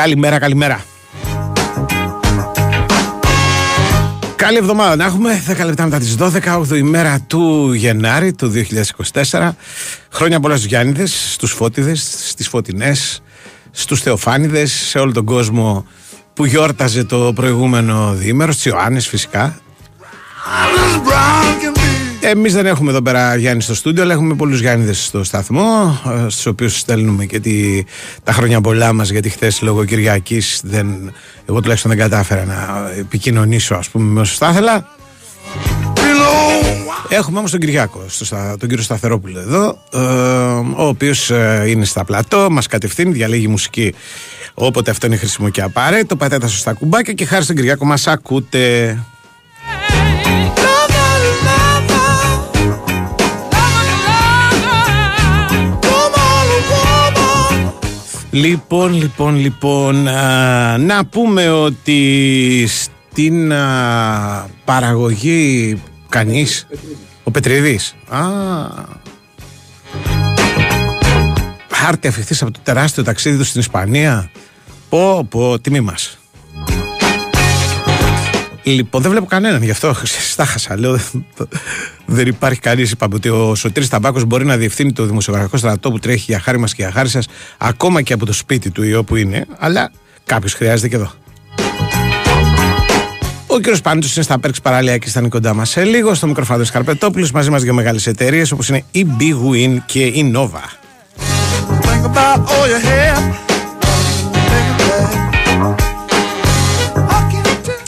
Καλημέρα, καλημέρα. Καλή εβδομάδα να έχουμε, 10 λεπτά μετά τις 12, 8η ημέρα του Γενάρη του 2024. Χρόνια πολλά στους Γιάννηδες, στους Φώτιδες, στις Φωτεινές, στους Θεοφάνιδες, σε όλο τον κόσμο που γιόρταζε το προηγούμενο διήμερο, στις Ιωάννες φυσικά. Εμείς δεν έχουμε εδώ πέρα Γιάννη στο στούντιο, αλλά έχουμε πολλούς Γιάννηδες στο σταθμό, στους οποίους στέλνουμε και τα χρόνια πολλά μας, γιατί χθες λόγω Κυριακής εγώ τουλάχιστον δεν κατάφερα να επικοινωνήσω, ας πούμε, με όσους θα ήθελα. Έχουμε όμως τον Κυριάκο, τον κύριο Σταθερόπουλο εδώ, ο οποίος είναι στα πλατό, μας κατευθύνει, διαλέγει μουσική όποτε αυτό είναι χρήσιμο και απαραίτητο, πατάτε τα σωστά κουμπάκια και χάρη στον Κυριάκο μας ακούτε. Λοιπόν, να πούμε ότι στην παραγωγή κανείς, ο Πετρίδης, χάρτη αφιχθής από το τεράστιο ταξίδι του στην Ισπανία, τιμή μας. Λοιπόν, δεν βλέπω κανέναν γι' αυτό, τα χάσα, λέω, δεν υπάρχει κανείς. Είπαμε ότι ο Σωτήρης Ταμπάκος μπορεί να διευθύνει το δημοσιογραφικό στρατό που τρέχει για χάρη μας και για χάρη σας, ακόμα και από το σπίτι του ή όπου είναι, αλλά κάποιος χρειάζεται και εδώ. Ο κύριος Πάντσος είναι στα Πέρξ Παραλία και ήταν κοντά μας σε λίγο, στο μικροφάδο της Καρπετόπουλος, μαζί μας για μεγάλες εταιρείες όπως είναι η BWIN και η NOVA.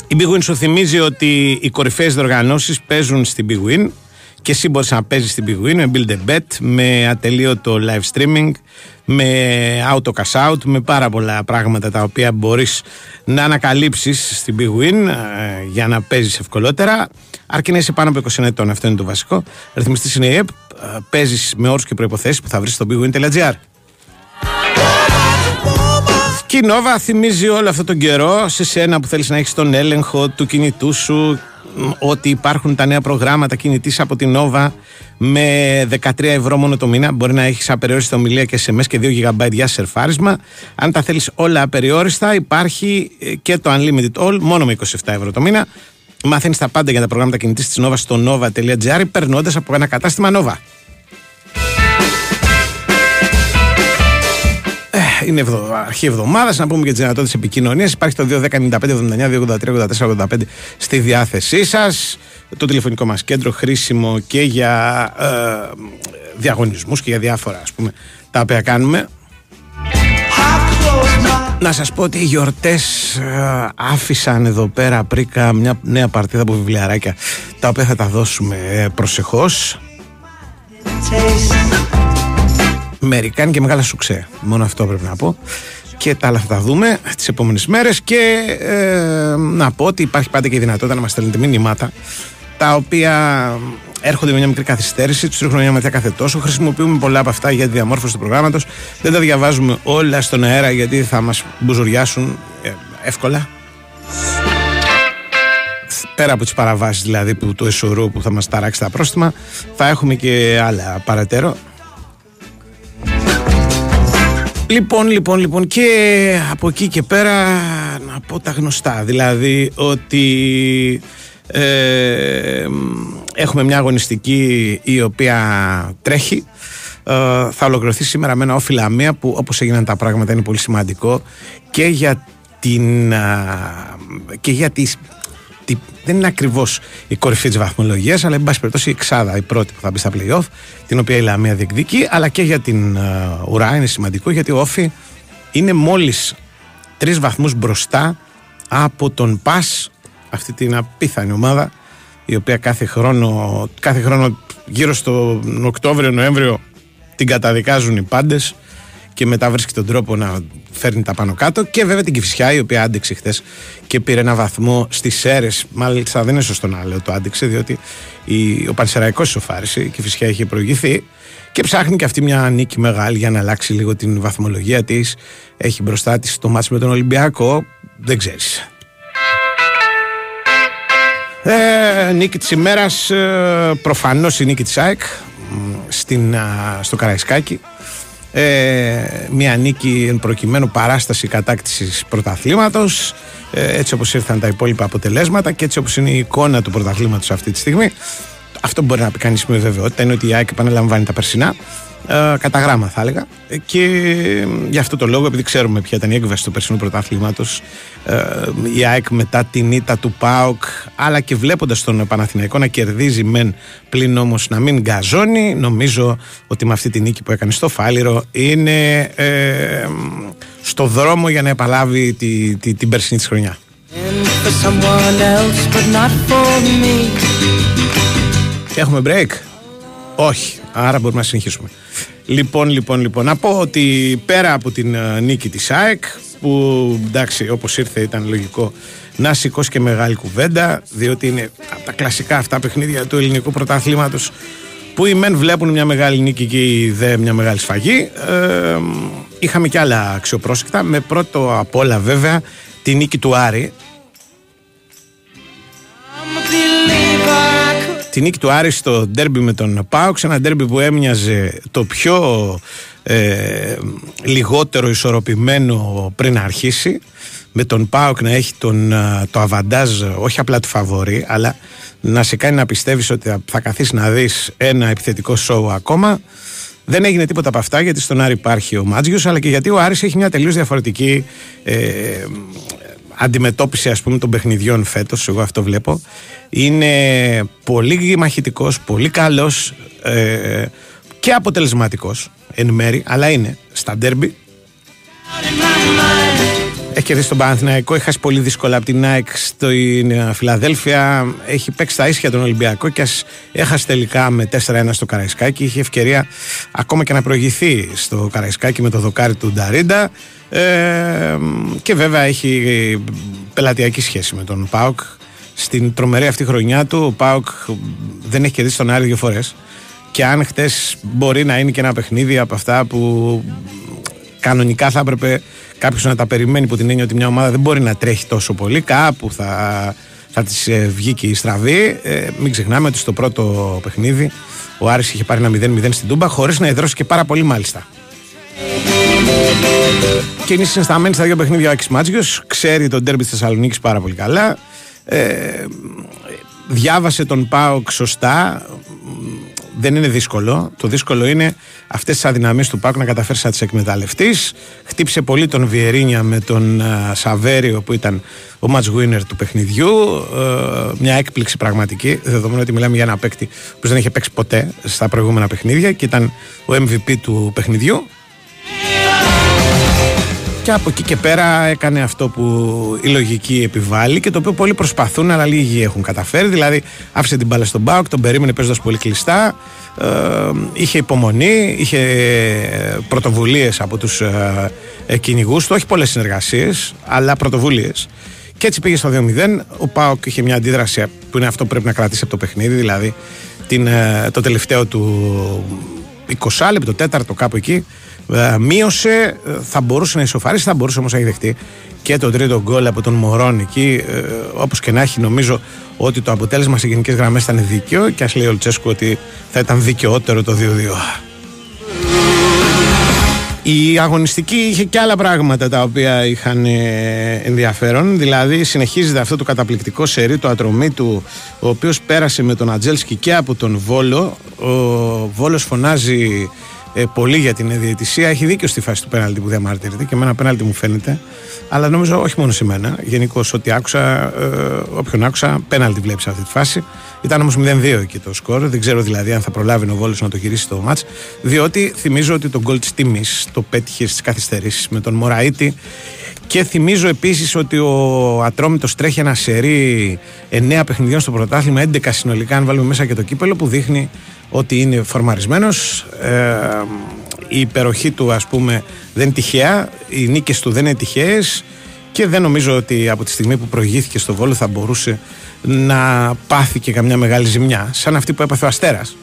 Η BWIN σου θυμίζει ότι οι κορυφαίες διοργανώσεις παίζουν στην BWIN και εσύ μπορείς να παίζεις στην BWIN με build a bet, με ατελείωτο live streaming, με auto cash out, με πάρα πολλά πράγματα τα οποία μπορείς να ανακαλύψεις στην BWIN για να παίζεις ευκολότερα. Αρκεί να είσαι πάνω από 20 ετών, αυτό είναι το βασικό. Ρυθμιστής είναι η ΕΠ, παίζεις με όρους και προϋποθέσεις που θα βρεις στο bwin.gr. Και η Νόβα θυμίζει όλο αυτόν τον καιρό σε σένα που θέλεις να έχεις τον έλεγχο του κινητού σου, ότι υπάρχουν τα νέα προγράμματα κινητής από την Νόβα με 13 ευρώ μόνο το μήνα. Μπορεί να έχεις απεριόριστα ομιλία και SMS και 2 GB για σερφάρισμα. Αν τα θέλεις όλα απεριόριστα, υπάρχει και το Unlimited All μόνο με 27 ευρώ το μήνα. Μαθαίνεις τα πάντα για τα προγράμματα κινητής της Νόβα στο nova.gr, περνώντας από ένα κατάστημα Νόβα. Είναι αρχή εβδομάδας, να πούμε και τις δυνατότητες επικοινωνίας. Υπάρχει το 210-95-79-283-84-85 στη διάθεσή σας. Το τηλεφωνικό μας κέντρο χρήσιμο και για διαγωνισμούς και για διάφορα, ας πούμε, τα οποία κάνουμε. Να σας πω ότι οι γιορτές άφησαν εδώ πέρα πρίκα μια νέα παρτίδα από βιβλιαράκια, τα οποία θα τα δώσουμε προσεχώς. Μερικά είναι και μεγάλα σουξέ, μόνο αυτό πρέπει να πω, και τα άλλα θα τα δούμε τις επόμενες μέρες. Και να πω ότι υπάρχει πάντα και η δυνατότητα να μας στέλνετε μηνύματα, τα οποία έρχονται με μια μικρή καθυστέρηση, τους ρίχνουμε μια ματιά κάθε τόσο, χρησιμοποιούμε πολλά από αυτά για τη διαμόρφωση του προγράμματος, δεν τα διαβάζουμε όλα στον αέρα γιατί θα μας μπουζουριάσουν εύκολα. Πέρα από τις παραβάσεις δηλαδή του εσωρού που θα μας ταράξει τα πρόστιμα, θα έχουμε και άλλα παρατέρω. Λοιπόν, και από εκεί και πέρα να πω τα γνωστά, δηλαδή ότι έχουμε μια αγωνιστική η οποία τρέχει, θα ολοκληρωθεί σήμερα με ένα όφιλα μία που, όπως έγιναν τα πράγματα, είναι πολύ σημαντικό και για την... δεν είναι ακριβώς η κορυφή της βαθμολογίας, αλλά εν πάση περιπτώσει η εξάδα, η πρώτη που θα μπει στα play-off, την οποία η Λαμία διεκδικεί, αλλά και για την ουρά είναι σημαντικό, γιατί ο Όφη είναι μόλις 3 βαθμούς μπροστά από τον ΠΑΣ, αυτή την απίθανη ομάδα η οποία κάθε χρόνο γύρω στον Οκτώβριο-Νοέμβριο την καταδικάζουν οι πάντες και μετά βρίσκει τον τρόπο να φέρνει τα πάνω κάτω, και βέβαια την Κηφισιά η οποία άντεξε χθες και πήρε ένα βαθμό στις Σέρρες. Μάλιστα δεν είναι σωστό να λέω το άντεξε, διότι ο Πανσεραϊκός ισοφάρισε, η Κηφισιά είχε προηγηθεί και ψάχνει και αυτή μια νίκη μεγάλη για να αλλάξει λίγο την βαθμολογία της. Έχει μπροστά της το μάτς με τον Ολυμπιακό, δεν ξέρεις. Νίκη της ημέρας, προφανώς η νίκη της ΑΕΚ στο Καραϊσκάκι. μια νίκη εν προκειμένου παράσταση κατάκτησης πρωταθλήματος, έτσι όπως ήρθαν τα υπόλοιπα αποτελέσματα και έτσι όπως είναι η εικόνα του πρωταθλήματος αυτή τη στιγμή. Αυτό που μπορεί να πει κανείς με βεβαιότητα είναι ότι η ΑΕΚ επαναλαμβάνει τα περσινά, κατά γράμμα θα έλεγα, και γι' αυτό το λόγο, επειδή ξέρουμε ποια ήταν η έκβαση του περσινού πρωταθλήματος, η ΑΕΚ μετά την ήττα του ΠΑΟΚ, αλλά και βλέποντας τον Παναθηναϊκό να κερδίζει μεν, πλην όμως να μην γκαζώνει, νομίζω ότι με αυτή τη νίκη που έκανε στο Φάληρο είναι στο δρόμο για να επαλάβει την περσινή της χρονιά. Έχουμε break? Όχι, άρα μπορούμε να συνεχίσουμε. Λοιπόν, να πω ότι πέρα από την νίκη της ΑΕΚ, που εντάξει όπως ήρθε ήταν λογικό να σηκώσει και μεγάλη κουβέντα, διότι είναι από τα κλασικά αυτά παιχνίδια του ελληνικού πρωταθλήματος που οι μεν βλέπουν μια μεγάλη νίκη και οι δε μια μεγάλη σφαγή, είχαμε και άλλα αξιοπρόσεκτα, με πρώτο απ' όλα βέβαια τη νίκη του Άρη. Τη νίκη του Άρη στο ντέρμπι με τον ΠΑΟΚ, ένα ντέρμπι που έμοιαζε το πιο λιγότερο ισορροπημένο πριν αρχίσει, με τον ΠΑΟΚ να έχει το αβαντάζ όχι απλά του φαβορί, αλλά να σε κάνει να πιστεύεις ότι θα καθίσεις να δεις ένα επιθετικό σόου ακόμα. Δεν έγινε τίποτα από αυτά, γιατί στον Άρη υπάρχει ο Μάντζιος, αλλά και γιατί ο Άρης έχει μια τελείως διαφορετική αντιμετώπιση, ας πούμε, των παιχνιδιών φέτος. Εγώ αυτό βλέπω. Είναι πολύ μαχητικός, πολύ καλός και αποτελεσματικός εν μέρη, αλλά είναι στα ντέρμπι. Έχει κερδίσει τον Παναθηναϊκό, έχει χάσει πολύ δύσκολα από την ΑΕΚ στην Φιλαδέλφια, έχει παίξει τα ίσια τον Ολυμπιακό και έχασε τελικά με 4-1 στο Καραϊσκάκι. Είχε ευκαιρία ακόμα και να προηγηθεί στο Καραϊσκάκι με το δοκάρι του Νταρίντα, και βέβαια έχει πελατειακή σχέση με τον ΠΑΟΚ. Στην τρομερή αυτή χρονιά του, ο ΠΑΟΚ δεν έχει κερδίσει τον Άρη 2 φορές, και αν χτες μπορεί να είναι και ένα παιχνίδι από αυτά που κανονικά θα έπρεπε κάποιος να τα περιμένει, υπό την έννοια ότι μια ομάδα δεν μπορεί να τρέχει τόσο πολύ, κάπου θα της βγει και η στραβή. Μην ξεχνάμε ότι στο πρώτο παιχνίδι ο Άρης είχε πάρει ένα 0-0 στην Τούμπα, χωρίς να εδρώσει και πάρα πολύ μάλιστα. Και είναι συνσταμένη στα δύο παιχνίδια ο Άκης Μάτζιος, ξέρει τον ντέρμπι της Θεσσαλονίκης πάρα πολύ καλά, διάβασε τον ΠΑΟΚ σωστά. Δεν είναι δύσκολο. Το δύσκολο είναι αυτές τις αδυναμίες του ΠΑΟΚ να καταφέρεις να τις εκμεταλλευτείς. Χτύπησε πολύ τον Βιερίνια με τον Σαβέριο, που ήταν ο match winner του παιχνιδιού. Μια έκπληξη πραγματική, δεδομένου ότι μιλάμε για ένα παίκτη που δεν είχε παίξει ποτέ στα προηγούμενα παιχνίδια και ήταν ο MVP του παιχνιδιού. Και από εκεί και πέρα έκανε αυτό που η λογική επιβάλλει και το οποίο πολλοί προσπαθούν, αλλά λίγοι έχουν καταφέρει. Δηλαδή, άφησε την μπάλα στον ΠΑΟΚ, τον περίμενε παίζοντας πολύ κλειστά. Είχε υπομονή, είχε πρωτοβουλίες από τους κυνηγούς του. Όχι πολλές συνεργασίες, αλλά πρωτοβουλίες. Και έτσι πήγε στο 2-0. Ο ΠΑΟΚ είχε μια αντίδραση που είναι αυτό που πρέπει να κρατήσει από το παιχνίδι. Δηλαδή, το τελευταίο του 20 λεπτό, τέταρτο, κάπου εκεί. Μείωσε, θα μπορούσε να ισοφαρίσει, θα μπορούσε όμως να έχει δεχτεί και το τρίτο γκολ από τον Μορόνικ. Όπως και να έχει, νομίζω ότι το αποτέλεσμα σε γενικές γραμμές ήταν δίκαιο, και ας λέει ο Λουτσέσκου ότι θα ήταν δικαιότερο το 2-2. Η αγωνιστική είχε και άλλα πράγματα τα οποία είχαν ενδιαφέρον. Δηλαδή, συνεχίζεται αυτό το καταπληκτικό σερί του Ατρομήτου, ο οποίος πέρασε με τον Ατζέλσκι και από τον Βόλο. Ο Βόλος φωνάζει πολύ για την διαιτησία. Έχει δίκιο στη φάση του πέναλτι που διαμαρτύρεται, και εμένα πέναλτι μου φαίνεται, αλλά νομίζω όχι μόνο σε μένα, γενικώς ό,τι άκουσα, όποιον άκουσα πέναλτι βλέπει σε αυτή τη φάση. Ήταν όμως 0-2 εκεί το σκορ, δεν ξέρω δηλαδή αν θα προλάβει ο Βόλος να το γυρίσει το μάτς, διότι θυμίζω ότι το γκολ της τιμής το πέτυχε στις καθυστερήσεις με τον Μωραήτη, και θυμίζω επίσης ότι ο Ατρόμητος τρέχει ένα σερί 9 παιχνιδιών στο πρωτάθλημα, 11 συνολικά αν βάλουμε μέσα και το κύπελο, που δείχνει ότι είναι φορμαρισμένος. Η υπεροχή του, ας πούμε, δεν είναι τυχαία, οι νίκες του δεν είναι τυχαίες, και δεν νομίζω ότι από τη στιγμή που προηγήθηκε στο Βόλο θα μπορούσε να πάθει και καμιά μεγάλη ζημιά σαν αυτή που έπαθε ο Αστέρας,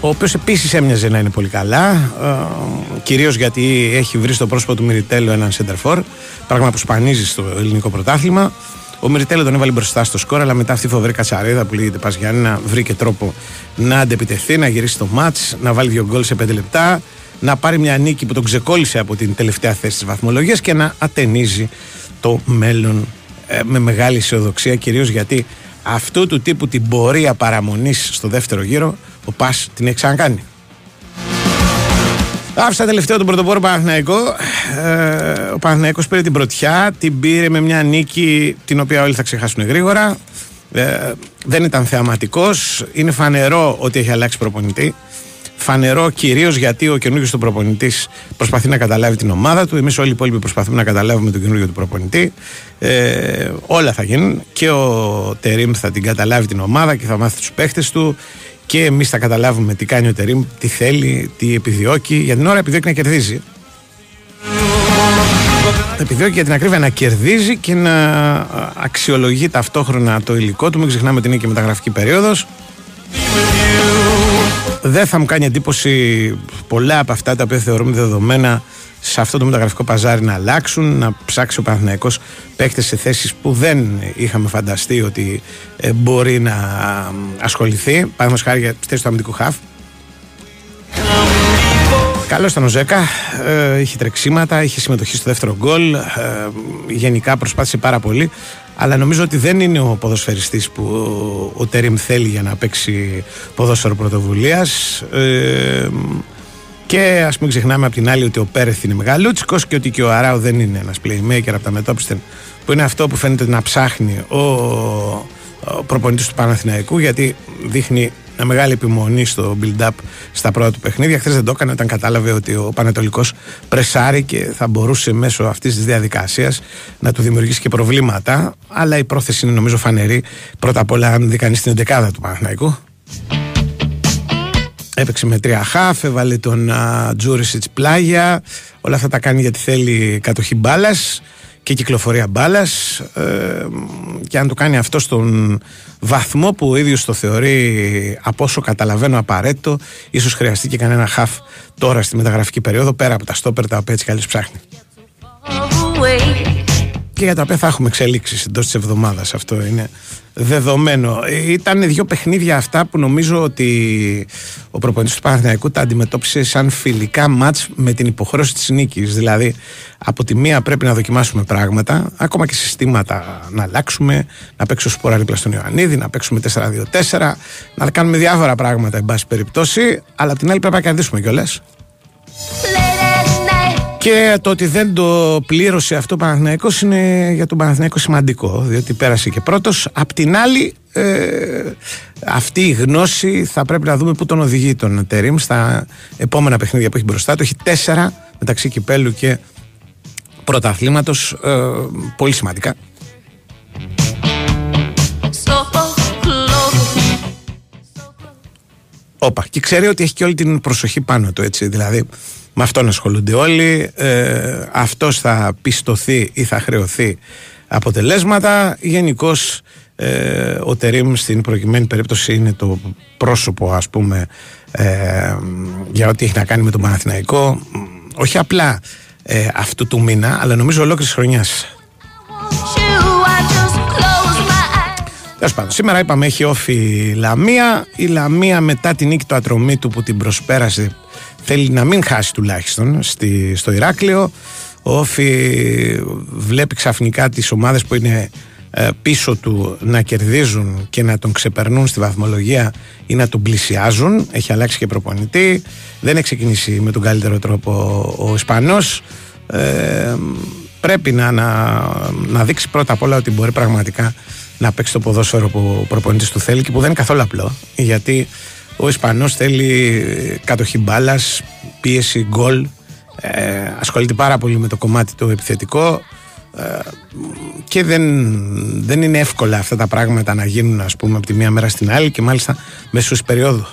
ο οποίος επίσης έμοιαζε να είναι πολύ καλά, κυρίως γιατί έχει βρει στο πρόσωπο του Μιριτέλο έναν center for, πράγμα που σπανίζει στο ελληνικό πρωτάθλημα. Ο Μιριτέλο τον έβαλε μπροστά στο σκορ, αλλά μετά αυτή η φοβερή κατσαρίδα που λέγεται Πας Γιάννηνα βρήκε τρόπο να αντεπιτεθεί, να γυρίσει το μάτς, να βάλει 2 γκολ σε 5 λεπτά, να πάρει μια νίκη που τον ξεκόλλησε από την τελευταία θέση της βαθμολογίας και να ατενίζει το μέλλον με μεγάλη αισιοδοξία, κυρίως γιατί αυτού του τύπου την πορεία παραμονής στο δεύτερο γύρο ο Πας την έχει ξανακάνει. Άφησα τελευταίο τον πρωτοπόρο Παναθηναϊκό. Ο Παναθηναϊκός πήρε την πρωτιά, την πήρε με μια νίκη την οποία όλοι θα ξεχάσουν γρήγορα. Δεν ήταν θεαματικός. Είναι φανερό ότι έχει αλλάξει προπονητή. Φανερό κυρίως γιατί ο καινούργιος του προπονητής προσπαθεί να καταλάβει την ομάδα του. Εμείς όλοι οι υπόλοιποι προσπαθούμε να καταλάβουμε τον καινούργιο του προπονητή. Όλα θα γίνουν. Και ο Τερίμ θα την καταλάβει την ομάδα και θα μάθει τους παίχτες του. Και εμείς θα καταλάβουμε τι κάνει ο Τερίμ, τι θέλει, τι επιδιώκει. Για την ώρα επιδιώκει να κερδίζει. Επιδιώκει για την ακρίβεια να κερδίζει και να αξιολογεί ταυτόχρονα το υλικό του. Μην ξεχνάμε ότι είναι και μεταγραφική περίοδος. Δεν θα μου κάνει εντύπωση πολλά από αυτά τα οποία θεωρούμε δεδομένα σε αυτό το μεταγραφικό παζάρι να αλλάξουν, να ψάξει ο Παναθηναϊκός παίκτες σε θέσεις που δεν είχαμε φανταστεί ότι μπορεί να ασχοληθεί. Παραδείγματος χάρη για τη θέση του αμυντικού χαφ. Καλός ήταν ο Ζέκα, είχε τρεξίματα, είχε συμμετοχή στο δεύτερο γκολ, γενικά προσπάθησε πάρα πολύ, αλλά νομίζω ότι δεν είναι ο ποδοσφαιριστής που ο Τερίμ θέλει για να παίξει ποδόσφαιρο πρωτοβουλίας. Και ας μην ξεχνάμε από την άλλη ότι ο Πέρεθ είναι μεγαλούτσικος και ότι και ο Αράου δεν είναι ένας playmaker από τα μετόπιστεν, που είναι αυτό που φαίνεται να ψάχνει ο προπονητής του Παναθηναϊκού, γιατί δείχνει μια μεγάλη επιμονή στο build-up στα πρώτα του παιχνίδια. Χθες δεν το έκανε, όταν κατάλαβε ότι ο Πανατολικός πρεσάρει και θα μπορούσε μέσω αυτής της διαδικασίας να του δημιουργήσει και προβλήματα. Αλλά η πρόθεση είναι νομίζω φανερή. Πρώτα απ' όλα, αν δει κανείς την εντεκάδα του Παναθηναϊκού. Έπαιξε με 3 χαφ, έβαλε τον Τζούρισιτς πλάγια. Όλα αυτά τα κάνει γιατί θέλει κατοχή μπάλας και κυκλοφορία μπάλας, και αν το κάνει αυτό στον βαθμό που ο ίδιος το θεωρεί, από όσο καταλαβαίνω, απαραίτητο, ίσως χρειαστεί και κανένα χαφ τώρα στη μεταγραφική περίοδο, πέρα από τα στόπερ τα οποία έτσι καλώς ψάχνει. Και για τα οποία θα έχουμε εξελίξεις εντός της εβδομάδας, αυτό είναι δεδομένο. Ήταν 2 παιχνίδια αυτά που νομίζω ότι ο προπονητής του Παναθηναϊκού τα αντιμετώπισε σαν φιλικά μάτς με την υποχρέωση της νίκης. Δηλαδή, από τη μία πρέπει να δοκιμάσουμε πράγματα, ακόμα και συστήματα να αλλάξουμε, να παίξουμε Σπόραρ δίπλα στον Ιωαννίδη, να παίξουμε 4-2-4, να κάνουμε διάφορα πράγματα, εν πάση περιπτώσει, αλλά από την άλλη πρέπει να κερδίσουμε κιόλας. Και το ότι δεν το πλήρωσε αυτό ο Παναθηναϊκός είναι για τον Παναθηναϊκό σημαντικό, διότι πέρασε και πρώτος. Απ' την άλλη, αυτή η γνώση θα πρέπει να δούμε πού τον οδηγεί τον Τερίμ στα επόμενα παιχνίδια που έχει μπροστά του. Έχει 4 μεταξύ κυπέλου και πρωταθλήματος, πολύ σημαντικά. Όπα, και ξέρει ότι έχει και όλη την προσοχή πάνω του, έτσι, δηλαδή με αυτόν ασχολούνται όλοι, αυτός θα πιστωθεί ή θα χρεωθεί αποτελέσματα. Γενικώς ο Τερίμ στην προκειμένη περίπτωση είναι το πρόσωπο, ας πούμε, για ό,τι έχει να κάνει με τον Παναθηναϊκό, όχι απλά αυτού του μήνα, αλλά νομίζω ολόκληρης χρονιάς. Σήμερα είπαμε έχει όφη η Λαμία. Η Λαμία μετά την νίκη του Ατρομήτου που την προσπέρασε θέλει να μην χάσει τουλάχιστον στο Ηράκλειο. Ο όφη βλέπει ξαφνικά τις ομάδες που είναι πίσω του να κερδίζουν και να τον ξεπερνούν στη βαθμολογία ή να τον πλησιάζουν. Έχει αλλάξει και προπονητή. Δεν έχει ξεκινήσει με τον καλύτερο τρόπο ο Ισπανός. Πρέπει να δείξει πρώτα απ' όλα ότι μπορεί πραγματικά να παίξει το ποδόσφαιρο που ο προπονητής του θέλει και που δεν είναι καθόλου απλό, γιατί ο Ισπανός θέλει κατοχή μπάλας, πίεση, γκολ, ασχολείται πάρα πολύ με το κομμάτι το επιθετικό, και δεν είναι εύκολα αυτά τα πράγματα να γίνουν, ας πούμε, από τη μία μέρα στην άλλη και μάλιστα μέσω περίοδου.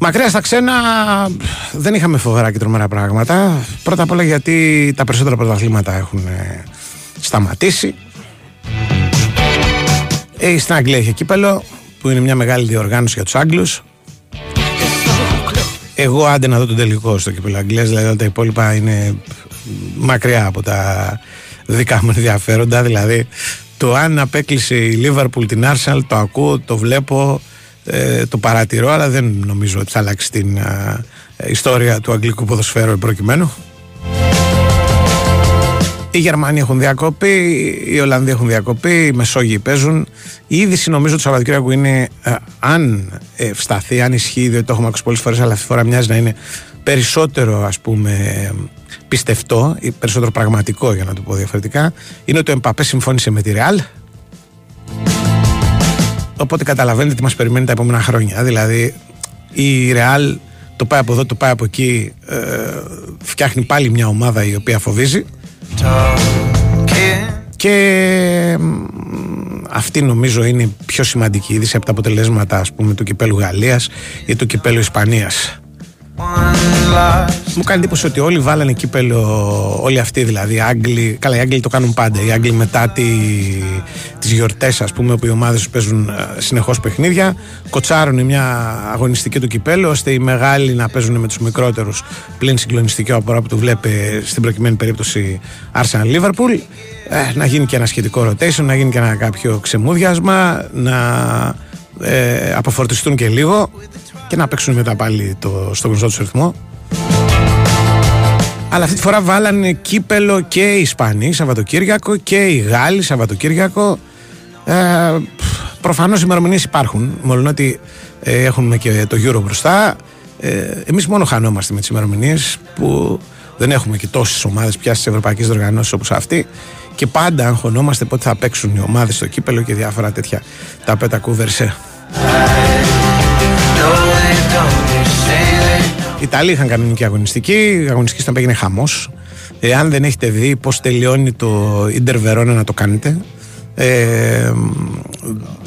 Μακριά στα ξένα δεν είχαμε φοβερά και τρομερά πράγματα. Πρώτα απ' όλα γιατί τα περισσότερα πρωταθλήματα έχουν σταματήσει. Στην Αγγλία είχε κύπελο που είναι μια μεγάλη διοργάνωση για τους Άγγλους. Εγώ άντε να δω τον τελικό στο κύπελλο Αγγλίας, δηλαδή τα υπόλοιπα είναι μακριά από τα δικά μου ενδιαφέροντα. Δηλαδή το αν απέκλεισε η Λίβαρπουλ την Arsenal το ακούω, το βλέπω, το παρατηρώ, αλλά δεν νομίζω ότι θα αλλάξει την ιστορία του αγγλικού ποδοσφαίρου προκειμένου. Οι Γερμανοί έχουν διακοπή, οι Ολλανδοί έχουν διακοπή, οι Μεσόγειοι παίζουν. Η είδηση νομίζω του Σαββατοκύριακου είναι, αν ευσταθεί, αν ισχύει, διότι το έχουμε ακούσει πολλές φορές, αλλά αυτή τη φορά μοιάζει να είναι περισσότερο, ας πούμε, πιστευτό ή περισσότερο πραγματικό, για να το πω διαφορετικά, είναι ότι ο Εμπαπέ συμφώνησε με τη Ρεάλ. Οπότε καταλαβαίνετε τι μας περιμένει τα επόμενα χρόνια. Δηλαδή η Ρεάλ το πάει από εδώ, το πάει από εκεί, φτιάχνει πάλι μια ομάδα η οποία φοβίζει. Και αυτή νομίζω είναι η πιο σημαντική είδηση από τα αποτελέσματα, ας πούμε, του κυπέλου Γαλλίας ή του κυπέλου Ισπανίας. Μου κάνει εντύπωση ότι όλοι βάλανε κύπελο, όλοι αυτοί δηλαδή, Άγγλοι. Καλά, οι Άγγλοι το κάνουν πάντα. Οι Άγγλοι μετά τις γιορτές, ας πούμε, όπου οι ομάδες παίζουν συνεχώς παιχνίδια, κοτσάρουν μια αγωνιστική του κυπέλου, ώστε οι μεγάλοι να παίζουν με τους μικρότερους, πλην συγκλονιστική απορά που του βλέπει στην προκειμένη περίπτωση Arsenal Liverpool. Να γίνει και ένα σχετικό rotation, να γίνει και ένα κάποιο ξεμούδιασμα, να αποφορτιστούν και λίγο και να παίξουν μετά πάλι στο γνωστό τους ρυθμό. Αλλά αυτή τη φορά βάλανε κύπελο και οι Ισπανοί Σαββατοκύριακο και οι Γάλλοι Σαββατοκύριακο. Προφανώς οι ημερομηνίες υπάρχουν, μόνο ότι έχουμε και το Euro μπροστά. Εμείς μόνο χανόμαστε με τις ημερομηνίες, που δεν έχουμε και τόσες ομάδες πια στις ευρωπαϊκές διοργανώσεις όπως αυτή, και πάντα αγχωνόμαστε πότε θα παίξουν οι ομάδες στο κύπελο και διάφορα τέτοια τα πέτα κούβερσε. Οι Ιταλοί είχαν κανονική αγωνιστική. Η αγωνιστική στην οποία έγινε χαμός. Αν δεν έχετε δει πώς τελειώνει το Ίντερ Βερόνα, να το κάνετε.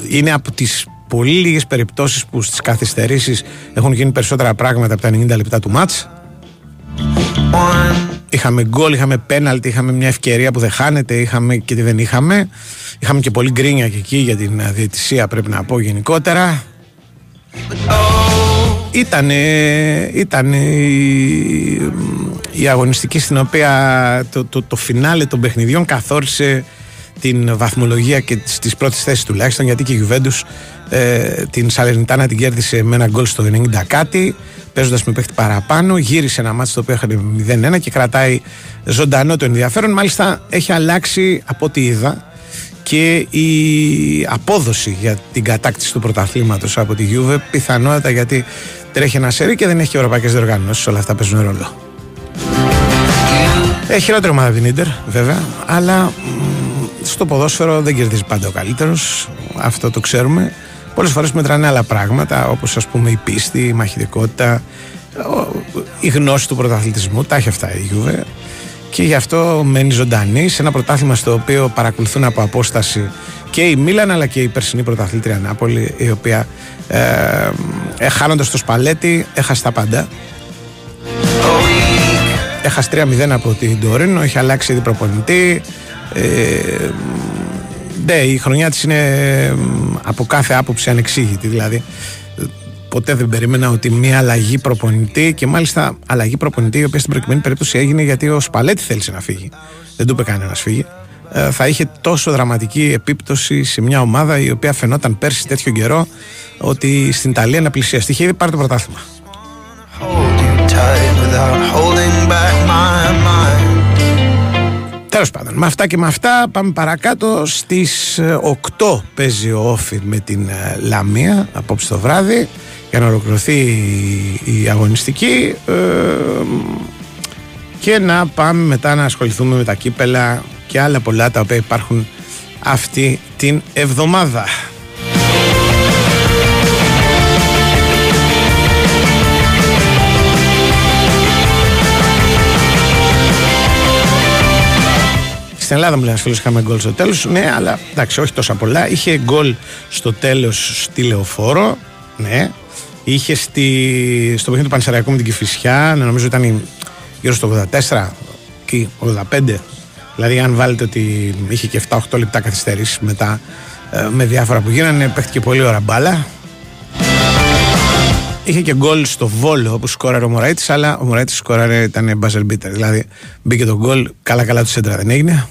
Είναι από τις πολύ λίγες περιπτώσεις που στις καθυστερήσεις έχουν γίνει περισσότερα πράγματα από τα 90 λεπτά του μάτς. Είχαμε γκολ, είχαμε πέναλτι, είχαμε μια ευκαιρία που δεν χάνεται, είχαμε και τι δεν είχαμε. Είχαμε και πολύ γκρίνια και εκεί για την διαιτησία, πρέπει να πω γενικότερα. Ήταν η αγωνιστική στην οποία το φινάλε των παιχνιδιών καθόρισε την βαθμολογία και τις πρώτες θέσεις τουλάχιστον, γιατί και η Γιουβέντους την Σαλερνιτάνα την κέρδισε με ένα γκολ στο 90 κάτι, παίζοντας με παίχτη παραπάνω, γύρισε ένα μάτσο το οποίο είχαν 0-1 και κρατάει ζωντανό το ενδιαφέρον. Μάλιστα έχει αλλάξει από ό,τι είδα και η απόδοση για την κατάκτηση του πρωταθλήματος από τη Γιούβε, πιθανότατα γιατί τρέχει ένα σερί και δεν έχει και ευρωπαϊκές διοργανώσεις, όλα αυτά παίζουν ρόλο. Έχει χειρότερη ομάδα από την Ίντερ βέβαια, αλλά στο ποδόσφαιρο δεν κερδίζει πάντα ο καλύτερος, αυτό το ξέρουμε. Πολλές φορές μετράνε άλλα πράγματα, όπως ας πούμε η πίστη, η μαχητικότητα, η γνώση του πρωταθλητισμού, τα έχει αυτά η Γιούβε. Και γι' αυτό μένει ζωντανή σε ένα πρωτάθλημα στο οποίο παρακολουθούν από απόσταση και η Μίλαν αλλά και η περσινή πρωταθλήτρια Νάπολη, η οποία χάνοντας το Σπαλέτη έχασε τα πάντα. Έχασε 3-0 από την Τωρίνο, έχει αλλάξει ήδη προπονητή. Ναι, η χρονιά της είναι από κάθε άποψη ανεξήγητη, δηλαδή ποτέ δεν περίμενα ότι μια αλλαγή προπονητή, και μάλιστα αλλαγή προπονητή η οποία στην προκειμένη περίπτωση έγινε γιατί ο Σπαλέτη θέλησε να φύγει. Δεν του είπε κανένας φύγει. Θα είχε τόσο δραματική επίπτωση σε μια ομάδα η οποία φαινόταν πέρσι τέτοιο καιρό ότι στην Ιταλία να πλησιαστεί. Είχε ήδη πάρει το πρωτάθλημα. Τέλος πάντων, με αυτά και με αυτά πάμε παρακάτω. Στις 8 παίζει ο Όφι με την Λαμία απόψε το βράδυ, για να ολοκληρωθεί η αγωνιστική και να πάμε μετά να ασχοληθούμε με τα κύπελα και άλλα πολλά τα οποία υπάρχουν αυτή την εβδομάδα. Στην Ελλάδα μου λένε είχαμε γκολ στο τέλος. Ναι, αλλά εντάξει, όχι τόσα πολλά. Είχε γκολ στο τέλος στη Λεωφόρο. Ναι. Είχε στο παιχνίδι του Πανσεραϊκού με την Κηφισιά, νομίζω ήταν γύρω στο 84 ή 85. Δηλαδή, αν βάλετε ότι είχε και 7-8 λεπτά καθυστερήσεις μετά με διάφορα που γίνανε, παίχτηκε πολύ ώρα μπάλα. Είχε και γκολ στο Βόλο που σκόραρε ο Μωραίτης, αλλά ο Μωραίτης σκόραρε, ήταν μπάζερ μπίτερ. Δηλαδή μπήκε το γκολ, καλά του σέντρα δεν έγινε.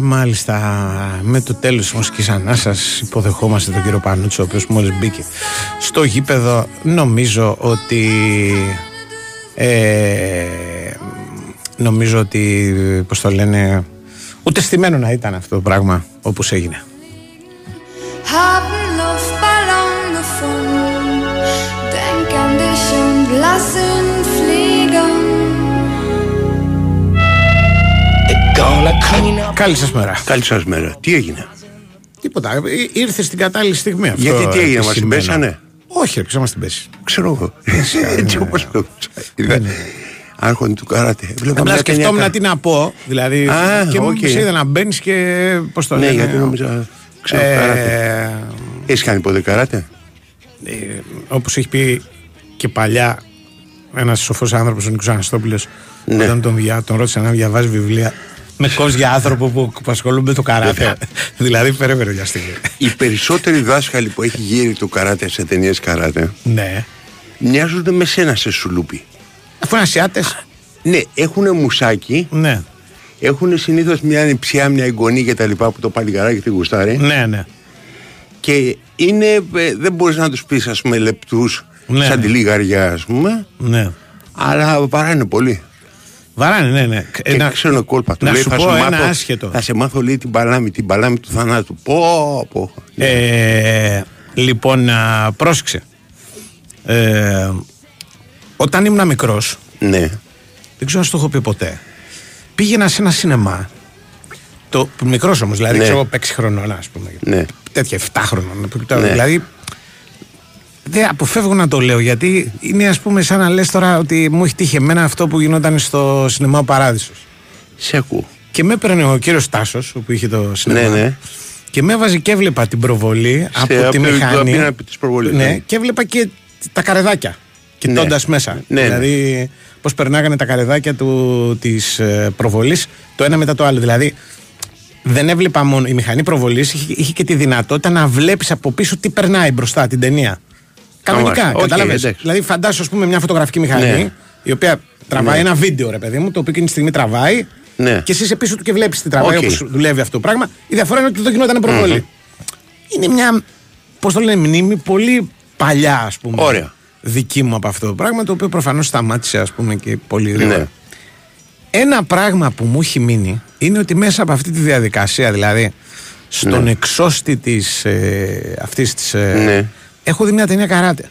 Μάλιστα, με το τέλος της μουσικής ανάσας υποδεχόμαστε τον κύριο Πανούτσο, ο οποίος μόλις μπήκε στο γήπεδο. Νομίζω ότι πώς το λένε, ούτε στημένο να ήταν αυτό το πράγμα όπως έγινε. Καλή σας μέρα. Τι έγινε? Τίποτα. Ήρθε στην κατάλληλη στιγμή αυτό. Γιατί τι έγινε, μας την πέσανε? Όχι, ξέρω μας την πέσει. Ξέρω εγώ. Έτσι όπως το είδα. Άρχονη του καράτε. Απλά σκεφτόμουν τι να πω. Δηλαδή. Και μου είδα να μπαίνεις και. Πώς το λένε. Ναι, γιατί νόμιζα. Ξέρω καράτε. Έχεις κάνει ποτέ καράτε? Όπως έχει πει και παλιά ένας σοφός άνθρωπος, ο Νίκος Αναστόπουλος, όταν τον ρώτησε να διαβάζει βιβλία. Με κόψει για άνθρωπο που ασχολούνται με το καράτε. Δηλαδή, φέρε για στιγμή. Οι περισσότεροι δάσκαλοι που έχει γύρει το καράτε σε ταινίες καράτε. Ναι. Μοιάζονται με σένα σε σουλούπι. Αφού είναι Ασιάτες. Ναι, έχουνε μουσάκι. Ναι. Έχουνε συνήθως μια ανιψιά, μια εγγονή κτλ. Που το παλικαράκι τη γουστάρει. Ναι, ναι. Και είναι. Δεν μπορείς να τους πεις, ας πούμε, λεπτούς. Ναι, σαν τη λίγαριά, ας πούμε. Ναι. Αλλά παράνε πολύ. Βαράνε, ναι. Ένα ξένο κόλπα του. Να λέει, σου πω ένα άσχετο. Θα σε μάθω, λέει, την παλάμη του θανάτου. Πω. Λοιπόν, πρόσεξε. Όταν ήμουν μικρός, ναι, δεν ξέρω αν το έχω πει ποτέ, πήγαινα σε ένα σινεμά. Μικρός όμως, δηλαδή, ναι, ξέρω 6 χρονών, ας πούμε. Ναι. Τέτοια 7 χρονών. Ναι. Δηλαδή, δεν αποφεύγω να το λέω γιατί είναι, ας πούμε, σαν να λες τώρα ότι μου έχει τύχει εμένα αυτό που γινόταν στο σινεμά ο Παράδεισος. Σε ακούω. Και με έπαιρνε ο κύριος Τάσος, που είχε το σινεμά. Ναι, ναι. Και με έβαζε και έβλεπα την προβολή από τη μηχανή. Ναι, και έβλεπα και τα καρεδάκια. Κοιτώντας, ναι, μέσα. Ναι, δηλαδή, ναι, πώς περνάγανε τα καρεδάκια της προβολής το ένα μετά το άλλο. Δηλαδή, δεν έβλεπα μόνο. Η μηχανή προβολής είχε και τη δυνατότητα να βλέπεις από πίσω τι περνάει μπροστά την ταινία. Κανονικά, κατάλαβες. Δηλαδή, φαντάσου, ας πούμε, μια φωτογραφική μηχανή, ναι, η οποία τραβάει, ναι, ένα βίντεο, ρε παιδί μου, το οποίο εκείνη τη στιγμή τραβάει, ναι, και εσύ είσαι πίσω του και βλέπεις τι τραβάει, okay, όπως δουλεύει αυτό το πράγμα. Η διαφορά είναι ότι το γινόταν προβολή. Mm-hmm. Είναι μια, πώς το λένε, μνήμη πολύ παλιά, ας πούμε. Ωραία. Δική μου από αυτό το πράγμα, το οποίο προφανώς σταμάτησε, ας πούμε, και πολύ γρήγορα. Ναι. Ένα πράγμα που μου έχει μείνει είναι ότι μέσα από αυτή τη διαδικασία, δηλαδή στον, ναι, εξώστη της αυτής της, ναι, έχω δει μια ταινία καράτε.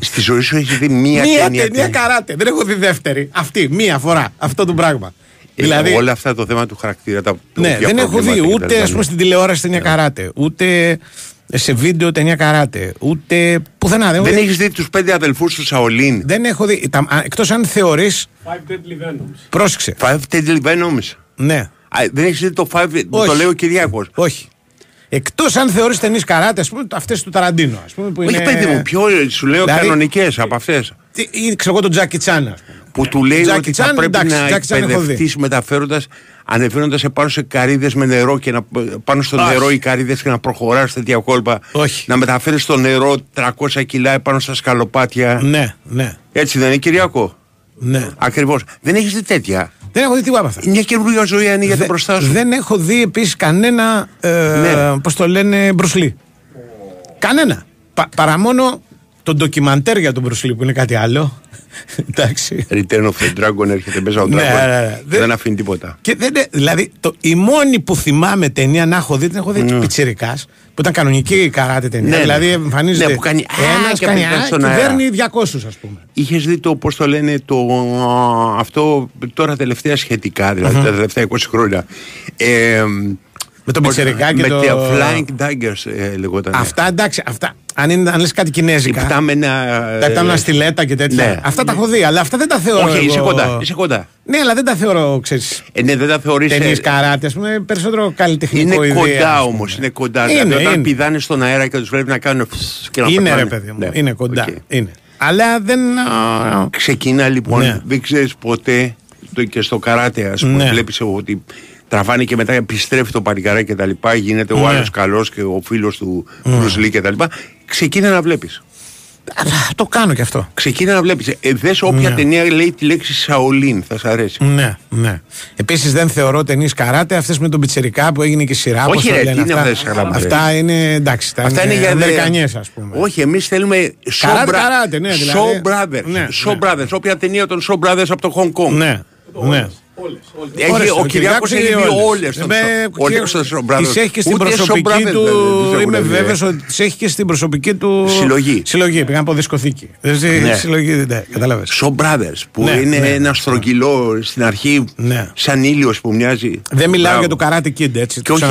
Στη ζωή σου έχει δει μια ταινία καράτε. Δεν έχω δει δεύτερη. Αυτή, μία φορά. Αυτό το πράγμα. Δηλαδή, όλα αυτά το θέμα του χαρακτήρα τα οποία, ναι, δεν έχω δει ούτε, ας πούμε, στην τηλεόραση ταινία, ναι, καράτε, ούτε σε βίντεο ταινία καράτε, ούτε πουθενά. Δεν έχεις δει τους 5 αδελφούς του Σαολίν. Δεν έχω δει. Εκτός αν θεωρείς. Five Deadly Venoms. Πρόσεξε. Five Deadly Venoms. Ναι. Δεν έχεις δει το Five. Το λέει ο Κυριάκος. Όχι. Εκτός αν θεωρείς ταινίες καράτε, ας πούμε, αυτές του Ταραντίνο. Ας πούμε, που όχι, είναι, παιδί μου, πιο σου λέω δηλαδή, κανονικές από αυτές. Ξέρω εγώ τον Τζάκι Τσάν. Που του λέει ότι θα πρέπει να εκπαιδευτείς μεταφέροντας, ανεβαίνοντας επάνω σε καρύδες με νερό και πάνω στο νερό οι καρύδες και να προχωράς τέτοια κόλπα. Όχι. Να μεταφέρεις στο νερό 300 κιλά επάνω στα σκαλοπάτια. Ναι, ναι. Έτσι δεν είναι, Κυριάκο? Ναι. Ακριβώς. Δεν έχεις δει τέτοια. Δεν έχω δει τίποτα από αυτά. Μια καινούργια ζωή ανοίγεται μπροστά σου. Δεν έχω δει επίσης κανένα, ναι, πώς το λένε, Μπρουσλί. Κανένα. Παρά μόνο το ντοκιμαντέρ για τον Μπρουσλί που είναι κάτι άλλο. Εντάξει. Return of the Dragon έρχεται μέσα ο Dragon. Δεν αφήνει τίποτα. Και δεν, δηλαδή, η μόνη που θυμάμαι ταινία να έχω δει, την έχω δει του Πιτσιρικάς, που ήταν κανονική καράτε ταινία. Ναι, δηλαδή εμφανίζεται. Ναι, που κάνει ένας και παίρνει 200, ας πούμε. Είχες δει το, πώς το λένε, το, αυτό τώρα τελευταία σχετικά, δηλαδή τα τελευταία 20 χρόνια. Με τον Πιτσιρικά και το. Με τα Flying Daggers λεγόταν. Αυτά, εντάξει, αυτά. Αν λες κάτι κινέζικα. Τα στιλέτα και τέτοια. Ναι. Αυτά, ναι, τα έχω δει, αλλά αυτά δεν τα θεωρώ. Όχι, είσαι κοντά, είσαι κοντά. Ναι, αλλά δεν τα θεωρώ, ξέρεις. Ναι, δεν τα θεωρείς. Ταινίες καράτε, ας πούμε, περισσότερο καλλιτεχνικό. Είναι κοντά όμως. Είναι κοντά. Δηλαδή όταν πηδάνε στον αέρα και τους βλέπει να κάνουν. Είναι, ρε παιδί μου. Είναι κοντά. Αλλά δεν. Ξεκινά λοιπόν. Δεν ξέρεις ποτέ και στο καράτε, ας πούμε, βλέπεις ότι. Τραβάνε και μετά επιστρέφει το παλικάράκι και τα λοιπά. Γίνεται, ναι, ο άλλος καλός και ο φίλος του Μπρουσλί και τα λοιπά. Ξεκίνα να βλέπεις. Το κάνω και αυτό. Ξεκίνα να βλέπεις. Δες όποια, ναι, ταινία λέει τη λέξη Σαολίν, θα σ' αρέσει. Ναι, ναι. Επίσης δεν θεωρώ ταινίες καράτε αυτές με τον Πιτσιρικά που έγινε και σειρά. Όχι, ρε, τι είναι αυτές οι καράτε. Αυτά είναι, εντάξει, τα αυτά είναι Αμερικανιές, ας πούμε. Όχι, εμείς θέλουμε καράτε, ναι, δηλαδή. Show Brothers. Όποια ταινία των Show Brothers από το Hong Kong. Ναι, ναι. Όλες. Ο Κυριάκος έχει δει όλες. Τις έχει και στην προσωπική του. Είμαι βέβαιος ότι τις έχει και στην προσωπική του συλλογή. Πήγαν από δισκοθήκη. Συλλογή, καταλάβες. Show Brothers που είναι ένα στρογγυλό στην αρχή, σαν ήλιος που μοιάζει. Δεν μιλάω για το Karate Kid, έτσι. Και όχι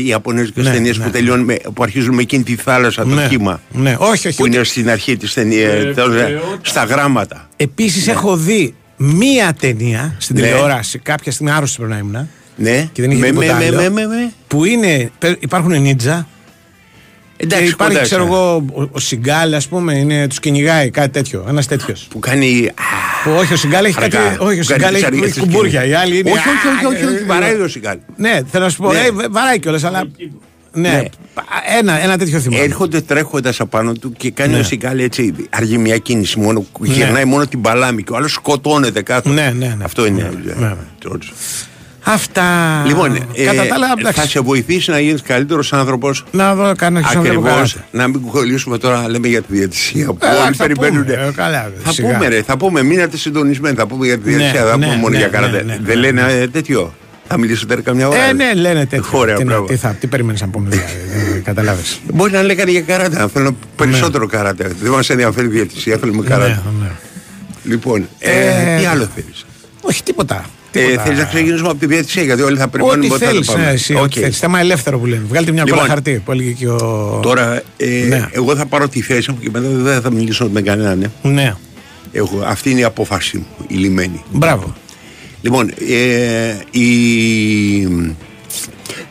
οι ιαπωνέζικες ταινίες που αρχίζουν με εκείνη τη θάλασσα, το κύμα. Που είναι στην αρχή της ταινίας. Στα γράμματα. Επίσης έχω δει μία ταινία στην, ναι, τηλεόραση, κάποια στιγμή άρρωστη πρέπει να ήμουν, ναι, και δεν είχε τίποτα άλλο, που είναι, υπάρχουν νίτζα. Εντάξει, υπάρχει, κοντάς, ξέρω εγώ, ο Σιγκάλ, ας πούμε, είναι, τους κυνηγάει, κάτι τέτοιο, ένας τέτοιος. Που κάνει. Που, όχι, ο Σιγκάλ έχει κάτι. Όχι, ο Σιγκάλ έχει κουμπούρια. Οι άλλοι είναι. Όχι, βαράει ο Σιγκάλ. Ναι, θέλω να σου πω, βαράει κιόλας, αλλά. Ναι, ένα τέτοιο θυμάμαι. Έρχονται τρέχοντας απάνω του και κάνει, ναι, ο Σιγκάλ έτσι αργή μια κίνηση μόνο, ναι, γυρνάει μόνο την παλάμη και ο άλλος σκοτώνεται κάτω. Ναι, ναι, ναι. Αυτό είναι. Ναι, ναι. Αυτά. Λοιπόν, κατά τα άλλα, θα σε βοηθήσει να γίνεις καλύτερος άνθρωπος. Να δω, κάνω και ακριβώς. Να μην κολλήσουμε τώρα να λέμε για τη διαιτησία. Που όλοι περιμένουν. Θα πούμε, μείνατε συντονισμένοι. Θα πούμε για τη διαιτησία. Δεν θα πούμε μόνο για καράτε. Δεν λένε τέτοιο. Θα μιλήσω τώρα καμιά ώρα. Ναι, λένε τέτοια. Ωραία, τι περίμενε να πούμε, δηλαδή. Καταλάβει. Μπορεί να λέγανε για καράτα. Θέλω περισσότερο καράτα. Δεν μα ενδιαφέρει η διαιτησία. Θέλουμε καράτα. Λοιπόν, τι άλλο θέλει. Όχι, τίποτα. Θέλει να ξεκινήσουμε από τη διαιτησία, γιατί όλοι θα περιμένουμε ποτέ. Όχι, θέλει. Θέμα ελεύθερο που λένε. Βγάλτε μια κόλλα χαρτί. Τώρα, εγώ θα πάρω τη θέση μου και μετά δεν θα μιλήσω με κανέναν. Ναι. Αυτή είναι η απόφαση μου, η λιμένη. Μπράβο. Λοιπόν, η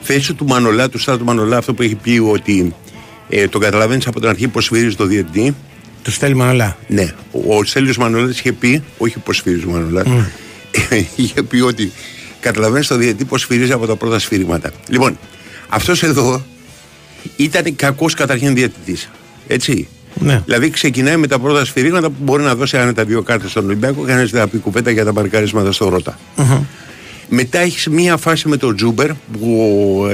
θέση του Μανολά, του Στράτου Μανολά, αυτό που έχει πει ότι το καταλαβαίνεις από την αρχή πως σφυρίζει το διαιτητή. Του Στέλιου Μανολά. Ναι. Ο Στέλιος Μανολάς είχε πει, όχι πως σφυρίζει ο Μανολάς, είχε πει ότι καταλαβαίνεις το διαιτητή πως σφυρίζει από τα πρώτα σφυρήματα. Λοιπόν, αυτός εδώ ήταν κακός καταρχήν διαιτητής. Έτσι. Ναι. Δηλαδή ξεκινάει με τα πρώτα σφυρίγματα που μπορεί να δώσει άνετα δύο κάρτες στον Ολυμπιακό. Κανένας δεν θα πει κουβέντα για τα μπαρκαρίσματα στο Ρότα. Μετά έχεις μία φάση με τον Τσούμπερ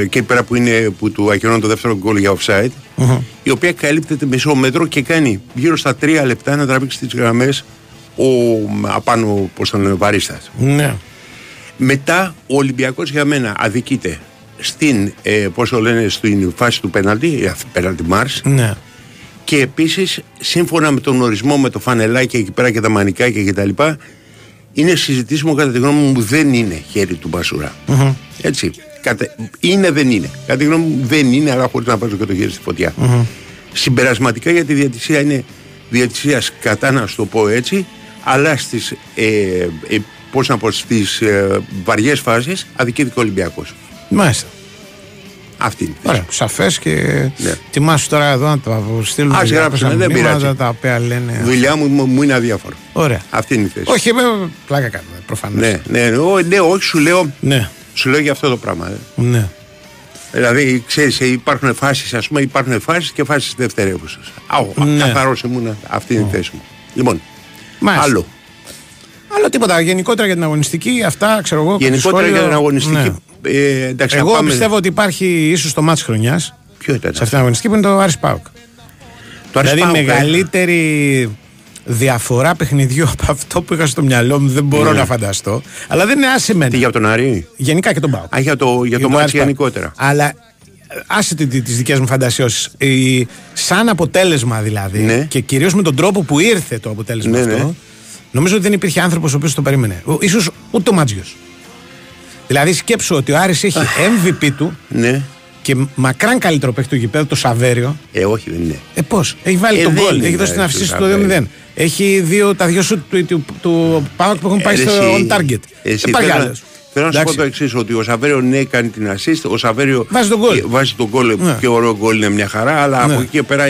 και πέρα που, που του ακυρώνει το δεύτερο γκολ για offside, η οποία καλύπτεται μισό μέτρο και κάνει γύρω στα 3 λεπτά να τραβήξει τις γραμμές ο απάνω προς τον Βαρίστας. Ναι. Μετά ο Ολυμπιακός για μένα αδικείται στην, στην φάση του πέναλτι, πέναλτι Μάρς. Ναι. Και επίσης, σύμφωνα με τον ορισμό, με το φανελάκι εκεί πέρα και τα μανικάκια και τα λοιπά, είναι συζητήσιμο, κατά τη γνώμη μου, δεν είναι χέρι του Μπασουρά. Έτσι. Είναι, δεν είναι. Κατά τη γνώμη μου, δεν είναι, αλλά χωρίς να βάζω και το χέρι στη φωτιά. Συμπερασματικά, γιατί η διαιτησία είναι διαιτησία κατά, να σου το πω έτσι, αλλά στις, στις βαριές φάσεις αδικήθηκε ο Ολυμπιακός. Μάλιστα. Αυτή είναι. Ωραία, σαφές και τιμάσου τώρα εδώ να τα στείλουν. Ας γράψουμε, δεν πειράζει. Τα οποία λένε... Δουλειά μου είναι αδιάφορο. Ωραία. Αυτή είναι η θέση. Όχι, με πλάκα κάνουμε, προφανώς. Ναι, όχι, σου λέω, σου λέω για αυτό το πράγμα. Ναι. Δηλαδή, ξέρεις, υπάρχουν φάσεις, ας πούμε, υπάρχουν φάσεις και φάσεις δευτερεύουσες. Καθαρός ήμουν, αυτή είναι η θέση μου. Λοιπόν, άλλο. Άλλο τίποτα, γενικότερα για την αγωνιστική, αυτά ξέρω εγώ. Γενικότερα για την αγωνιστική. Εντάξει, εγώ πιστεύω ότι υπάρχει ίσως το μάτς χρονιάς. Ποιο ήταν? Σε αυτήν την αγωνιστική που είναι το Άρης ΠΑΟΚ. Δηλαδή η μεγαλύτερη διαφορά παιχνιδιού από αυτό που είχα στο μυαλό μου δεν μπορώ να φανταστώ. Αλλά δεν είναι άσημενο. Τι για τον Άρη? Γενικά και τον ΠΑΟΚ. Α, για το μάτς γενικότερα. Αλλά άσε τις δικές μου φαντασιώσεις. Σαν αποτέλεσμα δηλαδή, ναι. Και κυρίως με τον τρόπο που ήρθε το αποτέλεσμα, ναι, αυτό, ναι. Νομίζω ότι δεν υπήρχε άνθρωπος ο οποίος το περίμενε. Ίσως ούτε ο Μάντζιος. Δηλαδή σκέψω ότι ο Άρης έχει MVP του, ναι, και μακράν καλύτερο παίκτη του γηπέδου, το Σαβέριο. Όχι, δεν είναι. Πώς, έχει βάλει τον γκολ, έχει δώσει την αυσίση του 2-0. Έχει τα δύο σουτ του ΠΑΟΚ που έχουν πάει στο on target. Δεν πάει άλλο. Θέλω να σου πω το εξής, ότι ο Σαβέριο, ναι, κάνει την ασίστ, ο Σαβέριο βάζει τον γκολ, και ωραίο γκολ, είναι μια χαρά, αλλά από εκεί και πέρα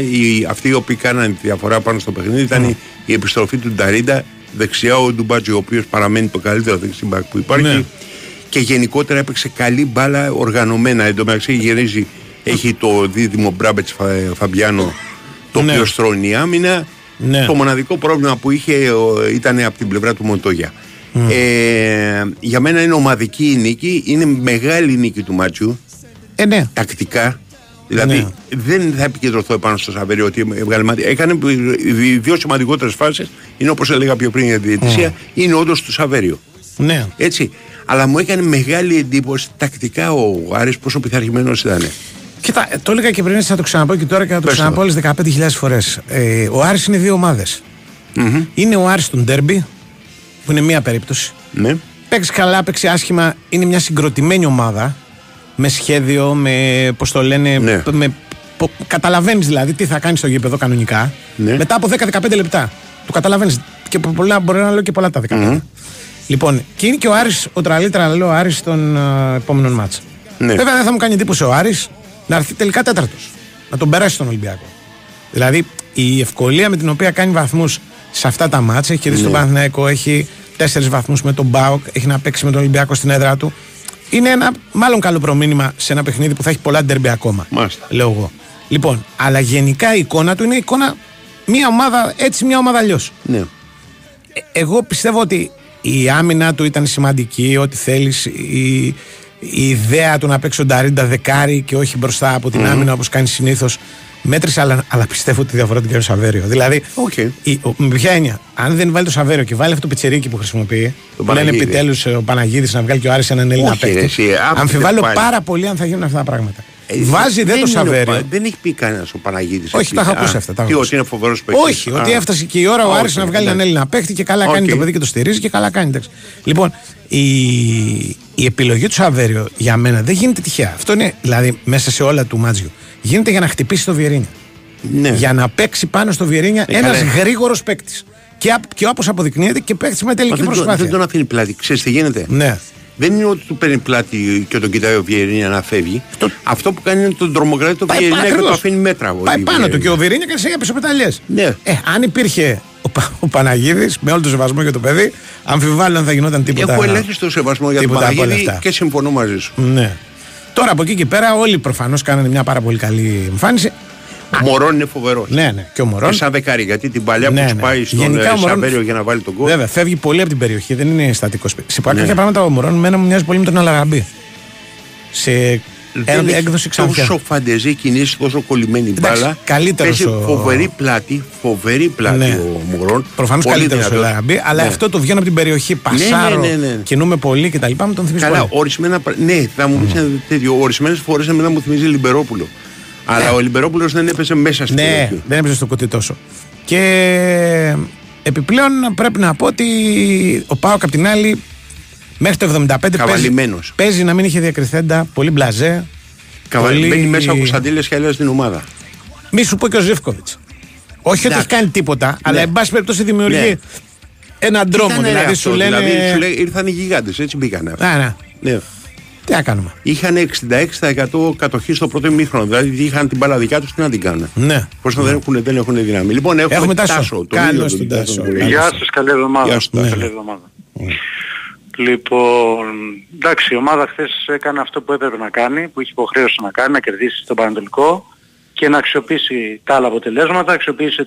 αυτοί οι οποίοι κάνανε τη διαφορά πάνω στο παιχνίδι ήταν η επιστροφή του Νταρίντα, δεξιά ο Ντουμπάτζι, ο οποίος παραμένει το καλύτερο δεξιμπακ που υπάρχει. Και γενικότερα έπαιξε καλή μπάλα, οργανωμένα. Εν τω μεταξύ γυρίζει, έχει το δίδυμο Μπράμπετς Φαμπιάνο, το οποίο στρώνει άμυνα. Ναι. Το μοναδικό πρόβλημα που είχε ήταν από την πλευρά του Μοντόγια. Για μένα είναι ομαδική η νίκη, είναι μεγάλη η νίκη του Μάτσιου. Ναι. Τακτικά. Δηλαδή δεν θα επικεντρωθώ επάνω στο Σαβέριο ότι έκανε δύο σημαντικότερες φάσεις. Είναι, όπως έλεγα πιο πριν, η διαιτησία, είναι όντως του Σαβέριο. Ναι. Έτσι. Αλλά μου έκανε μεγάλη εντύπωση τακτικά ο Άρης πόσο πειθαρχημένος ήταν. Κοίτα, το έλεγα και πριν, έτσι θα το ξαναπώ και τώρα και θα το ξαναπώ όλες 15.000 φορές. Ο Άρης είναι δύο ομάδες. Είναι ο Άρης του ντέρμπι, που είναι μία περίπτωση. Ναι. Παίξει καλά, παίξει άσχημα, είναι μια συγκροτημένη ομάδα. Με σχέδιο, με πώς το λένε. Ναι. Καταλαβαίνεις δηλαδή τι θα κάνεις στο γήπεδο κανονικά. Ναι. Μετά από 10-15 λεπτά. Το καταλαβαίνεις. Και πολλά, μπορεί να λέω και πολλά τα 15. Λοιπόν, και είναι και ο Άρης, ο τραλή ο Άρης των επόμενων μάτς. Ναι. Βέβαια δεν θα μου κάνει εντύπωση ο Άρης να έρθει τελικά τέταρτος, να τον περάσει τον Ολυμπιακό. Δηλαδή η ευκολία με την οποία κάνει βαθμούς σε αυτά τα μάτς, έχει κερδίσει τον Παναθηναϊκό, έχει 4 βαθμούς με τον ΠΑΟΚ, έχει να παίξει με τον Ολυμπιακό στην έδρα του. Είναι ένα μάλλον καλό προμήνυμα σε ένα παιχνίδι που θα έχει πολλά ντέρμπι ακόμα. Μάλιστα. Λέω εγώ. Λοιπόν, αλλά γενικά η εικόνα του είναι εικόνα μια ομάδα έτσι, μια ομάδα αλλιώς. Ναι. Εγώ πιστεύω ότι η άμυνα του ήταν σημαντική, ό,τι θέλεις. η ιδέα του να παίξει ο Νταρίντα δεκάρι και όχι μπροστά από την άμυνα όπως κάνει συνήθως μέτρησε, αλλά πιστεύω ότι τη διαφορά την κάνει ο Σαβέριο. Δηλαδή, με ποια έννοια, αν δεν βάλει το Σαβέριο και βάλει αυτό το πιτσερίκι που χρησιμοποιεί, που λένε επιτέλους ο Παναγίδης να βγάλει και ο Άρης έναν Έλληνα παίκτη, αμφιβάλλω πάρα πολύ αν θα γίνουν αυτά τα πράγματα. Βάζει δεν το Σαβέριο. Δεν έχει πει κανένα ο Παναγίδης. Όχι, τα είχα ακούσει αυτά. Ότι είναι φοβερός παίκτης. Όχι, ότι έφτασε και η ώρα ο Άρης να βγάλει έναν Έλληνα παίκτη και καλά κάνει το παιδί και το στηρίζει και καλά κάνει. Λοιπόν, η επιλογή του Σαβέριο για μένα δεν γίνεται τυχαία. Αυτό είναι δηλαδή μέσα σε όλα του Μάντζιου. Γίνεται για να χτυπήσει το Βιερίνια. Ναι. Για να παίξει πάνω στο Βιερίνια ένας γρήγορος παίκτης. Και όπως αποδεικνύεται και παίκτης με τελική προσπάθεια. Δεν τον αφήνει πλάτη. Ξέρεις τι γίνεται. Ναι. Δεν είναι ότι του παίρνει πλάτη και τον κοιτάει ο Βιερίνια να φεύγει. Αυτό που κάνει είναι τον τρομοκράτη το Βιερίνια και το αφήνει μέτρα. Πάει πάνω του και ο Βιερίνια κάνει σαν για πισωπεταλιές. Ναι. Αν υπήρχε ο Παναγίδης, με όλο το σεβασμό για το παιδί, αμφιβάλλω αν θα γινόταν τίποτα. Έχω ελάχιστο σεβασμό για τον Παναγίδη και συμφωνώ μαζί σου. Ναι. Τώρα από εκεί και πέρα όλοι προφανώς κάνανε μια πάρα πολύ καλή εμφάνιση. Ο Μωρόν είναι φοβερός. Ναι, ναι. Και ο Μωρόν. Και σαν δεκάρι, γιατί την παλιά που σπάει στον Σαβέριο για να βάλει τον κόλπο. Βέβαια, φεύγει πολύ από την περιοχή, δεν είναι στατικός. Σε κάποια πράγματα ο Μωρόν μένα μου μοιάζει πολύ με τον Αλαγαμπή. Σε έκδοση ξανά. Τόσο φαντεζή κινήσεις, τόσο κολλημένη μπάλα. Καλύτερος. Φοβερή πλάτη ναι. Ο Μωρόν. Προφανώς καλύτερος ο Αλαγαμπή, αλλά αυτό το βγαίνει από την περιοχή. Πασάρο, κινούμε πολύ κτλ. Με τον θυμίζει. Καλά, ορισμένα. Ναι, θα μου πει ένα τέτοιο. Ορισμένες φορές εμένα μου θυμίζει Λιμπερόπουλο. Αλλά ο Λιμπερόπουλος δεν έπεσε μέσα στην περιοχή. Ναι, δεν έπεσε στο κουτί τόσο. Και επιπλέον πρέπει να πω ότι ο ΠΑΟΚ απ' την άλλη μέχρι το 75 παίζει να μην είχε διακριθέντα, πολύ μπλαζέ. Καβαλημένος πολύ... μέσα ο Κωνσταντήλες και αλλιώς στην ομάδα. Μη σου πω και ο Ζεύκοβιτς. Όχι ότι έχει κάνει τίποτα, αλλά εν πάση περιπτώσει δημιουργεί έναν τρόμο. Δηλαδή σου λένε. Δηλαδή, ήρθαν οι γιγάντες, έτσι μπήκανε. Ναι. Τι να κάνουμε. Είχαν 66% κατοχή στο πρώτο ημίχρονο. Δηλαδή είχαν την μπάλα δικά τους, τι να την κάνουν. Ναι. Πώς να δεν έχουν δύναμη. Λοιπόν, έχουμε Τάσο. Καλώς τον Τάσο. Γεια σας, καλή εβδομάδα. Λοιπόν, εντάξει, η ομάδα χθες έκανε αυτό που έπρεπε να κάνει, που είχε υποχρέωση να κάνει, να κερδίσει τον Πανατολικό και να αξιοποιήσει τα άλλα αποτελέσματα. Αξιοποίησε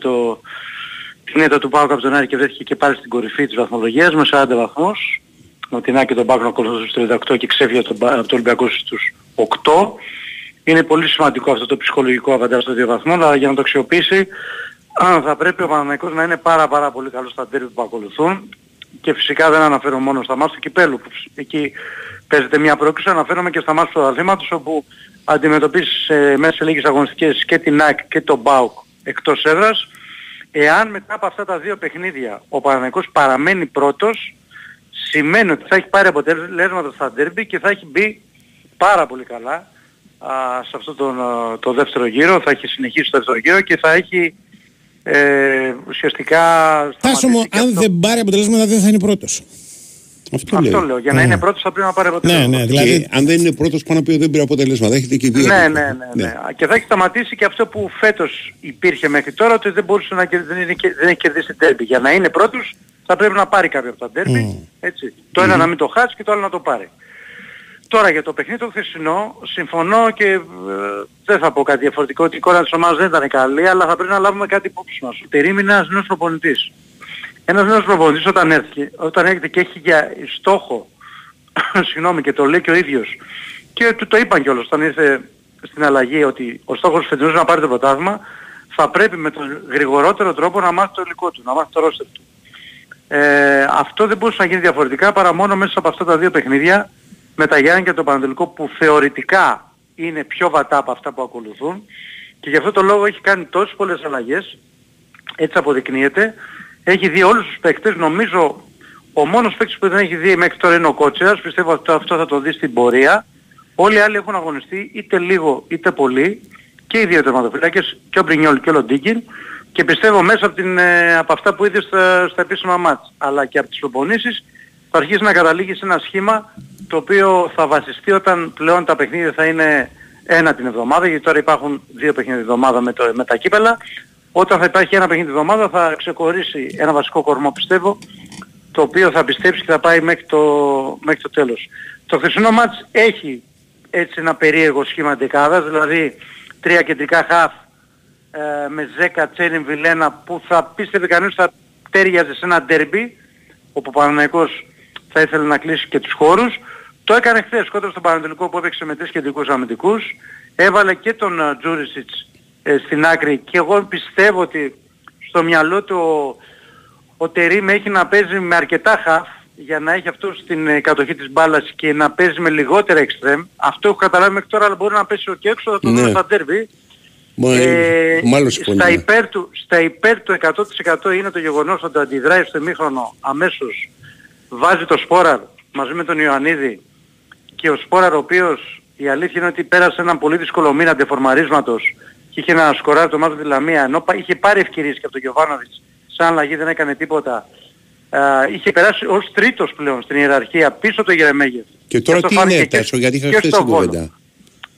την ήττα του ΠΑΟΚ από τον Άρη και βρέθηκε και πάλι στην κορυφή της βαθμολογίας με 40 βαθμούς. Με την Άκη τον Πάκο να κολουθούσε στους 38 και ξέφυγε από τον Ολυμπιακό στους 8. Είναι πολύ σημαντικό αυτό το ψυχολογικό αβαντάζ των δύο βαθμών, αλλά για να το αξιοποιήσει θα πρέπει ο Παναθηναϊκός να είναι πάρα πολύ καλός στα ντέρμπι που ακολουθούν. Και φυσικά δεν αναφέρω μόνο στα μάτς του Κυπέλλου, που εκεί παίζεται μια πρόκληση, αναφέρομαι και στα μάτς του Πρωταθλήματος, όπου αντιμετωπίζεις μέσα σε λίγες αγωνιστικές και την Άκη και τον Μπάουκ εκτός έδρας. Εάν μετά από αυτά τα δύο παιχνίδια ο Παναθηναϊκός παραμένει πρώτος, σημαίνει ότι θα έχει πάρει αποτελέσματα στα ντέρμπι και θα έχει μπει πάρα πολύ καλά σε αυτό το δεύτερο γύρο, θα έχει συνεχίσει το δεύτερο γύρο και θα έχει ουσιαστικά... Τάσο μου, αν δεν πάρει αποτελέσματα δεν θα είναι πρώτος. Αυτό λέω. Για να είναι πρώτος θα πρέπει να πάρει αποτελέσματα. Ναι, δηλαδή αν δεν είναι πρώτος πάνω από δεν πήρε αποτελέσματα. Έχετε και δύο. Ναι. Και θα έχει σταματήσει και αυτό που φέτος υπήρχε μέχρι τώρα, ότι δεν μπορούσε να κερδίσει ντέρμπι. Για να είναι πρώτος θα πρέπει να πάρει κάποιο από τα ντέρμπι, έτσι. Το ένα να μην το χάσει και το άλλο να το πάρει. Τώρα για το παιχνίδι το χθεσινό, συμφωνώ και δεν θα πω κάτι διαφορετικό, ότι η εικόνα της ομάδας δεν ήταν καλή, αλλά θα πρέπει να λάβουμε κάτι υπόψη μας. Ο Τερίμ είναι ένας νέος προπονητής. Ένας νέος προπονητής όταν έρχεται και έχει για στόχο, και το λέει και ο ίδιος, και του το είπαν κιόλας όταν ήρθε στην αλλαγή, ότι ο στόχος φετινού να πάρει το πρωτάθλημα, θα πρέπει με τον γρηγορότερο τρόπο να μάθει το υλικό του, να μάθει το ρόστερ του. Αυτό δεν μπορούσε να γίνει διαφορετικά παρά μόνο μέσα από αυτά τα δύο παιχνίδια με τα Γιάννη και το Πανατολικό, που θεωρητικά είναι πιο βατά από αυτά που ακολουθούν, και γι' αυτό το λόγο έχει κάνει τόσες πολλές αλλαγές, έτσι αποδεικνύεται. Έχει δει όλους τους παίκτες, νομίζω ο μόνος παίκτης που δεν έχει δει μέχρι τώρα είναι ο Κότσιας, πιστεύω ότι αυτό θα το δει στην πορεία. Όλοι οι άλλοι έχουν αγωνιστεί είτε λίγο είτε πολύ, και οι δύο τερματοφυλάκες, και ο Μπρινιόλ και ο Λοντίκιν. Και πιστεύω μέσα από αυτά που είδε στα επίσημα μάτς, αλλά και από τις προπονήσεις, θα αρχίσει να καταλήγει σε ένα σχήμα το οποίο θα βασιστεί όταν πλέον τα παιχνίδια θα είναι ένα την εβδομάδα, γιατί τώρα υπάρχουν δύο παιχνίδια την εβδομάδα με τα κύπελα. Όταν θα υπάρχει ένα παιχνίδι την εβδομάδα θα ξεκορίσει ένα βασικό κορμό, πιστεύω, το οποίο θα πιστέψει και θα πάει μέχρι το τέλος. Το χθεσινό μάτς έχει έτσι ένα περίεργο σχήμα δεκάδας, δηλαδή τρία κεντρικά χαφ, με Ζέκα, Τσέριν, Βιλένα, που θα πίστευε κανείς θα τέριαζε σε ένα ντέρμπι, όπου ο Παναθηναϊκός θα ήθελε να κλείσει και τους χώρους. Το έκανε χθες κόντρα στον Πανατολικό που έπαιξε με 3 κεντρικούς αμυντικούς. Έβαλε και τον Τζούρισιτς στην άκρη και εγώ πιστεύω ότι στο μυαλό του ο Τερίμ έχει να παίζει με αρκετά χαφ για να έχει αυτό στην κατοχή της μπάλας και να παίζει με λιγότερα εξτρέμ. Αυτό έχω καταλάβει μέχρι τώρα, αλλά μπορεί να πέσει και έξω, θα το δούμε στα ντέρμπι. Στα υπέρ του 100% είναι το γεγονός ότι αντιδράει στο ημίχρονο αμέσως, βάζει το Σπόραρ μαζί με τον Ιωαννίδη και ο Σπόραρ ο οποίος η αλήθεια είναι ότι πέρασε έναν πολύ δύσκολο μήνα αντεφορμαρίσματος και είχε να σκοράρει το μάτι τη Λαμία, ενώ είχε πάρει ευκαιρίες και από τον Γιωβάνοβιτς, σαν αλλαγή δεν έκανε τίποτα. Είχε περάσει ως τρίτος πλέον στην ιεραρχία πίσω από τον Γερεμέγεφ. Και τώρα τι είναι έφτασε, γιατί είχα χθες την κουβέντα.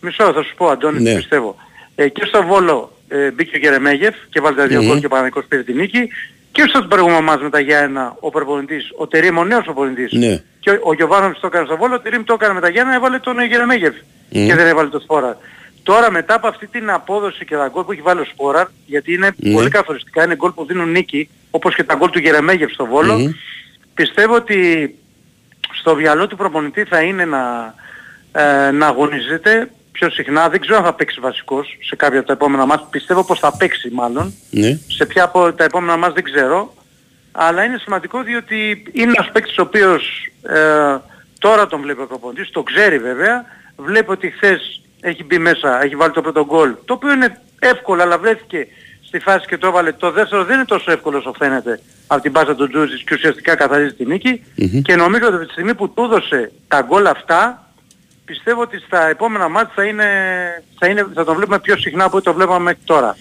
Μισό θα σου πω Αντώνη, ναι. Πιστεύω. Και στο Βόλο μπήκε ο Γερεμέγεφ και βάλε τα δύο γκολ και ο Παναθηναϊκός πήρε την νίκη. Και στον προηγούμενο μας μετά για ένα ο προπονητής, ο Τερίμ ο νέος προπονητής. Ναι. Και ο Γιωβάνοβιτς το έκανε στο Βόλο, ο Τερίμ το έκανε μετά για ένα, έβαλε τον Γερεμέγεφ και δεν έβαλε τον Σπόρα. Τώρα μετά από αυτή την απόδοση και τα γκολ που έχει βάλει ο Σπόραρ, γιατί είναι πολύ καθοριστικά, είναι γκολ που δίνουν νίκη, όπως και τα γκολ του Γερεμέγεφ στο Βόλο, πιστεύω ότι στο μυαλό του προπονητή θα είναι να αγωνίζεται πιο συχνά. Δεν ξέρω αν θα παίξει βασικός σε κάποια από τα επόμενα μάτς. Πιστεύω πως θα παίξει μάλλον. Σε ποια από τα επόμενα μάτς δεν ξέρω. Αλλά είναι σημαντικό διότι είναι ένας παίκτης ο οποίος τώρα τον βλέπει ο προπονητής, τον ξέρει βέβαια, βλέπει ότι χθες έχει μπει μέσα, έχει βάλει το πρώτο γκολ, το οποίο είναι εύκολο, αλλά βρέθηκε στη φάση και το έβαλε. Το δεύτερο δεν είναι τόσο εύκολο όσο φαίνεται από την πάσα του Τζούζης και ουσιαστικά καθαρίζει τη νίκη. Και νομίζω ότι από τη στιγμή που του έδωσε τα γκολ αυτά, πιστεύω ότι στα επόμενα μάτια θα τον βλέπουμε πιο συχνά από ό,τι το βλέπαμε μέχρι τώρα.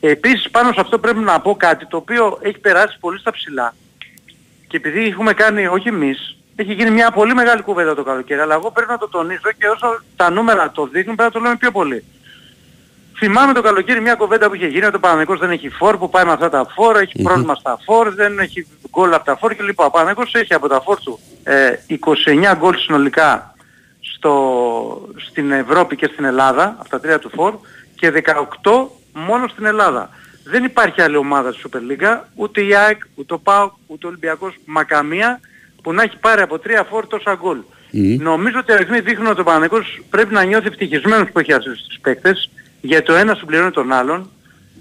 Επίσης πάνω σε αυτό πρέπει να πω κάτι το οποίο έχει περάσει πολύ στα ψηλά και επειδή έχουμε κάνει, όχι εμείς, έχει γίνει μια πολύ μεγάλη κουβέντα το καλοκαίρι, αλλά εγώ πρέπει να το τονίσω και όσο τα νούμερα το δείχνουν πρέπει να το λέμε πιο πολύ. Θυμάμαι το καλοκαίρι μια κουβέντα που είχε γίνει ότι ο Παναθηναϊκός δεν έχει φορ, που πάει με αυτά τα φορ, έχει πρόβλημα στα φορ, δεν έχει γκολ από τα φορ κλπ. Ο Παναθηναϊκός έχει από τα φορ του 29 γκολ συνολικά στην Ευρώπη και στην Ελλάδα, αυτά τα τρία του φορ, και 18 μόνο στην Ελλάδα. Δεν υπάρχει άλλη ομάδα στη Super League, ούτε η ΑΕΚ, ούτε ο ΠΑΟΚ, ούτε ο Ολυμπιακός, μα καμία, που να έχει πάρει από 3 φορ τόσα γκολ. Νομίζω ότι οι αριθμοί δείχνουν ότι ο Παναθηναϊκός πρέπει να νιώθει ευτυχισμένος που έχει αυτούς τους παίκτες, γιατί ο ένας συμπληρώνει τον άλλον,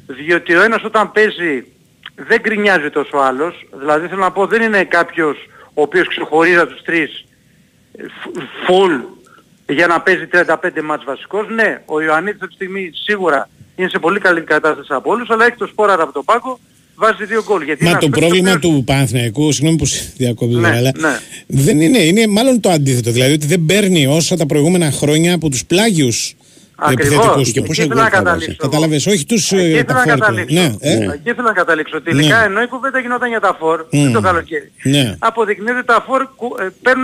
διότι ο ένας όταν παίζει δεν γκρινιάζει τόσο ο άλλος, δηλαδή θέλω να πω δεν είναι κάποιος ο οποίος ξεχωρίζει από τους τρεις full για να παίζει 35 μάτς βασικός. Ναι, ο Ιωαννίδης αυτή τη στιγμή σίγουρα είναι σε πολύ καλή κατάσταση από όλους, αλλά έχει το Σπόραρα από τον πάγκο, βάζει 2 γκολ. Μα το πρόβλημα του Παναθηναϊκού, συγγνώμη που διακόπτω, αλλά δεν είναι μάλλον το αντίθετο. Δηλαδή ότι δεν παίρνει όσα τα προηγούμενα χρόνια από τους πλάγιους επιθετικούς. Και πώς εγώ κατάλαβες, όχι τους παφόρτες. Εκεί ήθελα να καταλήξω. Τελικά ενώ η κουβέντα γινόταν για τα φορ, το καλοκαίρι. Αποδεικνύεται τα φορ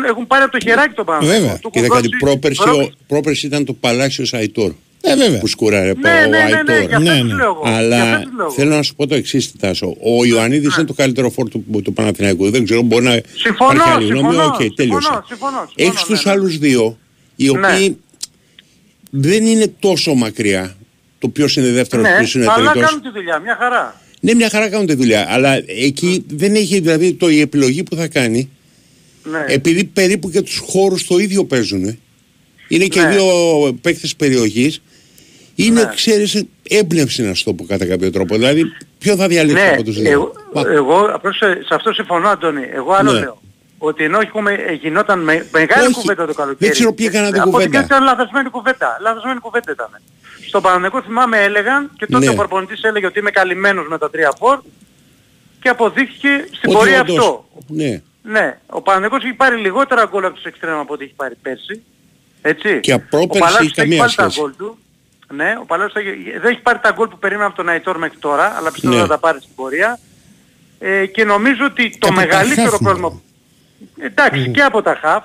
έχουν πάρει από το χεράκι το Παναθηναϊκό. Βέβαια, πρόπερση ήταν το Παλάσιος Αϊτόρ. Που σκουράρε από Αϊτόρ. Αλλά θέλω να σου πω το εξής, Τάσο. Ο Ιωαννίδης είναι το καλύτερο φόρ του Παναθηναϊκού. Δεν ξέρω, μπορεί να υπάρχει άλλη γνώμη. Οκ, τέλειωσε. Έχεις τους άλλους δύο, οι οποίοι δεν είναι τόσο μακριά το ποιος είναι δεύτερος, ποιος είναι τρίτος. Αλλά κάνουν τη δουλειά, μια χαρά. Ναι, μια χαρά κάνουν τη δουλειά. Αλλά εκεί δεν έχει δηλαδή η επιλογή που θα κάνει, επειδή περίπου και τους χώρους το ίδιο παίζουν. Είναι και δύο παίκτες περιοχής. Είναι, ξέρεις, έμπνευση να σου το πω κατά κάποιο τρόπο. Δηλαδή, ποιο θα διαλέξει από τους δύο. Εγώ απλώς σε αυτό συμφωνώ, Αντώνη. Εγώ άλλο λέω. Ότι ενώ γινόταν μεγάλη κουβέντα το καλοκαίρι. Δεν ξέρω ποιοι έκαναν την κουβέντα. Από την ήταν λαθασμένη κουβέντα. Λαθασμένη κουβέντα ήταν. Στον Παναθηναϊκό θυμάμαι έλεγαν και τότε ο προπονητής έλεγε ότι είμαι καλυμμένος με τα 3-4 και αποδείχθηκε στην πορεία αυτό. Ναι. Ο Παναθηναϊκός έχει πάρει λιγότερα γκολ από τους εξτρέμ από ό,τι έχει πάρει πέρσι. Έτσι. Και απρόπερση έχει καμία σχέση. Ναι, ο Παλάσιος δεν έχει πάρει τα γκολ που περίμενα από τον Αϊτόρ μέχρι τώρα, αλλά πιστεύω θα τα πάρει στην πορεία. Και νομίζω ότι το μεγαλύτερο πρόβλημα... Εντάξει, και από τα χαφ.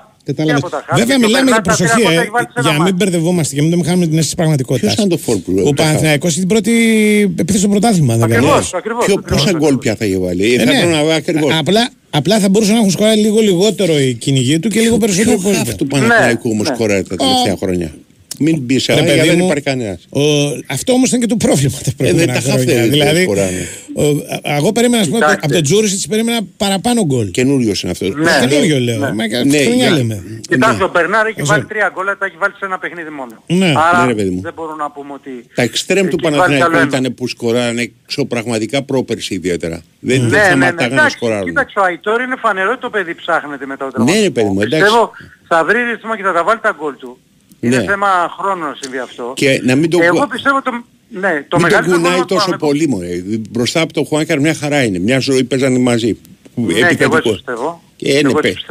Βέβαια μιλάμε για προσοχή, για να μην μπερδευόμαστε και να μην χάνουμε την αίσθηση πραγματικότητας. Ποιος ήταν το φόρπουλο. Ο Παναθηναϊκός την πρώτη επίθεση στο πρωτάθλημα. Ακριβώς. Πόσα γκολ πια θα είχε βάλει. Απλά θα μπορούσαν να έχουν σκοράρει λίγο λιγότερο οι κυνηγοί του και λίγο περισσότερο οι κολποί του. Παναθηναϊκού όμως σκοράρει τα τελευταία χρόνια. Μην μπει σε άλλα, δεν υπάρχει κανένα. Αυτό όμως ήταν και το πρόβλημα τα προηγούμενα χρόνια. Δηλαδή, εγώ περίμενα από τον Τζούρισιτς περίμενα παραπάνω γκολ. Καινούριος είναι αυτό. Καινούριο λέω. Κοιτάξτε, ο Μπερνάρ έχει βάλει 3 γκολ, τα έχει βάλει σε ένα παιχνίδι μόνο. Άρα δεν μπορούμε να πούμε ότι. Τα εξτρέμ του Παναθηναϊκού ήταν που σκοράρανε πραγματικά πρόπερση ιδιαίτερα. Δεν σταματάγανε να σκοράρουν. Κοίταξε, ο Αϊτόρ είναι φανερό ότι το παιδί ψάχνεται μετά το τραγούδι. Πιστεύω θα βρει ρυθμό και θα τα βάλει τα γκολ του. Είναι θέμα χρόνου να συμβεί αυτό. Και να μην τον κουνάει τόσο πολύ μωρέ. Μπροστά από τον Χουάνκαρ μια χαρά είναι. Μια ζωή παίζανε μαζί. Ναι,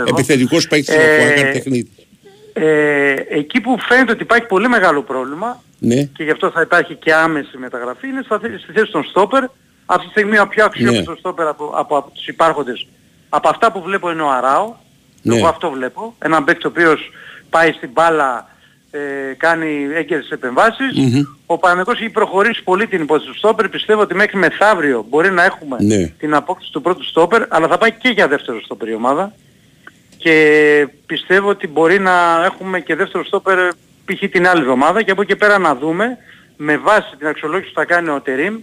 επιθετικός παίκτης ο Χουάνκαρ τεχνίτη. Εκεί που φαίνεται ότι υπάρχει πολύ μεγάλο πρόβλημα και γι' αυτό θα υπάρχει και άμεση μεταγραφή είναι στη θέση των στόπερ. Αυτή τη στιγμή ο πιο αξιόπιστος στόπερ από τους υπάρχοντες. Από αυτά που βλέπω είναι ο Αράου. Εγώ αυτό βλέπω. Έναν παίκτη ο οποίος πάει στην μπάλα, κάνει έγκαιρες επεμβάσεις. Ο Παναθηναϊκός έχει προχωρήσει πολύ την υπόθεση του στόπερ. Πιστεύω ότι μέχρι μεθαύριο μπορεί να έχουμε την απόκτηση του πρώτου στόπερ, αλλά θα πάει και για δεύτερο στόπερ η ομάδα. Και πιστεύω ότι μπορεί να έχουμε και δεύτερο στόπερ π.χ. την άλλη εβδομάδα και από εκεί πέρα να δούμε με βάση την αξιολόγηση που θα κάνει ο Τερίμ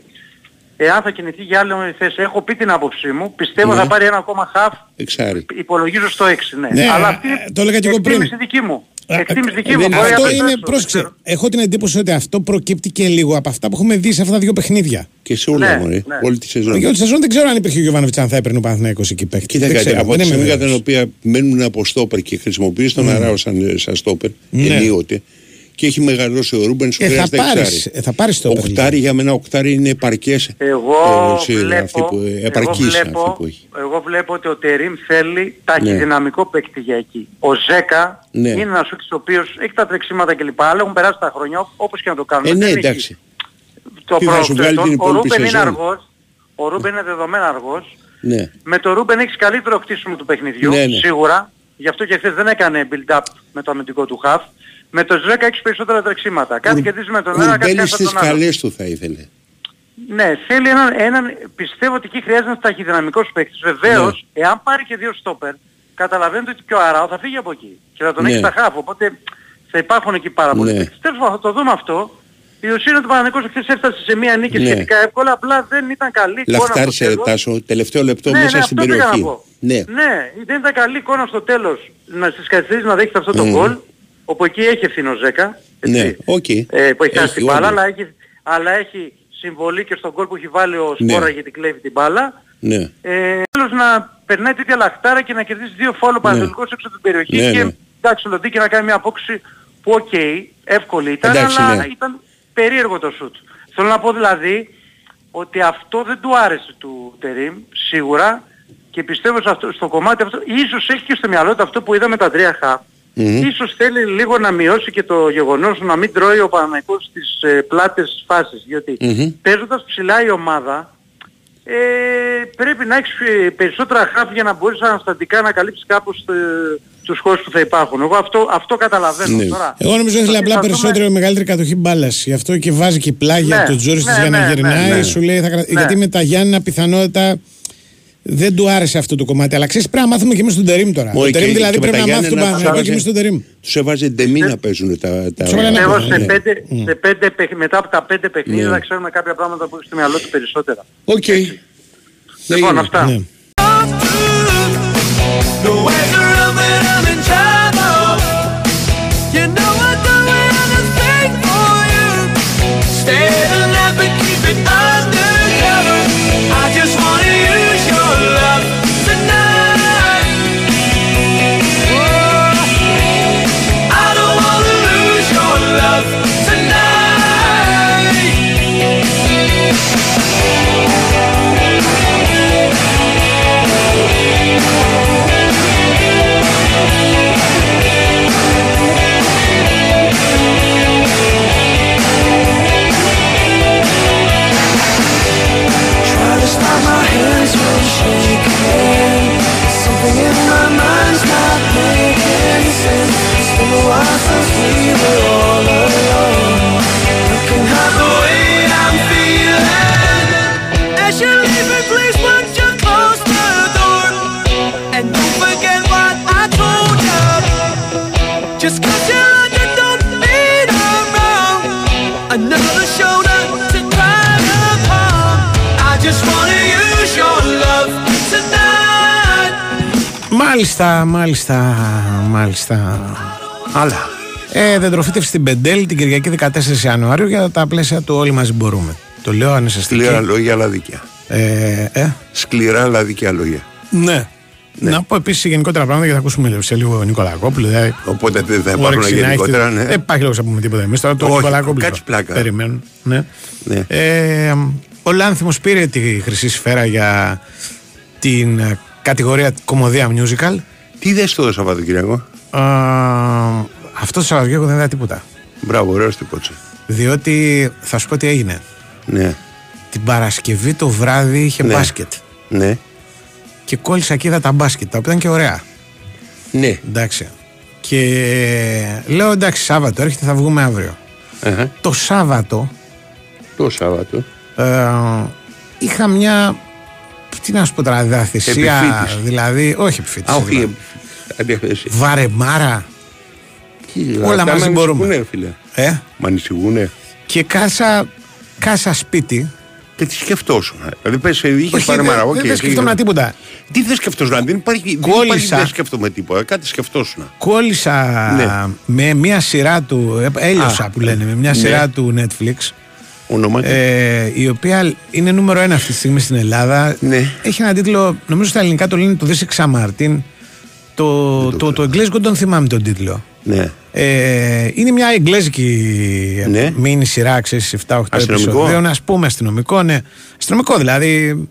εάν θα κινηθεί για άλλη θέση. Έχω πει την άποψή μου. Πιστεύω θα πάρει ένα ακόμα χαφ. Υπολογίζω στο 6. Ναι. Αλλά αυτή είναι εκτίμηση δική μου. Αυτό είναι, πρόσεξε, έχω την εντύπωση ότι αυτό προκύπτει και λίγο από αυτά που έχουμε δει σε αυτά τα δύο παιχνίδια. Και σε όλα, μωρέ. Όλη τη σεζόν. Για όλη τη σεζόν δεν ξέρω αν υπήρχε ο Γιωβάνοβιτς, αν θα έπαιρνε ο Παναθηναϊκός εκεί παίκτη. Κοίτα κάτι, από τη στιγμή κατά την οποία μένουν από στόπερ και χρησιμοποιεί τον Αράο σαν στόπερ, ενίοτε, και έχει μεγαλώσει ο Ρούμπενς, χρειάζεται εξάρι. Θα πάρεις το οκτάρι, για μένα οκτάρι είναι επαρκές. Εγώ βλέπω ότι ο Τερίμ θέλει ταχυδυναμικό παίκτη για εκεί. Ο Ζέκα είναι ένας ο οποίος έχει τα τρεξίματα κλπ. Αλλά έχουν περάσει τα χρόνια όπως και να το κάνουν. Εντάξει. Ο Ρούμπεν είναι αργός. Ο Ρούμπεν είναι δεδομένα αργός. Με το Ρούμπεν έχεις καλύτερο χτίσιμο του παιχνιδιού, σίγουρα. Γι' αυτό και χθες δεν έκανε build-up με το αμυντικό του χαφ. Με το Ζέκα έχεις περισσότερα τρεξίματα. Κάτι κερδίζει με τον ένα, κάτι κερδίζει με τον άλλο. Στις καλές του θα ήθελε. Ναι, θέλει έναν πιστεύω ότι εκεί χρειάζεται ένας ταχυδυναμικός παίκτης. Βεβαίως, εάν πάρει και 2 στόπερ, καταλαβαίνετε ότι πιο Αράο θα φύγει από εκεί. Και θα τον έχει στα χάφ. Οπότε θα υπάρχουν εκεί πάρα πολλοί παίκτες. Τέλος πάντων, θα το δούμε αυτό. Η ουσία είναι ότι ο Παναθηναϊκός χθες έφτασε σε μια νίκη σχετικά εύκολα. Απλά δεν ήταν καλή εικόνα. Λαχτάρισε, Τάσο, τελευταίο λεπτό μέσα στην περιοχή. Ναι, δεν ήταν καλή εικόνα στο τέλος στις καθυστερήσεις να δέχεται αυτό το γκολ. Όπου εκεί έχει ευθύνο Ζέκα, που έχει χάσει την μπάλα, αλλά έχει συμβολή και στον γκολ που έχει βάλει ο Σπόραρ γιατί κλέβει την μπάλα. Τέλος να περνάει τέτοια λαχτάρα και να κερδίσει 2 φάουλ παραδελφικώς έξω από την περιοχή και εντάξει, λοντή και να κάνει μια απόκριση που εύκολη ήταν, εντάξει, αλλά ήταν περίεργο το σουτ. Θέλω να πω δηλαδή ότι αυτό δεν του άρεσε του Τερίμ, σίγουρα, και πιστεύω στο κομμάτι αυτό, ίσως έχει και στο μυαλό του αυτό που είδαμε τα 3 χαφ. Ίσως θέλει λίγο να μειώσει και το γεγονός να μην τρώει ο Παναθηναϊκός στις πλάτες φάσεις. Διότι παίζοντας ψηλά η ομάδα πρέπει να έχεις περισσότερα χάφη για να μπορείς αναστατικά να καλύψεις κάπως τους χώρους που θα υπάρχουν. Εγώ αυτό καταλαβαίνω τώρα. Εγώ νομίζω ότι απλά περισσότερο μεγαλύτερη κατοχή μπάλας. Γι' αυτό και βάζει και πλάγια του Τζούρισιτς για να γυρνάει. Σου λέει, γιατί με τα Γιάννενα πιθανότητα... Δεν του άρεσε αυτό το κομμάτι, αλλά ξέρεις πρέπει να μάθουμε και εμείς τον Τερίμ τώρα. Ο Τερίμ δηλαδή πρέπει να μάθουμε και εμείς τον Τερίμ. Τους έβαζε ντεμή να παίζουν τα... Εγώ σε 5 μετά από τα 5 παιχνίδια να ξέρουμε κάποια πράγματα που έχει στο μυαλό του περισσότερα. Οκ. Λοιπόν, αυτά. Μάλιστα. Αλλά δεν τροφήτευε στην Πεντέλη την Κυριακή 14 Ιανουαρίου για τα πλαίσια του όλοι μαζί μπορούμε. Το λέω ανεσαστική. Σκληρά λόγια αλλά δίκαια. Σκληρά αλλά δίκαια λόγια. Ναι. Να πω επίσης γενικότερα πράγματα και θα ακούσουμε σε λίγο Νικολακόπουλο. Οπότε δεν θα υπάρχουν γενικότερα. Ναι. Δεν υπάρχει λόγος να πούμε τίποτα εμείς. Τώρα το Νικολακόπουλο. Περιμένουν. Ναι. Ο Λάνθιμος πήρε τη χρυσή σφαίρα για την κατηγορία κομμωδία musical. Τι είδες το Σαββατοκύριακο? Αυτό το Σαββατοκύριακο δεν είδα τίποτα. Μπράβο, ωραίος τύπος. Διότι θα σου πω τι έγινε. Ναι. Την Παρασκευή το βράδυ είχε μπάσκετ. Ναι. Και κόλλησα και είδα τα μπάσκετ, τα οποία ήταν και ωραία. Ναι. Εντάξει. Και λέω εντάξει, Σάββατο έρχεται, θα βγούμε αύριο. Uh-huh. Το Σάββατο. Είχα μια. Τι να σου πω τώρα, διαθεσία. Δηλαδή, όχι επιφύτηση. Όχι. Βαρεμάρα. Όλα μαζί μπορούμε. Μ' ανησυχούνε. Και κάσα σπίτι. Και τι σκεφτόσουν. Δηλαδή, πες, είχε βαρεμάρα. Δεν σκεφτόμουν τίποτα. Τι δεν σκεφτόσουν, δεν υπάρχει. Δεν σκεφτόμαι τίποτα. Κάτι σκεφτόσουν. Κόλλησα με μια σειρά του. Έλειωσα που λένε. Με μια σειρά του Netflix. Η οποία είναι νούμερο 1 αυτή τη στιγμή στην Ελλάδα. Ναι. Έχει έναν τίτλο, νομίζω στα ελληνικά το λένε το This Exa Martin. Το εγγλέζικο δεν θυμάμαι τον τίτλο. Ναι. Είναι μια εγγλέζικη μίνι σειρά, ξέρεις, 7-8 επεισοδίων. Ας πούμε αστυνομικό, ναι. Αστυνομικό δηλαδή.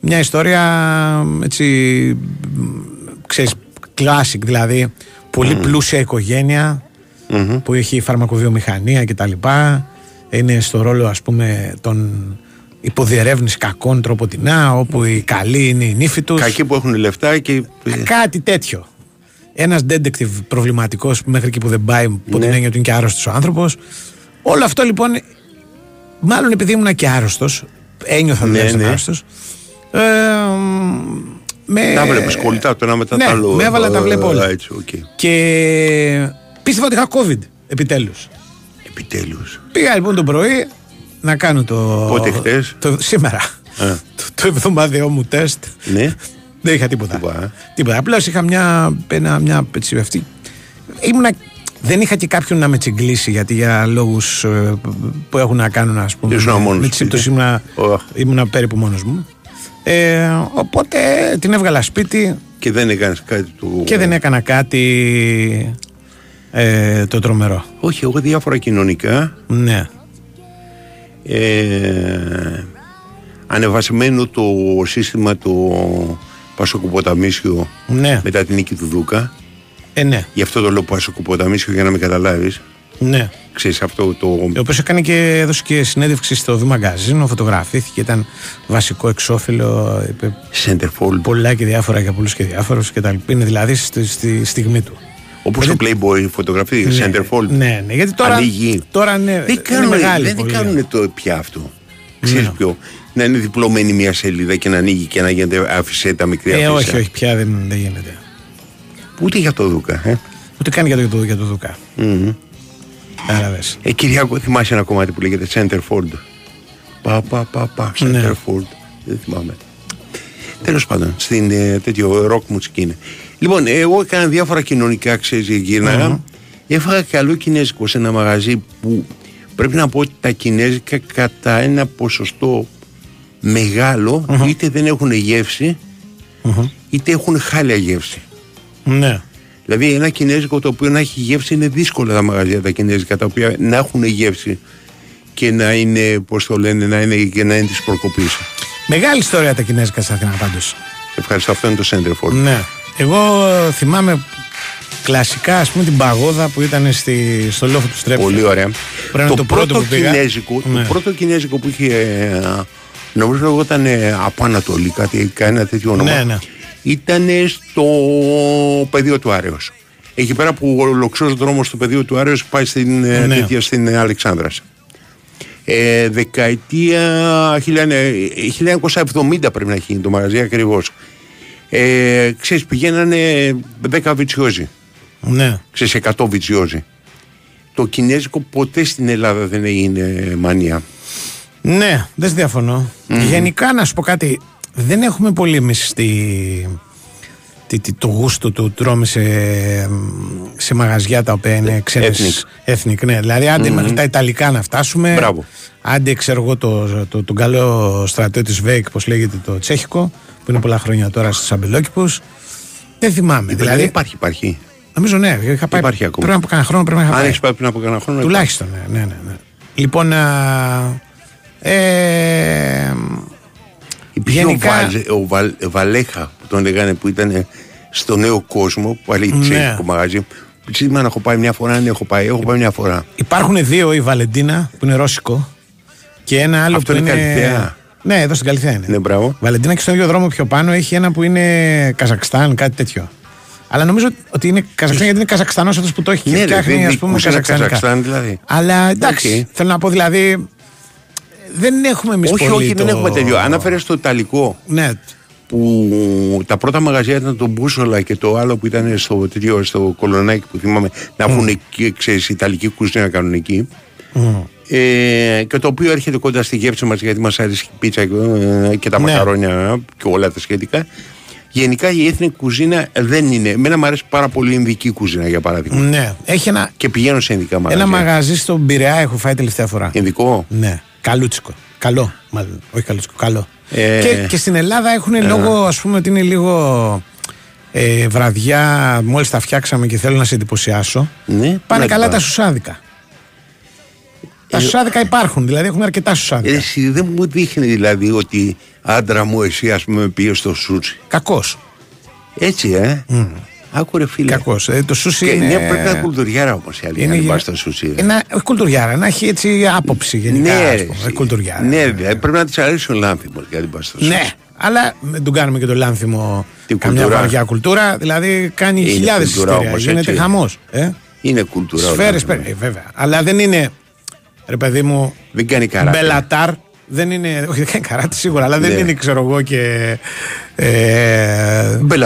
Μια ιστορία έτσι, ξέρεις, classic δηλαδή. Πολύ πλούσια οικογένεια που έχει φαρμακοβιομηχανία κτλ. Είναι στο ρόλο, ας πούμε, των υποδιερεύνης κακών τροποτινά, όπου οι καλοί είναι οι νύφοι τους. Κακοί που έχουν λεφτά και. Κάτι τέτοιο. Ένας detective προβληματικός μέχρι εκεί που δεν πάει, που την έννοια ότι είναι και άρρωστος ο άνθρωπος. Όλο αυτό λοιπόν. Μάλλον επειδή ήμουν και άρρωστος, ένιωθα ότι ήμουν άρρωστος. Τα βλέπεις κολλητά το ένα μετά το άλλο. Με έβαλα τα βλέπω όλα. Okay. Και πίστευα ότι είχα COVID επιτέλους. Πήγα λοιπόν το πρωί να κάνω το. Πότε χτες? Σήμερα. Το εβδομαδιαίο μου τεστ. Ναι. Δεν είχα τίποτα. Απλώς είχα μια αυτή. Δεν είχα και κάποιον να με τσιγκλίσει, γιατί για λόγους που έχουν να κάνουν, ας πούμε. Με τη σύμπτωση ήμουν περίπου μόνος μου. Οπότε την έβγαλα σπίτι. Και δεν έκανες κάτι του. Και δεν έκανα κάτι. Το τρομερό. Όχι, εγώ διάφορα κοινωνικά. Ναι. Ανεβασμένο το σύστημα το Πασοκοποταμίσιο μετά την νίκη του Δούκα. Ναι. Γι' αυτό το λέω Πασοκοποταμίσιο, για να με καταλάβεις. Ναι. Ξέρεις αυτό το. Ο οποίος έδωσε και συνέντευξη στο Βήμα Γκαζίνο, φωτογραφήθηκε, ήταν βασικό εξώφυλλο. Σέντερφολ. Πολλά και διάφορα για πολλούς και διάφορους κτλ. Είναι δηλαδή στη στιγμή του. Όπως το Playboy φωτογραφεί, Centerfold. Ναι, γιατί τώρα. Ανοίγει. Τώρα ναι, δεν κάνουν το πια αυτό. Ξέρεις ποιο. Να είναι διπλωμένη μια σελίδα και να ανοίγει και να γίνεται άφησε τα μικρή αφήσα. Όχι, πια δεν γίνεται. Ούτε για το Δούκα. Ούτε καν για το Δούκα. Άραβες. Κυριάκο, θυμάσαι ένα κομμάτι που λέγεται Centerfold. Παπα, Centerfold. Δεν θυμάμαι. Τέλος πάντων, στην τέτοιο ροκ μουσική είναι. Λοιπόν, εγώ έκανα διάφορα κοινωνικά, ξέρεις, γύρναγα. Έφαγα καλό κινέζικο σε ένα μαγαζί που πρέπει να πω ότι τα κινέζικα κατά ένα ποσοστό μεγάλο είτε δεν έχουν γεύση είτε έχουν χάλια γεύση. Ναι. Δηλαδή ένα κινέζικο το οποίο να έχει γεύση είναι δύσκολα τα μαγαζιά τα κινέζικα τα οποία να έχουν γεύση και να είναι, πώς το λένε, να είναι της προκοπής. Μεγάλη ιστορία τα κινέζικα στα Αθήνα πάντως. Ευχαριστώ, αυτό είναι το Centerfold. Ναι. Εγώ θυμάμαι κλασικά, ας πούμε, την παγόδα που ήταν στο λόφο του Στρέπη. Πολύ ωραία. Το πρώτο κινέζικο που είχε, νομίζω εγώ ήταν από Ανατολή, κάτι, ένα τέτοιο όνομα. Ναι. Ήταν στο πεδίο του Άρεως. Εκεί πέρα που ο λοξός δρόμος του πεδίου του Άρεως πάει στην Αλεξάνδρας. Δεκαετία 1970 πρέπει να έχει γίνει το μαγαζί ακριβώς. Ξέρεις, πηγαίνανε 10 βιτσιόζοι. Ναι. Ξέρεις, 100 βιτσιόζοι. Το κινέζικο ποτέ στην Ελλάδα δεν είναι μανία. Ναι, δεν διαφωνώ. Γενικά να σου πω κάτι. Δεν έχουμε πολύ εμείς το γούστο του τρώμε σε μαγαζιά τα οποία είναι ξένες. Ethnic, ναι. Δηλαδή, άντε με τα Ιταλικά να φτάσουμε. Μπράβο. Άντε, ξέρω εγώ, τον καλό στρατό της ΒΕΚ, πώς λέγεται, το τσέχικο, που είναι πολλά χρόνια τώρα στους Αμπελόκηπους. Δεν θυμάμαι. Δηλαδή, υπάρχει. Νομίζω, ναι. Είχα πάει πριν από κανένα χρόνο. Αν έχεις πάει πριν από κανένα χρόνο. Τουλάχιστον, ναι. Λοιπόν. Υπήρχε ο Βαλέχα, που τον λέγανε, που ήταν στο Νέο Κόσμο, που αλλήλει τσέχικο μαγαζί. Σήμερα να έχω πάει μια φορά, αν έχω πάει μια φορά. Υπάρχουν δύο, η Βαλεντίνα, που είναι ρώσικο, και ένα άλλο. Αυτό που είναι Καλυθέα. Ναι, εδώ στην Καλυθέα είναι. Ναι, μπράβο. Βαλεντίνα, και στον ίδιο δρόμο πιο πάνω έχει ένα που είναι Καζακστάν, κάτι τέτοιο. Αλλά νομίζω ότι είναι Καζακστάν, γιατί είναι Καζακστανός αυτός που το έχει, και φτιάχνει, ας πούμε, Καζακστάν, δηλαδή. Αλλά εντάξει, θέλω να πω, δηλαδή. Δεν έχουμε εμείς πολύ. Όχι, δεν έχουμε τελειώσει. Αναφέρε στο Ιταλικό. Ναι. Που τα πρώτα μαγαζιά ήταν το Μπούσολα και το άλλο που ήταν στο Κολονάκι, που θυμάμαι να βγουν εκεί, ξέρεις, Ιταλική κουζίνα κανονική. Και το οποίο έρχεται κοντά στη γεύση μας, γιατί μας άρεσε η πίτσα και τα μακαρόνια και όλα τα σχετικά. Γενικά η έθνη κουζίνα δεν είναι. Εμένα μου αρέσει πάρα πολύ η Ινδική κουζίνα, για παράδειγμα. Ναι. Έχει ένα. Και πηγαίνω σε Ινδικά μαγαζιά. Ένα μαγαζί στον Πειραιά έχω φάει τελευταία φορά. Ινδικό? Ναι. Καλούτσικο. Καλό, μάλλον. Όχι καλούτσικο, καλό. Και στην Ελλάδα έχουν λόγο, ας πούμε, ότι είναι λίγο βραδιά, μόλις τα φτιάξαμε και θέλω να σε εντυπωσιάσω. Ναι, πάνε καλά τα σουσάδικα. Τα σουσάδικα υπάρχουν, δηλαδή έχουμε αρκετά σουσάδικα. Εσύ δεν μου δείχνει δηλαδή ότι άντρα μου, εσύ, ας πούμε, πήγε στο σούτσι. Κακός. Έτσι, Άκου, ρε φίλε. Κακός. Το σούσι είναι. Ναι, πρέπει να είναι κουλτουριάρα όμως η αλήθεια. Να πας στο σούσι. Όχι κουλτουριάρα, να έχει έτσι άποψη γενικά. Ναι, πρέπει να της αρέσει ο Λάνθιμος για να πας στο σούσι. Ναι, αλλά δεν τον κάνουμε και τον Λάνθιμο καμιά βαριά κουλτούρα. Δηλαδή κάνει χιλιάδες ιστορίες. Γίνεται χαμός. Είναι κουλτούρα. Σφαίρες, βέβαια. Αλλά δεν είναι. Ρε παιδί μου. Δεν κάνει καράτη. Μπέλα Ταρ. Δεν είναι, όχι, δεν κάνει καράτη σίγουρα, αλλά δεν είναι, ξέρω εγώ, και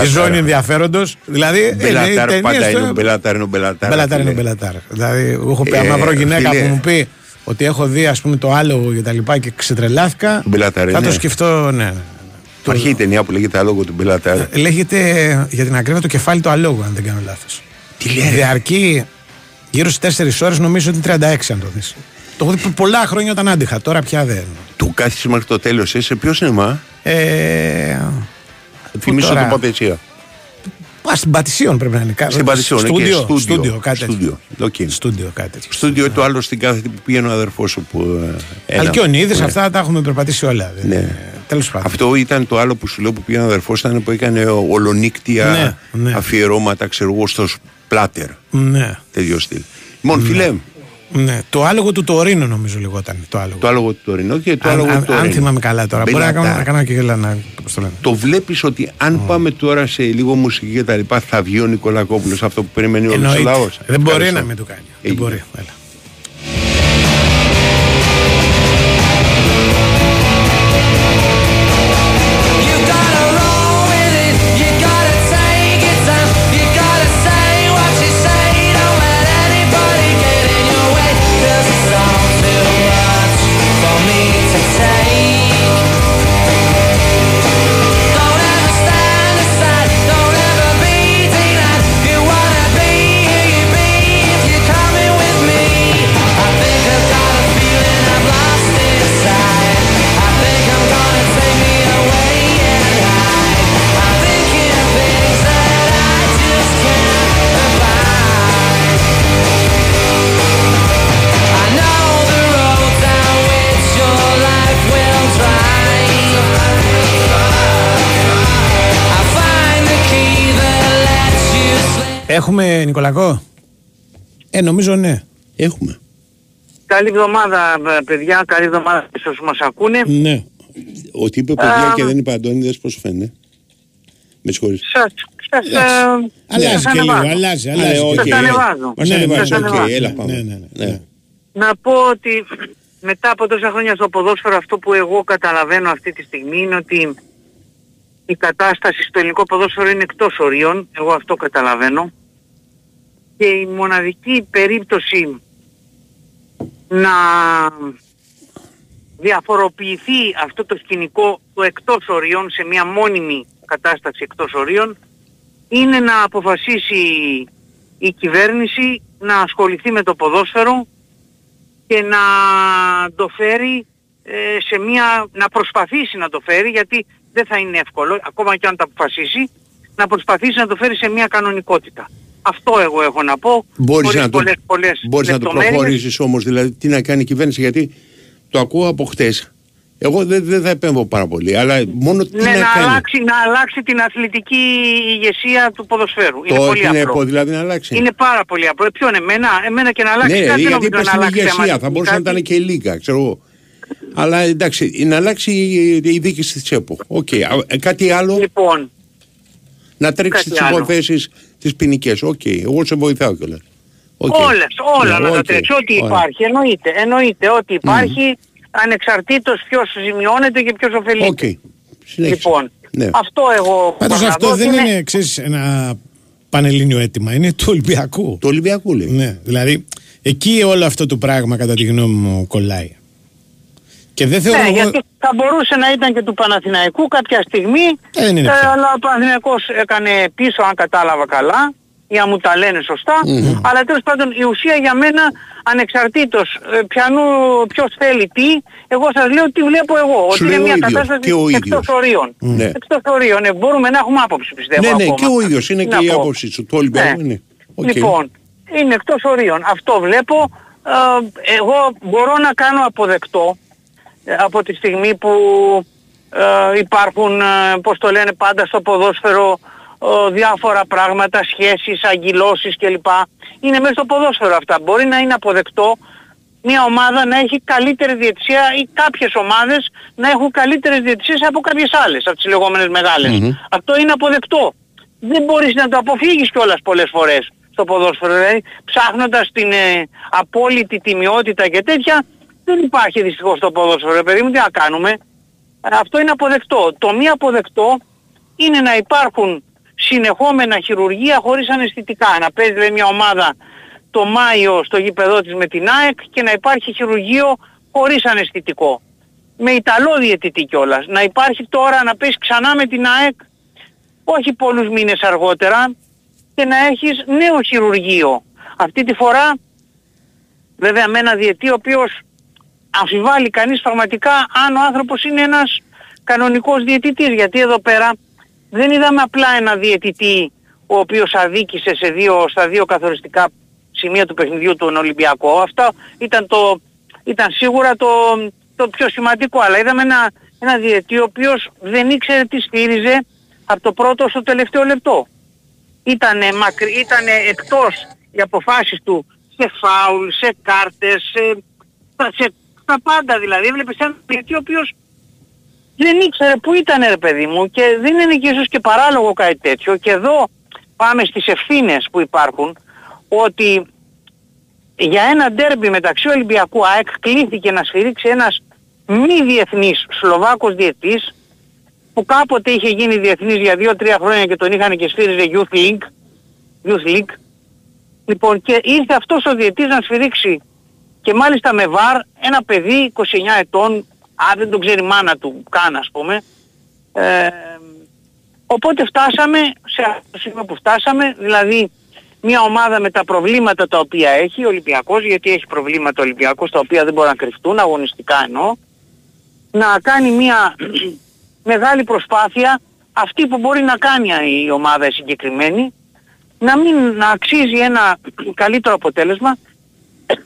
η ζώνη ενδιαφέροντος. Δηλαδή, Μπελατάρ, πάντα είναι ο Μπελατάρ, είναι ο Μπελατάρ. Δηλαδή, έχω πει μαυρό γυναίκα που μου πει ότι έχω δει, ας πούμε, το άλογο και τα λοιπά και ξετρελάθηκα. Θα το σκεφτώ, ναι. Υπάρχει η ταινία που λέγεται Άλογο του Μπελατάρ. Λέγεται, για την ακρίβεια, το κεφάλι του αλόγου, αν δεν κάνω λάθος. Τι λέει. Διαρκεί γύρω στις 4 ώρες, νομίζω ότι 36, αν το δεις. Το έχω δει πολλά χρόνια όταν άντυχα, τώρα πια δεν. Του κάθισες μέχρι το τέλος, σε ποιο σινεμά? Θυμίζω την Παπετσία. Στην Πατησίων πρέπει να είναι. Στην Πατησίων, στούντιο, κάτι τέτοιο. Στούντιο, το άλλο στην κάθε που πήγαινε ο αδερφός σου. Αλκιονίδης, αυτά τα έχουμε περπατήσει όλα. Τέλος πάντων. Αυτό ήταν το άλλο που σου λέω που πήγαινε ο αδερφός, ήταν που έκανε ολονύκτια αφιερώματα, ξέρω εγώ, στο Σπλάτερ. Τέτοιο στυλ. Μον φιλέ. Ναι, το άλογο του Τωρίνο νομίζω λεγόταν. Το άλογο του Τωρίνο και το άλογο του Τωρίνο. Αν θυμάμαι καλά τώρα. Μπορεί να κάνω και γελά να. Το βλέπεις ότι αν πάμε τώρα σε λίγο μουσική και τα λοιπά, θα βγει ο Νικολακόπουλος, αυτό που περιμένει όλος ο λαός. Δεν μπορεί να μην το κάνει. Δεν μπορεί. Έχουμε Νικολακό? Νομίζω ναι. Έχουμε. Καλή εβδομάδα, παιδιά. Καλή εβδομάδα στους όσους μας ακούνε. Ναι. Ότι είπε παιδιά και δεν είπε Αντώνιδες, πώς φαίνεται. Με συγχωρείς. Αλλάζει και λίγο. Αλλάζει. Σας ανεβάζω. Μας ανεβάζω. Έλα, πάμε. Να πω ότι μετά από τόσα χρόνια στο ποδόσφαιρο, αυτό που εγώ καταλαβαίνω αυτή τη στιγμή είναι ότι η κατάσταση στο ελληνικό ποδόσφαιρο είναι εκτός ορίων. Εγώ αυτό καταλαβαίνω. Και η μοναδική περίπτωση να διαφοροποιηθεί αυτό το σκηνικό, το εκτός ορίων, σε μια μόνιμη κατάσταση εκτός ορίων, είναι να αποφασίσει η κυβέρνηση να ασχοληθεί με το ποδόσφαιρο και να το φέρει σε μια, να προσπαθήσει να το φέρει, γιατί δεν θα είναι εύκολο, ακόμα και αν τα αποφασίσει, να προσπαθήσει να το φέρει σε μια κανονικότητα. Αυτό εγώ έχω να πω. Μπορείς να, να το προχωρήσεις όμως, δηλαδή τι να κάνει η κυβέρνηση, γιατί το ακούω από χτες. Εγώ δεν θα επέμβω πάρα πολύ, αλλά μόνο τι να κάνει. Να αλλάξει την αθλητική ηγεσία του ποδοσφαίρου. Είναι πολύ απλό. Δηλαδή να αλλάξει. Είναι πάρα πολύ απλό. Ποιον εμένα και να αλλάξει, ναι, κάτι δεν νομίζω να αλλάξει. Ηγεσία, θα μπορούσε να ήταν και η Λίγκα, ξέρω εγώ. Αλλά εντάξει, να αλλάξει η διοίκηση της ΕΠΟ. Okay. Κάτι άλλο. Λοιπόν, να τρέξει τις υποθέσεις τις ποινικές. Okay. Εγώ σε βοηθάω κιόλας. Okay. Όλα να τα τρέξει. Ό,τι υπάρχει. Εννοείται ότι υπάρχει. Ανεξαρτήτως ποιος ζημιώνεται και ποιος ωφελείται. Okay. Λοιπόν, ναι. Αυτό εγώ... Πάντως αυτό δεν είναι, ξέρεις, ένα πανελλήνιο αίτημα. Είναι του Ολυμπιακού. Του Ολυμπιακού, λέει. Ναι, δηλαδή, εκεί όλο αυτό το πράγμα, κατά τη γνώμη μου, κολλάει. Και δεν θεωρώ... Ναι, γιατί θα μπορούσε να ήταν και του Παναθηναϊκού κάποια στιγμή, αλλά ο Παναθηναϊκός έκανε πίσω, αν κατάλαβα καλά, ή αν μου τα λένε σωστά, αλλά τέλος πάντων η ουσία για μένα, ανεξαρτήτως ποιος θέλει τι, εγώ σας λέω τι βλέπω εγώ, ότι είναι μια κατάσταση εκτός ορίων. Εκτός ορίων, μπορούμε να έχουμε άποψη, πιστεύω. Ναι, ακόμα. Και ο ίδιος είναι και η άποψη του Ολυμπιακού. Ναι. Okay. Λοιπόν, είναι εκτός ορίων, αυτό βλέπω, εγώ μπορώ να κάνω αποδεκτό από τη στιγμή που υπάρχουν, πώς το λένε πάντα στο ποδόσφαιρο, διάφορα πράγματα, σχέσεις, αγγυλώσεις κλπ. Είναι μέσα στο ποδόσφαιρο αυτά. Μπορεί να είναι αποδεκτό μια ομάδα να έχει καλύτερη διαιτησία ή κάποιες ομάδες να έχουν καλύτερες διαιτησίες από κάποιες άλλες, από τις λεγόμενες μεγάλες. Αυτό είναι αποδεκτό. Δεν μπορείς να το αποφύγεις κιόλας πολλές φορές στο ποδόσφαιρο. Δηλαδή, ψάχνοντας την απόλυτη τιμιότητα και τέτοια, δεν υπάρχει δυστυχώς στο ποδόσφαιρο. Παιδί μου, τι να κάνουμε. Αυτό είναι αποδεκτό. Το μη αποδεκτό είναι να υπάρχουν συνεχόμενα χειρουργία χωρίς αναισθητικά. Να παίζει μια ομάδα το Μάιο στο γήπεδό της με την ΑΕΚ και να υπάρχει χειρουργείο χωρίς αναισθητικό. Με Ιταλό διαιτητή κιόλας. Να υπάρχει τώρα να παίζει ξανά με την ΑΕΚ, όχι πολλούς μήνες αργότερα, και να έχεις νέο χειρουργείο. Αυτή τη φορά βέβαια με ένα διαιτή ο οποίος αμφιβάλλει κανείς πραγματικά αν ο άνθρωπος είναι ένας κανονικός διαιτητής, γιατί εδώ πέρα δεν είδαμε απλά ένα διαιτητή ο οποίος αδίκησε στα δύο καθοριστικά σημεία του παιχνιδιού του Ολυμπιακού. Αυτό ήταν σίγουρα το πιο σημαντικό. Αλλά είδαμε ένα διαιτητή ο οποίος δεν ήξερε τι στήριζε από το πρώτο στο τελευταίο λεπτό. Ήταν εκτός οι αποφάσεις του σε φάουλ, σε κάρτες, στα πάντα δηλαδή. Έβλεπες έναν διαιτητή ο οποίος δεν ήξερε που ήταν, ρε παιδί μου, και δεν είναι και ίσως και παράλογο κάτι τέτοιο. Και εδώ πάμε στις ευθύνες που υπάρχουν, ότι για ένα ντέρμπι μεταξύ Ολυμπιακού ΑΕΚ κλήθηκε να σφυρίξει ένας μη διεθνής Σλοβάκος διαιτής που κάποτε είχε γίνει διεθνής για 2-3 χρόνια και τον είχαν και σφύριζε Youth League. Λοιπόν, και ήρθε αυτός ο διαιτής να σφυρίξει, και μάλιστα με βαρ, ένα παιδί 29 ετών, δεν τον ξέρει η μάνα του καν, ας πούμε. Οπότε φτάσαμε σε αυτό το σημείο που φτάσαμε, δηλαδή μια ομάδα με τα προβλήματα τα οποία έχει ο Ολυμπιακός, γιατί έχει προβλήματα ο Ολυμπιακός τα οποία δεν μπορούν να κρυφτούν, αγωνιστικά εννοώ, να κάνει μια μεγάλη προσπάθεια, αυτή που μπορεί να κάνει η ομάδα η συγκεκριμένη, να αξίζει ένα καλύτερο αποτέλεσμα,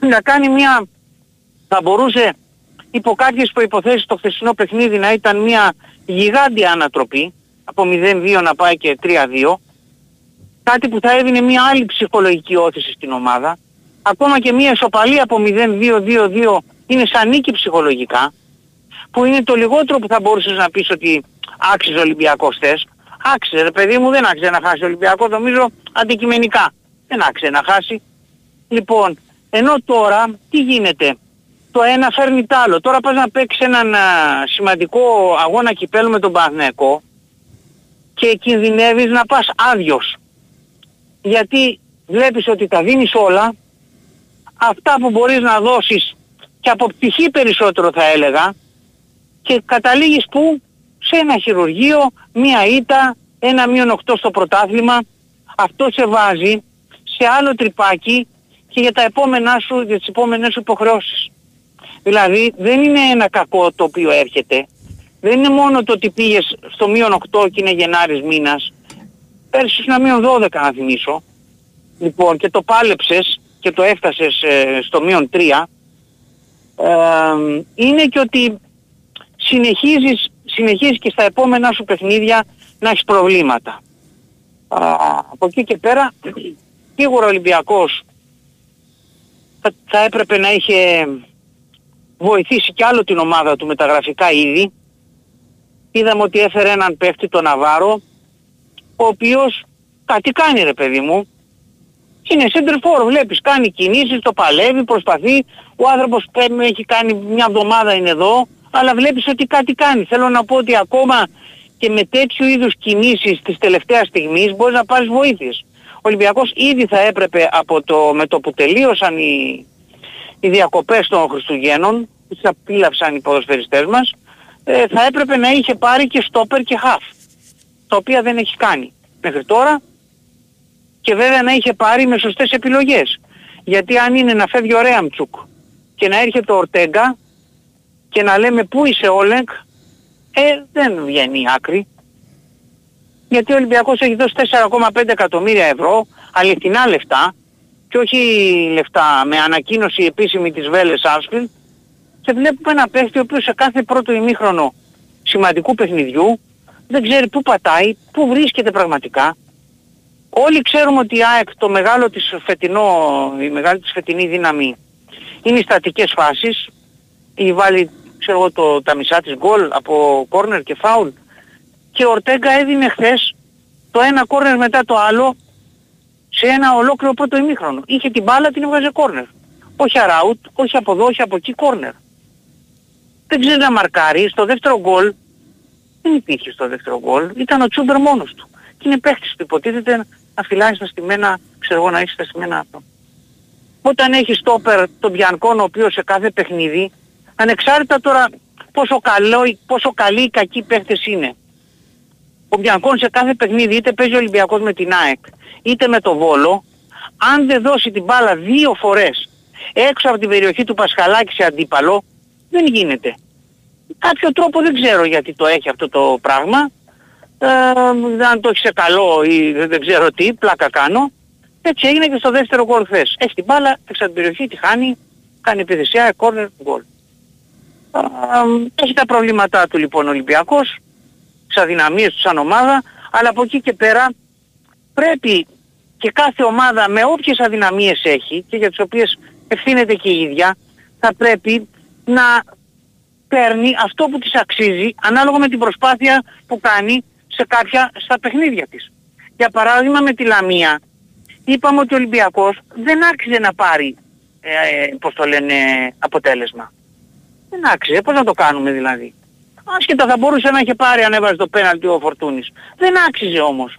να κάνει μια, θα μπορούσε υπό κάποιες προϋποθέσεις το χθεσινό παιχνίδι να ήταν μια γιγάντια ανατροπή, από 0-2 να πάει και 3-2, κάτι που θα έδινε μια άλλη ψυχολογική όθηση στην ομάδα. Ακόμα και μια ισοπαλία από 0-2-2-2 είναι σαν νίκη ψυχολογικά, που είναι το λιγότερο που θα μπορούσες να πεις ότι άξιζε ο Ολυμπιακός θες. Άξιζε, ρε παιδί μου, δεν άξιζε να χάσει ο Ολυμπιακός, νομίζω αντικειμενικά. Δεν άξιζε να χάσει. Λοιπόν, ενώ τώρα τι γίνεται. Το ένα φέρνει το άλλο. Τώρα πας να παίξεις έναν σημαντικό αγώνα κυπέλλου με τον Παναθηναϊκό και κινδυνεύεις να πας άδειος. Γιατί βλέπεις ότι τα δίνεις όλα, αυτά που μπορείς να δώσεις και από πτυχή περισσότερο θα έλεγα, και καταλήγεις που? Σε ένα χειρουργείο, μία ήττα, ένα μείον 8 στο πρωτάθλημα, αυτό σε βάζει σε άλλο τρυπάκι και για τα επόμενά σου, για τις επόμενες σου υποχρεώσεις. Δηλαδή δεν είναι ένα κακό το οποίο έρχεται. Δεν είναι μόνο το ότι πήγες στο μείον 8 και είναι Γενάρης μήνας. Πέρσι ήσουν μείον 12 να θυμίσω. Λοιπόν, και το πάλεψες και το έφτασες στο μείον 3. Είναι και ότι συνεχίζεις και στα επόμενά σου παιχνίδια να έχεις προβλήματα. Από εκεί και πέρα, σίγουρα ο Ολυμπιακός θα έπρεπε να είχε βοηθήσει κι άλλο την ομάδα του με τα γραφικά ήδη. Είδαμε ότι έφερε έναν παίχτη, τον Ναβάρο, ο οποίος κάτι κάνει ρε παιδί μου. Είναι center-for, βλέπεις, κάνει κινήσεις, το παλεύει, προσπαθεί. Ο άνθρωπος παίρνει, έχει κάνει μια εβδομάδα είναι εδώ, αλλά βλέπεις ότι κάτι κάνει. Θέλω να πω ότι ακόμα και με τέτοιου είδους κινήσεις της τελευταίας στιγμής μπορείς να πάρεις βοήθειες. Ο Ολυμπιακός ήδη θα έπρεπε από το, με το που τελείωσαν οι διακοπές των Χριστουγέννων, που τις απίλαυσαν οι ποδοσφαιριστές μας, θα έπρεπε να είχε πάρει και στόπερ και χαφ, τα οποία δεν έχει κάνει μέχρι τώρα, και βέβαια να είχε πάρει με σωστές επιλογές. Γιατί αν είναι να φεύγει ο Ρέαμτσουκ και να έρχεται ο Ορτέγκα και να λέμε πού είσαι Όλεγκ, δεν βγαίνει η άκρη. Γιατί ο Ολυμπιακός έχει δώσει 4,5 εκατομμύρια ευρώ, αληθινά λεφτά, και όχι λεφτά με ανακοίνωση επίσημη της Βέλες Άσφιλ, και βλέπουμε ένα παίχτη ο οποίος σε κάθε πρώτο ημίχρονο σημαντικού παιχνιδιού δεν ξέρει πού πατάει, πού βρίσκεται πραγματικά. Όλοι ξέρουμε ότι η ΑΕΚ το μεγάλο της φετινό, η μεγάλη της φετινή δύναμη είναι οι στατικές φάσεις. Ή βάλει ξέρω εγώ τα μισά της γκολ από κόρνερ και φάουλ. Και ο Ορτέγκα έδινε χθες το ένα κόρνερ μετά το άλλο σε ένα ολόκληρο πρώτο ημίχρονο. Είχε την μπάλα, την έβγαζε κόρνερ. Όχι αράουτ, όχι από εδώ, όχι από εκεί, κόρνερ. Δεν ξέρει να μαρκάρει. Στο δεύτερο γκολ δεν υπήρχε, στο δεύτερο γκολ ήταν ο Τσούμπερ μόνος του. Και είναι παίχτης που υποτίθεται να φυλάει στα στημένα, ξέρω εγώ, να έχει στα στημένα άτομα. Όταν έχει στόπερ τον Πιανκόν, ο οποίος σε κάθε παιχνίδι, ανεξάρτητα τώρα πόσο καλοί ή κακοί παίχτες είναι, ο Πιανκόν σε κάθε παιχνίδι, είτε παίζει ο Ολυμπιακός με την ΑΕΚ, είτε με το Βόλο, αν δεν δώσει την μπάλα δύο φορές έξω από την περιοχή του Πασχαλάκη σε αντίπαλο, δεν γίνεται. Κάποιο τρόπο δεν ξέρω γιατί το έχει αυτό το πράγμα. Αν το έχει σε καλό ή δεν ξέρω τι, πλάκα κάνω. Έτσι έγινε και στο δεύτερο γκολ χθες. Έχει την μπάλα, έξω από την περιοχή, τη χάνει, κάνει επιθεσιά, corner, γκολ. Έχει τα προβλήματά του λοιπόν ο Ολυμπιακός, τις αδυναμίες του σαν ομάδα, αλλά από εκεί και πέρα πρέπει και κάθε ομάδα με όποιες αδυναμίες έχει και για τις οποίες ευθύνεται και η ίδια, θα πρέπει να παίρνει αυτό που της αξίζει ανάλογα με την προσπάθεια που κάνει σε κάποια στα παιχνίδια της. Για παράδειγμα με τη Λαμία είπαμε ότι ο Ολυμπιακός δεν άξιζε να πάρει πώς το λένε αποτέλεσμα. Δεν άξιζε, πώς να το κάνουμε δηλαδή. Άσχετα θα μπορούσε να είχε πάρει αν έβαζε το πέναλτι ο Φορτούνης. Δεν άξιζε όμως.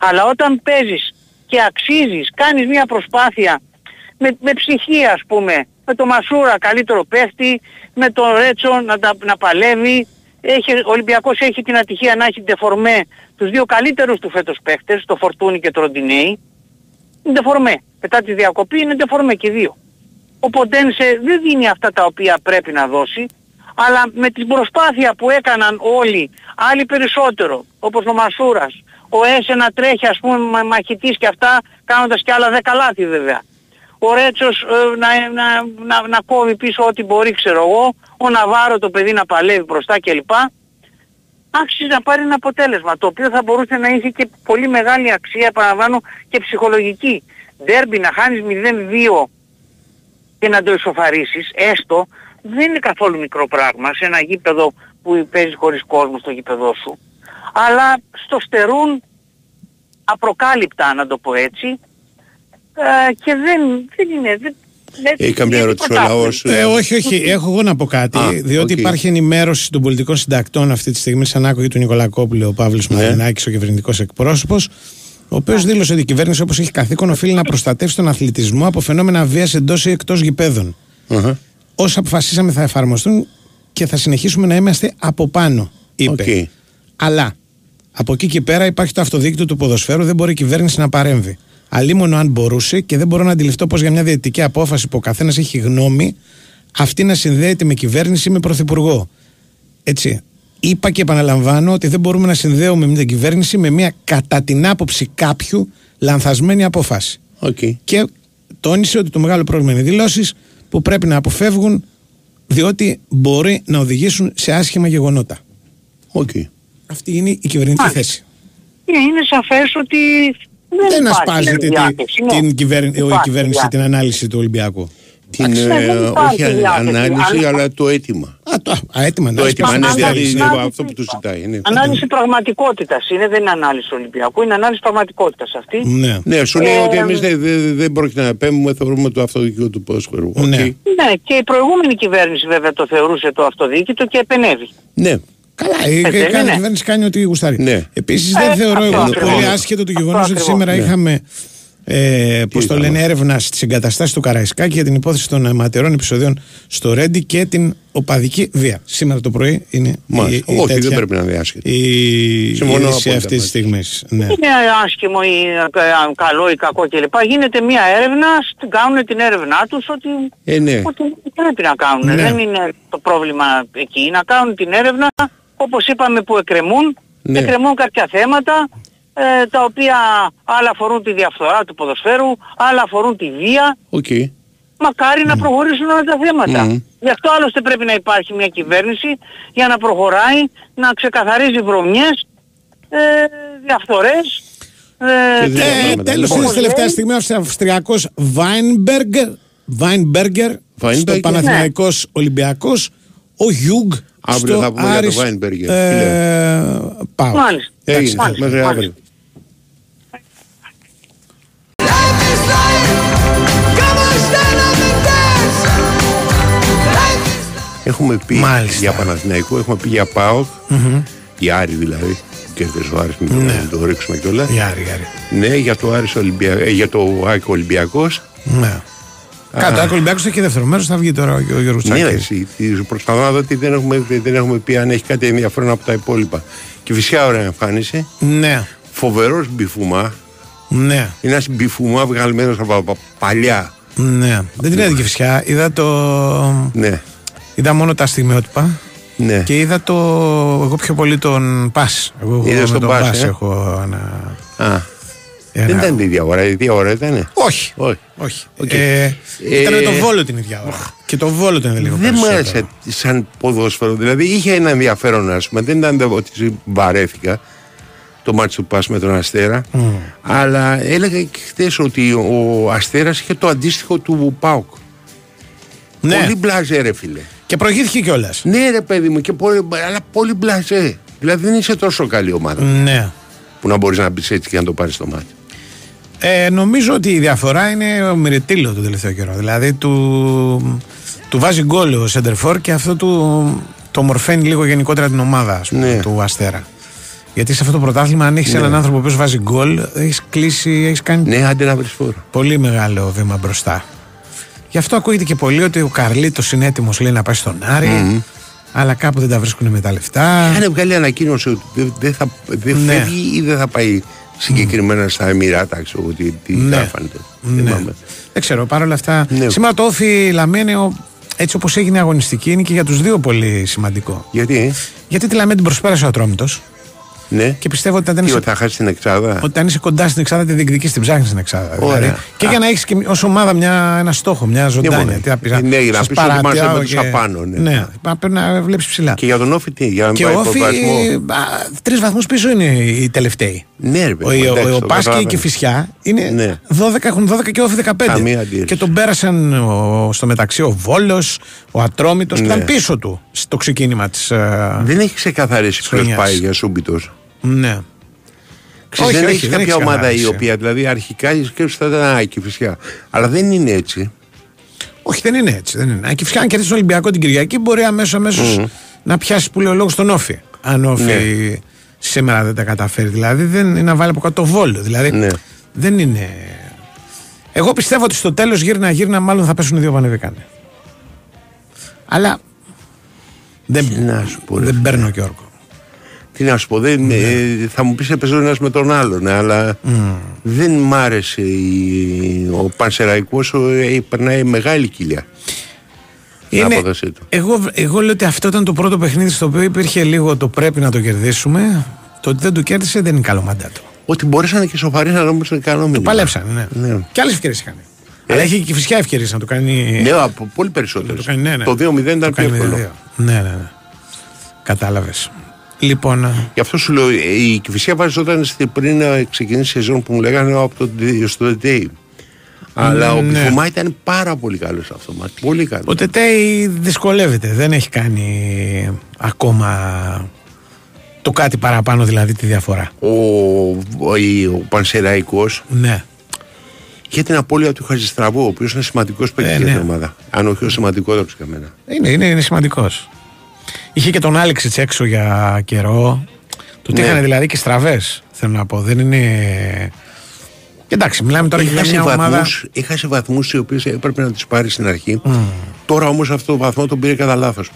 Αλλά όταν παίζεις και αξίζεις, κάνεις μια προσπάθεια με ψυχή ας πούμε, με το Μασούρα καλύτερο παίχτη, με τον Ρέτσο να παλεύει. Ο Ολυμπιακός έχει την ατυχία να έχει ντεφορμέ τους δύο καλύτερους του φέτος παίχτες, το Φορτούνι και το Ροντινέι. Ντεφορμέ. Μετά τη διακοπή είναι ντεφορμέ και δύο. Ο Ποντένσε δεν δίνει αυτά τα οποία πρέπει να δώσει, αλλά με την προσπάθεια που έκαναν όλοι, άλλοι περισσότερο, όπως ο Μασούρας, ο Έσε να τρέχει ας πούμε μαχητής και αυτά, κάνοντας και άλλα 10 λάθη βέβαια. Ο Ρέτσος να κόβει πίσω ό,τι μπορεί ξέρω εγώ, ο Ναβάρο το παιδί να παλεύει μπροστά κλπ. Άξιζε να πάρει ένα αποτέλεσμα το οποίο θα μπορούσε να είχε και πολύ μεγάλη αξία, επαναλαμβάνω, και ψυχολογική. Ντέρμπι να χάνεις 0-2 και να το ισοφαρίσεις έστω, δεν είναι καθόλου μικρό πράγμα σε ένα γήπεδο που παίζει χωρίς κόσμο στο γήπεδό σου, αλλά στο στερούν απροκάλυπτα να το πω έτσι. Και δεν είναι. Έχει καμία ερώτηση ο λαός? Όχι, όχι. Έχω εγώ να πω κάτι. Διότι υπάρχει ενημέρωση των πολιτικών συντακτών αυτή τη στιγμή, σαν άκουγε του Νικολακόπουλου ο Παύλος Μαρινάκης, ο κυβερνητικός εκπρόσωπος, ο οποίος δήλωσε ότι η κυβέρνηση, όπως έχει καθήκον, οφείλει να προστατεύσει τον αθλητισμό από φαινόμενα βίας εντός ή εκτός γηπέδων. Όσα αποφασίσαμε θα εφαρμοστούν και θα συνεχίσουμε να είμαστε από πάνω, είπε. Αλλά Από εκεί και πέρα υπάρχει το αυτοδίκτυο του ποδοσφαίρου, δεν μπορεί η κυβέρνηση να παρέμβει. Αλλήμονο αν μπορούσε, και δεν μπορώ να αντιληφθώ πως για μια διαιτητική απόφαση που ο καθένας έχει γνώμη, αυτή να συνδέεται με κυβέρνηση ή με πρωθυπουργό. Έτσι. Είπα και επαναλαμβάνω ότι δεν μπορούμε να συνδέουμε με την κυβέρνηση με μια κατά την άποψη κάποιου λανθασμένη απόφαση. Okay. Και τόνισε ότι το μεγάλο πρόβλημα είναι οι δηλώσεις που πρέπει να αποφεύγουν, διότι μπορεί να οδηγήσουν σε άσχημα γεγονότα. Okay. Αυτή είναι η κυβερνητική θέση. Είναι σαφές ότι δεν ασπάζεται η κυβέρνηση την ανάλυση του Ολυμπιακού. Όχι ανάλυση, αλλά το αίτημα. Το αίτημα είναι δηλαδή αυτό που του ζητάει. Ανάλυση πραγματικότητας είναι, δεν είναι ανάλυση Ολυμπιακού, είναι ανάλυση πραγματικότητας αυτή. Ναι, σου λέει ότι εμείς δεν πρόκειται να επέμβουμε, θεωρούμε το αυτοδίκητο του ποδοσφαίρου. Ναι, και η προηγούμενη κυβέρνηση βέβαια το θεωρούσε το αυτοδίκητο και επενέβη. Ναι. Καλά, η κυβέρνηση κάνει ό,τι γουστάρει. Ναι. Επίσης δεν θεωρώ εγώ πολύ άσχετο το γεγονός ότι σήμερα είχαμε έρευνα στις εγκαταστάσεις του Καραϊσκάκη για την υπόθεση των αιματερών επεισοδίων στο Ρέντι και την οπαδική βία. Σήμερα το πρωί είναι η τέτοια. Όχι, δεν πρέπει να είναι άσχετο. Σε αυτές τις στιγμές. Ναι. Είναι άσχημο ή καλό ή κακό κλπ. Γίνεται μια έρευνα, κάνουν την έρευνά τους ότι πρέπει να κάνουν. Δεν είναι το πρόβλημα εκεί. Να κάνουν την έρευνα, όπως είπαμε, που εκκρεμούν κάποια θέματα, τα οποία άλλα αφορούν τη διαφθορά του ποδοσφαίρου, άλλα αφορούν τη βία. Okay. Μακάρι να προχωρήσουν όλα τα θέματα. Γι' αυτό άλλωστε πρέπει να υπάρχει μια κυβέρνηση για να προχωράει, να ξεκαθαρίζει βρωμιές, διαφθορές. Τέλος, είναι τελευταία στιγμή ο Αυστριακός Βάινμπεργκερ στο Παναθηναϊκός Ολυμπιακός, ο Γιούγκ. Αύριο θα πούμε για το Βάινμπεργκερ. Πάω. Έγινε, μέχρι αύριο. Έχουμε πει για Παναθηναϊκό, έχουμε πει για ΠΑΟΚ, για Άρη δηλαδή, κέρδισε ο Άρης, μην το ρίξουμε κιόλας. Για Άρη. Ναι, για το Άκο Ολυμπιακός. Ναι. Κάτω, ο Ολυμπιακός έχει δεύτερο μέρος, θα βγει τώρα ο Γιώργος Τσάκης. Ναι, προσπαθώ να δω ότι δεν έχουμε πει αν έχει κάτι ενδιαφέρον από τα υπόλοιπα. Και φυσικά ωραία εμφάνιση. Ναι. Φοβερός μπιφουμά. Ναι. Είναι ένας μπιφουμά βγαλμένος από παλιά. Ναι. Δεν την έδειξε φυσικά. Είδα το. Ναι. Είδα μόνο τα στιγμιότυπα. Ναι. Και είδα το. Εγώ πιο πολύ τον Πας. Δεν ήταν την ίδια ώρα, η ίδια ώρα ήταν. Όχι. Ήταν με το Βόλο την ίδια ώρα. Και το Βόλο ήταν λίγο περισσότερο. Δεν μου άρεσε σαν ποδόσφαιρο. Δηλαδή είχε ένα ενδιαφέρον, ας πούμε. Δεν ήταν ότι βαρέθηκα το μάτι του Πας με τον Αστέρα. Αλλά έλεγα και χθες ότι ο Αστέρας είχε το αντίστοιχο του ΠΑΟΚ. Ναι. Πολύ μπλαζέ, ρε φίλε. Και προηγήθηκε κιόλας. Ναι, ρε παιδί μου, αλλά πολύ μπλαζέ. Δηλαδή δεν είσαι τόσο καλή ομάδα. Ναι. Που να μπορείς να πεις έτσι και να το πάρεις στο μάτι. Νομίζω ότι η διαφορά είναι ο Μιριτέλο τον τελευταίο καιρό. Δηλαδή του βάζει γκόλ ο σεντερφόρ και αυτό το μορφαίνει λίγο γενικότερα την ομάδα, ας πούμε, του Αστέρα. Γιατί σε αυτό το πρωτάθλημα, αν έχεις έναν άνθρωπο που βάζει γκόλ, έχεις κλείσει, έχεις κάνει. Ναι, άντε να βρεις φόρο. Πολύ μεγάλο βήμα μπροστά. Γι' αυτό ακούγεται και πολύ ότι ο Καρλίτος είναι έτοιμος, λέει, να πάει στον Άρη. Αλλά κάπου δεν τα βρίσκουν με τα λεφτά. Είχαν βγάλει ανακοίνωση ότι δεν φεύγει ή δεν θα πάει συγκεκριμένα στα Εμιράτα. Δεν ξέρω, παρόλα αυτά. Ναι. Σήμερα το όφι Λαμένιο, έτσι όπως έγινε αγωνιστική, είναι και για τους δύο πολύ σημαντικό. Γιατί τη Λαμένιο την προσπέρασε ο Ατρόμητος. Ναι. Και πιστεύω ότι όταν είσαι κοντά στην εξάδα, τη διεκδικείς, την ψάχνεις στην εξάδα. Δηλαδή. Και για να έχεις και ως ομάδα ένα στόχο, μια ζωντάνια. Ναι, να πεις ότι μας έμενες απάνω. Ναι, πρέπει να βλέπεις ψηλά. Και για τον Όφη τι, για να μην πάει υποβασμό. Τρεις βαθμούς πίσω είναι οι τελευταίοι. Ναι, ρε παιδί. Ο Πας και η Κηφισιά είναι 12, έχουν 12 και ο Όφη 15. Και τον πέρασαν στο μεταξύ ο Βόλος, ο Ατρόμητος, ήταν πίσω του στο ξεκίνημα της. Δεν έχει ξεκαθαρίσει ποιος πάει για Σούμπιτος. Ναι. Ξέρεις, δεν έχει κάποια ομάδα η οποία δηλαδή αρχικά η σκέψη θα ήταν Άκη φυσικά. Αλλά δεν είναι έτσι. Όχι, δεν είναι έτσι. Άκη φυσικά, αν κερδίσει τον Ολυμπιακό την Κυριακή, μπορεί αμέσως να πιάσει που λέει ο λόγος τον Όφη. Αν Όφη σήμερα δεν τα καταφέρει, δηλαδή δεν είναι να βάλει από κάτω το Βόλο. Δηλαδή δεν είναι. Εγώ πιστεύω ότι στο τέλος γύρνα-γύρνα μάλλον θα πέσουν οι δύο που ανεβήκανε. Αλλά δεν παίρνω και όρκο. Τι να σου πω, δεν, θα μου πεις έπαιζε ο ένας με τον άλλον, αλλά δεν μ' άρεσε ο Πανσεραϊκός, περνάει μεγάλη κοιλιά. Εγώ λέω ότι αυτό ήταν το πρώτο παιχνίδι στο οποίο υπήρχε λίγο το πρέπει να το κερδίσουμε. Το ότι δεν το κέρδισε δεν είναι καλό μαντάτο. Ότι μπορούσαν και σοφαρίσαν όμως το καλό μήνυμα. Το παλέψαν, ναι. Και άλλες ευκαιρίες είχαν. Αλλά έχει και φυσικά ευκαιρίες να το κάνει. Ναι, από πολύ περισσότερες. Το 2-0 ήταν πιο εύκολο. Ναι. Κατάλαβες. Λοιπόν. Γι' αυτό σου λέω, η Κηφισιά βάζονταν πριν να ξεκινήσει η σεζόν που μου λέγανε από το ΔΕΗ. Αλλά ο Πιθουμά ήταν πάρα πολύ καλό σε αυτό το μάτι. Πολύ καλό. Ο Τετέι δυσκολεύεται. Δεν έχει κάνει ακόμα το κάτι παραπάνω, δηλαδή τη διαφορά. Ο Πανσεραϊκός. Ναι. Και την απώλεια του Χατζηστραβού, ο οποίος είναι σημαντικός παίκτης για την ομάδα. Αν όχι ο σημαντικότερος για μένα. Είναι σημαντικός. Είχε και τον Άλεξιτς έξω για καιρό. Του είχαν δηλαδή και στραβές, θέλω να πω. Δεν είναι. Εντάξει, μιλάμε τώρα για μια ομάδα. Είχα σε βαθμούς οι οποίους έπρεπε να τους πάρει στην αρχή. Τώρα όμως αυτό το βαθμό τον πήρε κατά λάθος.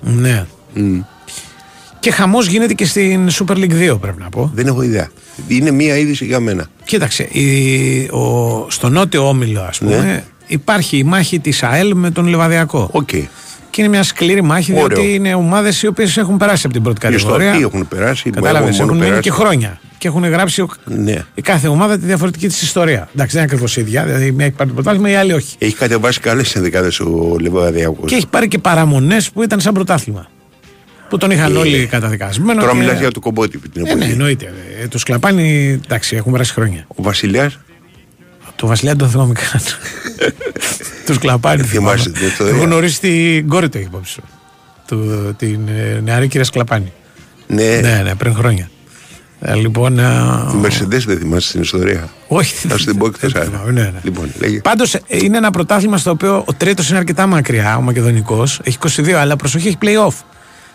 Ναι. Και χαμός γίνεται και στην Super League 2, πρέπει να πω. Δεν έχω ιδέα. Είναι μία είδηση για μένα. Κοίταξε, στο νότιο όμιλο, ας πούμε, υπάρχει η μάχη της ΑΕΛ με τον Λεβαδιακό. Okay. Και είναι μια σκληρή μάχη, διότι είναι ομάδες οι οποίες έχουν περάσει από την πρώτη κατηγορία. Οι έχουν περάσει, κατάλαβες, έχουν μείνει και χρόνια. Και έχουν γράψει η κάθε ομάδα τη διαφορετική της ιστορία. Εντάξει, δεν είναι ακριβώς η ίδια. Δηλαδή, μια έχει πάρει το πρωτάθλημα, η άλλη όχι. Έχει κατεβάσει καλές ενδεκάδες ο Λεβαδιακός. Και έχει πάρει και παραμονές που ήταν σαν πρωτάθλημα. Που τον είχαν όλοι καταδικασμένο. Τώρα μιλάς για το Κομπότιπη την εποχή. Ναι, εννοείται. Το Σκλαπάνι, εντάξει, έχουν περάσει χρόνια. Ο Βασιλιάς. Το Βασιλιά τον θυμάμαι καν. Του Σκλαπάνι. Θυμάσαι. Έχω γνωρίσει την κόρη του, έχει υπόψη σου. Την νεαρή κυρία Σκλαπάνι. Ναι, πριν χρόνια. Λοιπόν. Τη Μερσεντές δεν θυμάσαι την ιστορία. Όχι. Θα σου την πω εκτεσά. Πάντως είναι ένα πρωτάθλημα στο οποίο ο τρίτος είναι αρκετά μακριά, ο Μακεδονικός. Έχει 22, αλλά προσοχή, έχει play-off.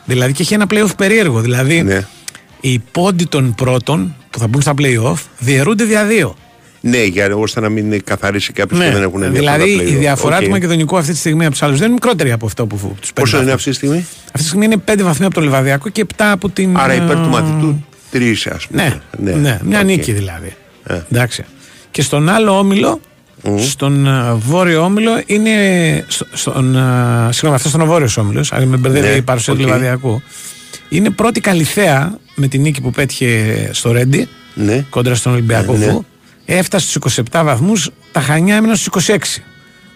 Δηλαδή και έχει ένα play-off περίεργο. Δηλαδή οι πόντοι των πρώτων που θα μπουν στα play-off διαιρούνται δια δύο. Ναι, για ώστε να μην καθαρίσει κάποιοι που δεν έχουν ενδιαφέρον. Δηλαδή η διαφορά του Μακεδονικού αυτή τη στιγμή από του άλλου δεν είναι μικρότερη από αυτό που του παίρνει. Πόσο είναι αυτή τη στιγμή? Αυτή τη στιγμή είναι 5 βαθμοί από το Λιβαδιακό και 7 από την. Άρα υπέρ του μαθητού 3, ας πούμε. Ναι. Μια νίκη δηλαδή. Εντάξει. Και στον άλλο όμιλο, στον βόρειο όμιλο, είναι. Συγγνώμη, αυτό ήταν ο βόρειο όμιλο, αλλά με μπερδεύει η παρουσία του Λιβαδιακού. Είναι πρώτη Καλυθέα με την νίκη που πέτυχε στο Ρέντι κόντρα στον Ολυμπιακό. Έφτασε στους 27 βαθμούς, τα Χανιά έμειναν στους 26.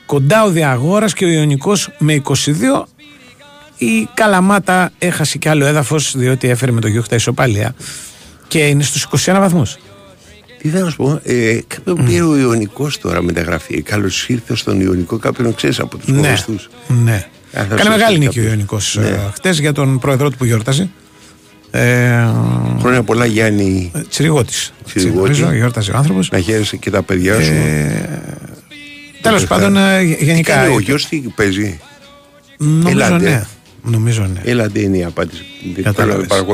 Κοντά ο Διαγόρας και ο Ιωνικός με 22. Η Καλαμάτα έχασε κι άλλο έδαφος, διότι έφερε με το Γιούχτα ισοπαλία. Και είναι στους 21 βαθμούς. Τι θα σου πω, κάποιον πήρε ο Ιωνικός τώρα μεταγραφή. Καλώς ήρθε στον Ιωνικό, κάποιον ξέρεις από τους γνωστούς. Ναι. Κάνε μεγάλη νίκη ο Ιωνικός χτες για τον πρόεδρό του που γιόρταζε. Χρόνια πολλά, Γιάννη Τσιριγώτης. Νομίζω γιόρταζε ο άνθρωπος. Να χαίρεσαι και τα παιδιά σου. Τέλος πάντων, γενικά. Ο γιος τι παίζει? Νομίζω ναι. Έλαντε είναι η απάντηση. Κατάλαβες.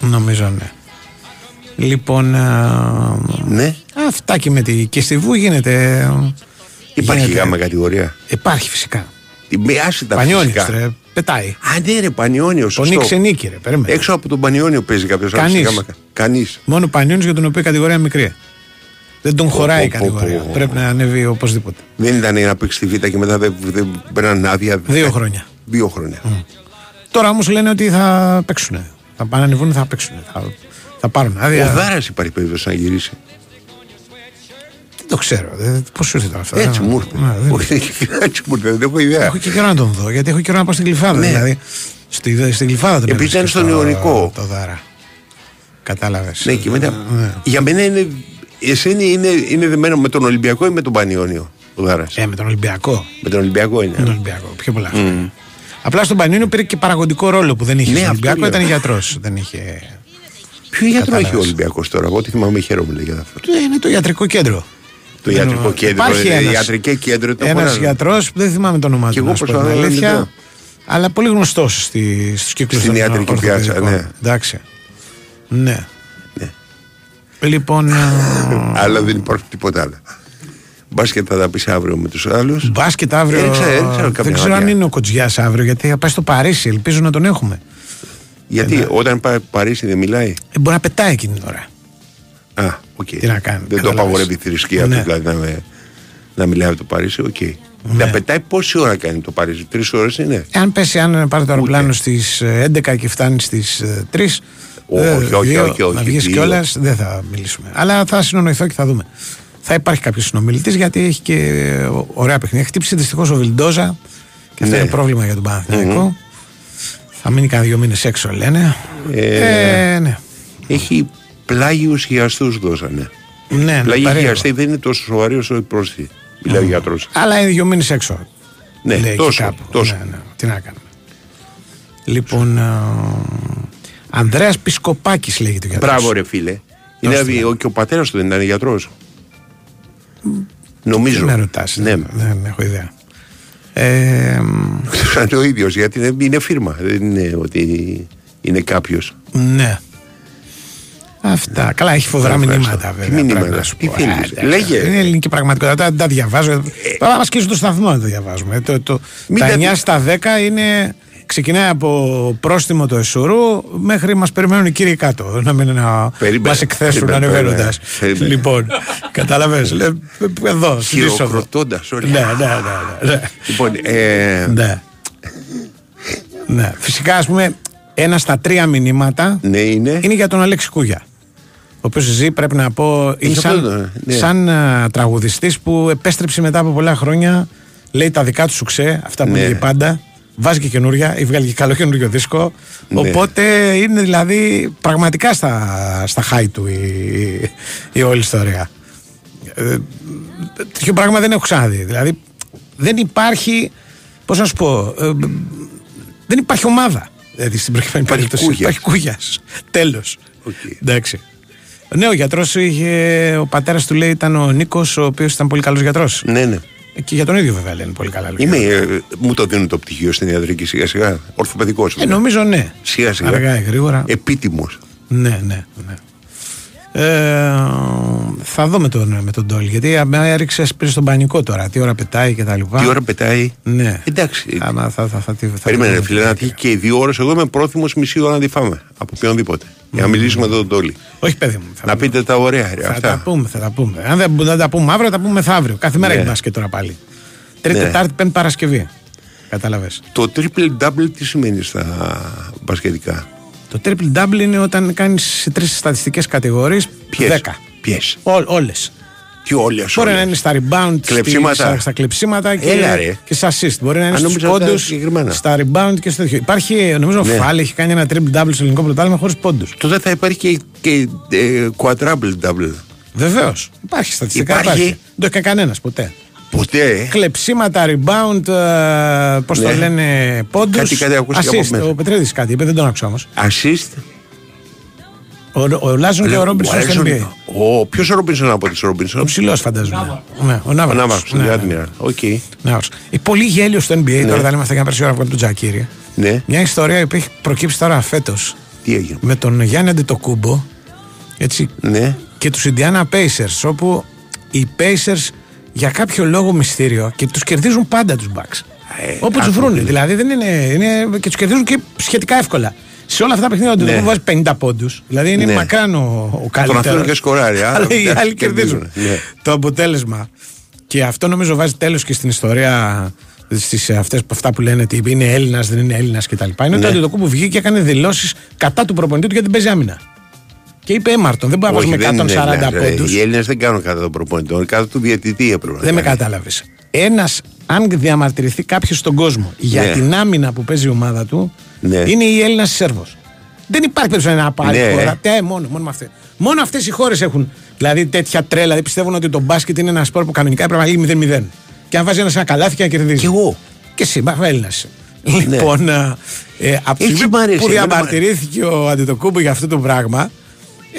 Νομίζω ναι. Λοιπόν. Ναι. Αυτά και στη Βου γίνεται. Υπάρχει γάμα κατηγορία? Υπάρχει φυσικά. Πανιόνιος ρε, πετάει. Αντί ρε, Πανιόνιος. Τον νίκησε νίκη ρε, περίμενε. Έξω από τον Πανιόνιο παίζει κάποιος άλλος. Κανείς. Μόνο Πανιόνιος, για τον οποίο η κατηγορία μικρή. Δεν τον χωράει η κατηγορία. Πρέπει να ανέβει οπωσδήποτε. Δεν ήταν να παίξει τη Β' και μετά δεν παίρνανε άδεια. 2 χρόνια. 2 χρόνια. Τώρα όμως λένε ότι θα παίξουν. Θα ανεβούν, θα παίξουν. Θα πάρουν άδεια. Ο Δάρας υπάρχει περίπτωση να γυρίσει? Το ξέρω. Πώς ήρθε τώρα αυτό? Έτσι μου ήρθε. Δεν έχω ιδέα. Έχω και καιρό να τον δω, γιατί έχω καιρό να πάω στην Γλυφάδα. Ναι. Δηλαδή, στην Γλυφάδα τον έπαιξε. Επειδή ήταν στον Ιωνικό. Το Δάρα. Κατάλαβες. Ναι, και μετά. Ναι. Για μένα είναι. Εσένη είναι δεμένο με τον Ολυμπιακό ή με τον Πανιόνιο ο Δάρας? Με τον Ολυμπιακό. Με τον Ολυμπιακό είναι. Με τον Ολυμπιακό. Πιο πολλά. Απλά στον Πανιόνιο πήρε και παραγωγικό ρόλο που δεν είχε. Στον Ολυμπιακό ήταν γιατρός. Δεν είχε. Ποιο γιατρό έχει ο Ολυμπιακός τώρα? Εγώ τι θυμάμαι, χαίρομαι για αυτό. Είναι το ιατρικό κέντρο. Το ιατρικό κέντρο, ένας γιατρός που δεν θυμάμαι το όνομα του. Και εγώ προσπαθώ να αλήθεια, αλλά πολύ γνωστός στους κύκλους. Στην ιατρική πιάτσα, ναι. Εντάξει. Ναι. Λοιπόν. Αλλά δεν υπάρχει τίποτα άλλο. Μπάσκετ θα τα πεις αύριο με τους άλλους. Μπάσκετ αύριο. Δεν ξέρω αν είναι ο Κοτζιάς αύριο, γιατί θα πάει στο Παρίσι. Ελπίζω να τον έχουμε. Γιατί όταν πάει Παρίσι δεν μιλάει. Μπορεί να πετάει εκείνη τώρα. Α, οκ. Okay. Τι να κάνει. Δεν το απαγορεύει η θρησκεία του, δηλαδή να μιλάει από το Παρίσι, οκ. Okay. Ναι. Να πετάει πόση ώρα κάνει το Παρίσι, 3 ώρες είναι. Αν πέσει, αν πάρει το αεροπλάνο στις 11 και φτάνει στις 3. Όχι. Να βγεις κιόλας, δεν θα μιλήσουμε. Αλλά θα συνονοηθώ και θα δούμε. Θα υπάρχει κάποιος συνομιλητής, γιατί έχει και ωραία παιχνίδια. Χτύπησε δυστυχώς ο Βιλντόζα και αυτό είναι πρόβλημα για τον Παναθηναϊκό. Θα μείνει κανένα 2 μήνες έξω, λένε. Ναι. Έχει πλάγιους χιαστούς δώσανε. Ναι, πλάγιοι χιαστοί δεν είναι τόσο σοβαροί όσο οι πρόσθετοι. Μιλάει ο γιατρός. Αλλά είναι 2 μήνες έξω. Ναι, λέει, τόσο. Ναι. Τι να κάνουμε. Λοιπόν, Ανδρέας Πισκοπάκης λέγεται ο γιατρός. Μπράβο ρε φίλε. Είναι, και ο πατέρας του δεν ήταν γιατρός. Νομίζω. Να ρωτάς, δεν έχω ιδέα. Σαν ο ίδιος, γιατί είναι φίρμα. Δεν είναι ότι είναι κάποιος. Ναι. Αυτά. Καλά, έχει φοβερά μηνύματα βέβαια. Τι μηνύματα. Λέγε. Είναι ελληνική πραγματικότητα. Δεν τα διαβάζω. Πάμε να μας κλείσουν το σταθμό να τα διαβάζουμε. Τα 9 στα 10 είναι. Ξεκινάει από πρόστιμο το Εσουρού μέχρι μας περιμένουν οι κύριοι κάτω. Να μην μας εκθέσουν ανεβαίνοντας. Λοιπόν, καταλαβες. Εδώ, χειροκροτώντας όλοι. Ναι. Λοιπόν, ναι. Φυσικά, ας πούμε, 1 στα 3 μηνύματα είναι για τον Αλέξη Κούγια. Ο οποίος ζει, πρέπει να πω, σαν τραγουδιστής που επέστρεψε μετά από πολλά χρόνια, λέει τα δικά του σουξέ, αυτά που λέει πάντα. Βάζει και καινούρια, ή βγάλει και καλό καινούριο δίσκο. Ναι. Οπότε είναι δηλαδή πραγματικά στα high του η όλη ιστορία. Τέτοιο πράγμα δεν έχω ξαναδεί. Δηλαδή δεν υπάρχει, πώς να σου πω, δεν υπάρχει ομάδα. Δηλαδή στην προηγούμενη περίπτωση υπάρχει Κούγιας. Τέλος. Okay. Εντάξει. Ναι, ο γιατρός είχε, ο πατέρας του λέει ήταν ο Νίκος, ο οποίος ήταν πολύ καλός γιατρός. Ναι. Και για τον ίδιο βέβαια λένε πολύ καλά λόγια. Μου το δίνουν το πτυχίο στην ιατρική σιγά-σιγά. Ορθοπαιδικός. Νομίζω ναι. Σιγά-σιγά. Αργά ή γρήγορα. Επίτιμος. Ναι. Θα δω με τον Ντόλ. Γιατί έριξε πριν στον πανικό τώρα. Τι ώρα πετάει και τα λοιπά. Τι ώρα πετάει. Ναι. Εντάξει. Περίμενε, φίλε, να τύχει και 2 ώρες. Εγώ είμαι πρόθυμος μισή ώρα να τη φάμε. Από οποιονδήποτε. Για να μιλήσουμε εδώ τον Τόλι. Όχι, παιδί μου. Να πείτε τα ωραία. Θα τα πούμε. Αν δεν τα πούμε αύριο, θα τα πούμε μεθαύριο. Κάθε μέρα έχει μπάσκετ τώρα πάλι. Τρίτη, Τετάρτη, Πέμπτη, Παρασκευή. Κατάλαβες. Το triple double τι σημαίνει στα μπασκετικά. Το triple double είναι όταν κάνεις 3 στατιστικές κατηγορίες. Ποιες. Όλες. Τι όλες. Μπορεί να είναι στα rebound, στα κλεψίματα και στα assist. Μπορεί να είναι στους πόντους, στα rebound και στο τέτοιο. Υπάρχει, νομίζω, Φάλι έχει κάνει ένα triple double στο ελληνικό πρωτάθλημα χωρίς πόντους. Τότε θα υπάρχει και quadruple double. Βεβαίως. Υπάρχει στατιστικά. Υπάρχει. Δεν το έκανε κανένας ποτέ. Ποτέ. Κλεψίματα, rebound, πώς το λένε, πόντους. Κάτι assist. Ο Πετρίδης κάτι είπε, δεν τον άκουσα όμως. Assist. Ο Λάζον και ο Ρόμπινσον στο NBA. Ποιος ο Ρόμπινσον από τις Ρόμπινσον? Ο ψηλός φαντάζομαι. Ο Ναβάρο. Πολύ γέλιο στο NBA. Τώρα δεν είμαστε καν πέρσι ώρα από τον Τζακίρι. Μια ιστορία που έχει προκύψει τώρα φέτος. Τι έγινε? Με τον Γιάννη Αντετοκούμπο και τους Ιντιάνα Pacers. Όπου οι Pacers για κάποιο λόγο μυστήριο και τους κερδίζουν πάντα τους Bucks. Όπου τους βρούνε. Δηλαδή δεν είναι. Και τους κερδίζουν και σχετικά εύκολα. Σε όλα αυτά τα παιχνίδια του βάζει 50 πόντους. Δηλαδή είναι μακράν ο καλύτερος. Τον αφήνουν και σκοράρει. Αλλά οι άλλοι κερδίζουν. Το αποτέλεσμα. Και αυτό νομίζω βάζει τέλος και στην ιστορία. Στις αυτές αυτά που λένε ότι είναι Έλληνας, δεν είναι Έλληνας κτλ. Είναι ότι ο Αντετοκούμπο βγήκε και έκανε δηλώσεις κατά του προπονητή του για την παίζει άμυνα. Και είπε έμαρτον, δεν μπορεί να βάζουμε 140 πόντους. Οι Έλληνες δεν κάνουν κατά του προπονητή, κατά του διαιτητή έπρεπε. Δεν με κατάλαβες. Ένας, αν διαμαρτυρηθεί κάποιος στον κόσμο για την άμυνα που παίζει η ομάδα του, είναι η Έλληνα Σέρβο. Δεν υπάρχει περίπτωση να πάρει χώρα. Μόνο αυτές. Μόνο αυτές οι χώρες έχουν δηλαδή τέτοια τρέλα. Δηλαδή πιστεύουν ότι το μπάσκετ είναι ένα σπορ που κανονικά πρέπει να λύγει 0-0. Και αν βάζει ένα καλάθι και να κερδίζει. Και εγώ. Και εσύ, Έλληνας. Λοιπόν, από τη στιγμή που διαμαρτυρήθηκε ο Αντετοκούμπο για αυτό το πράγμα.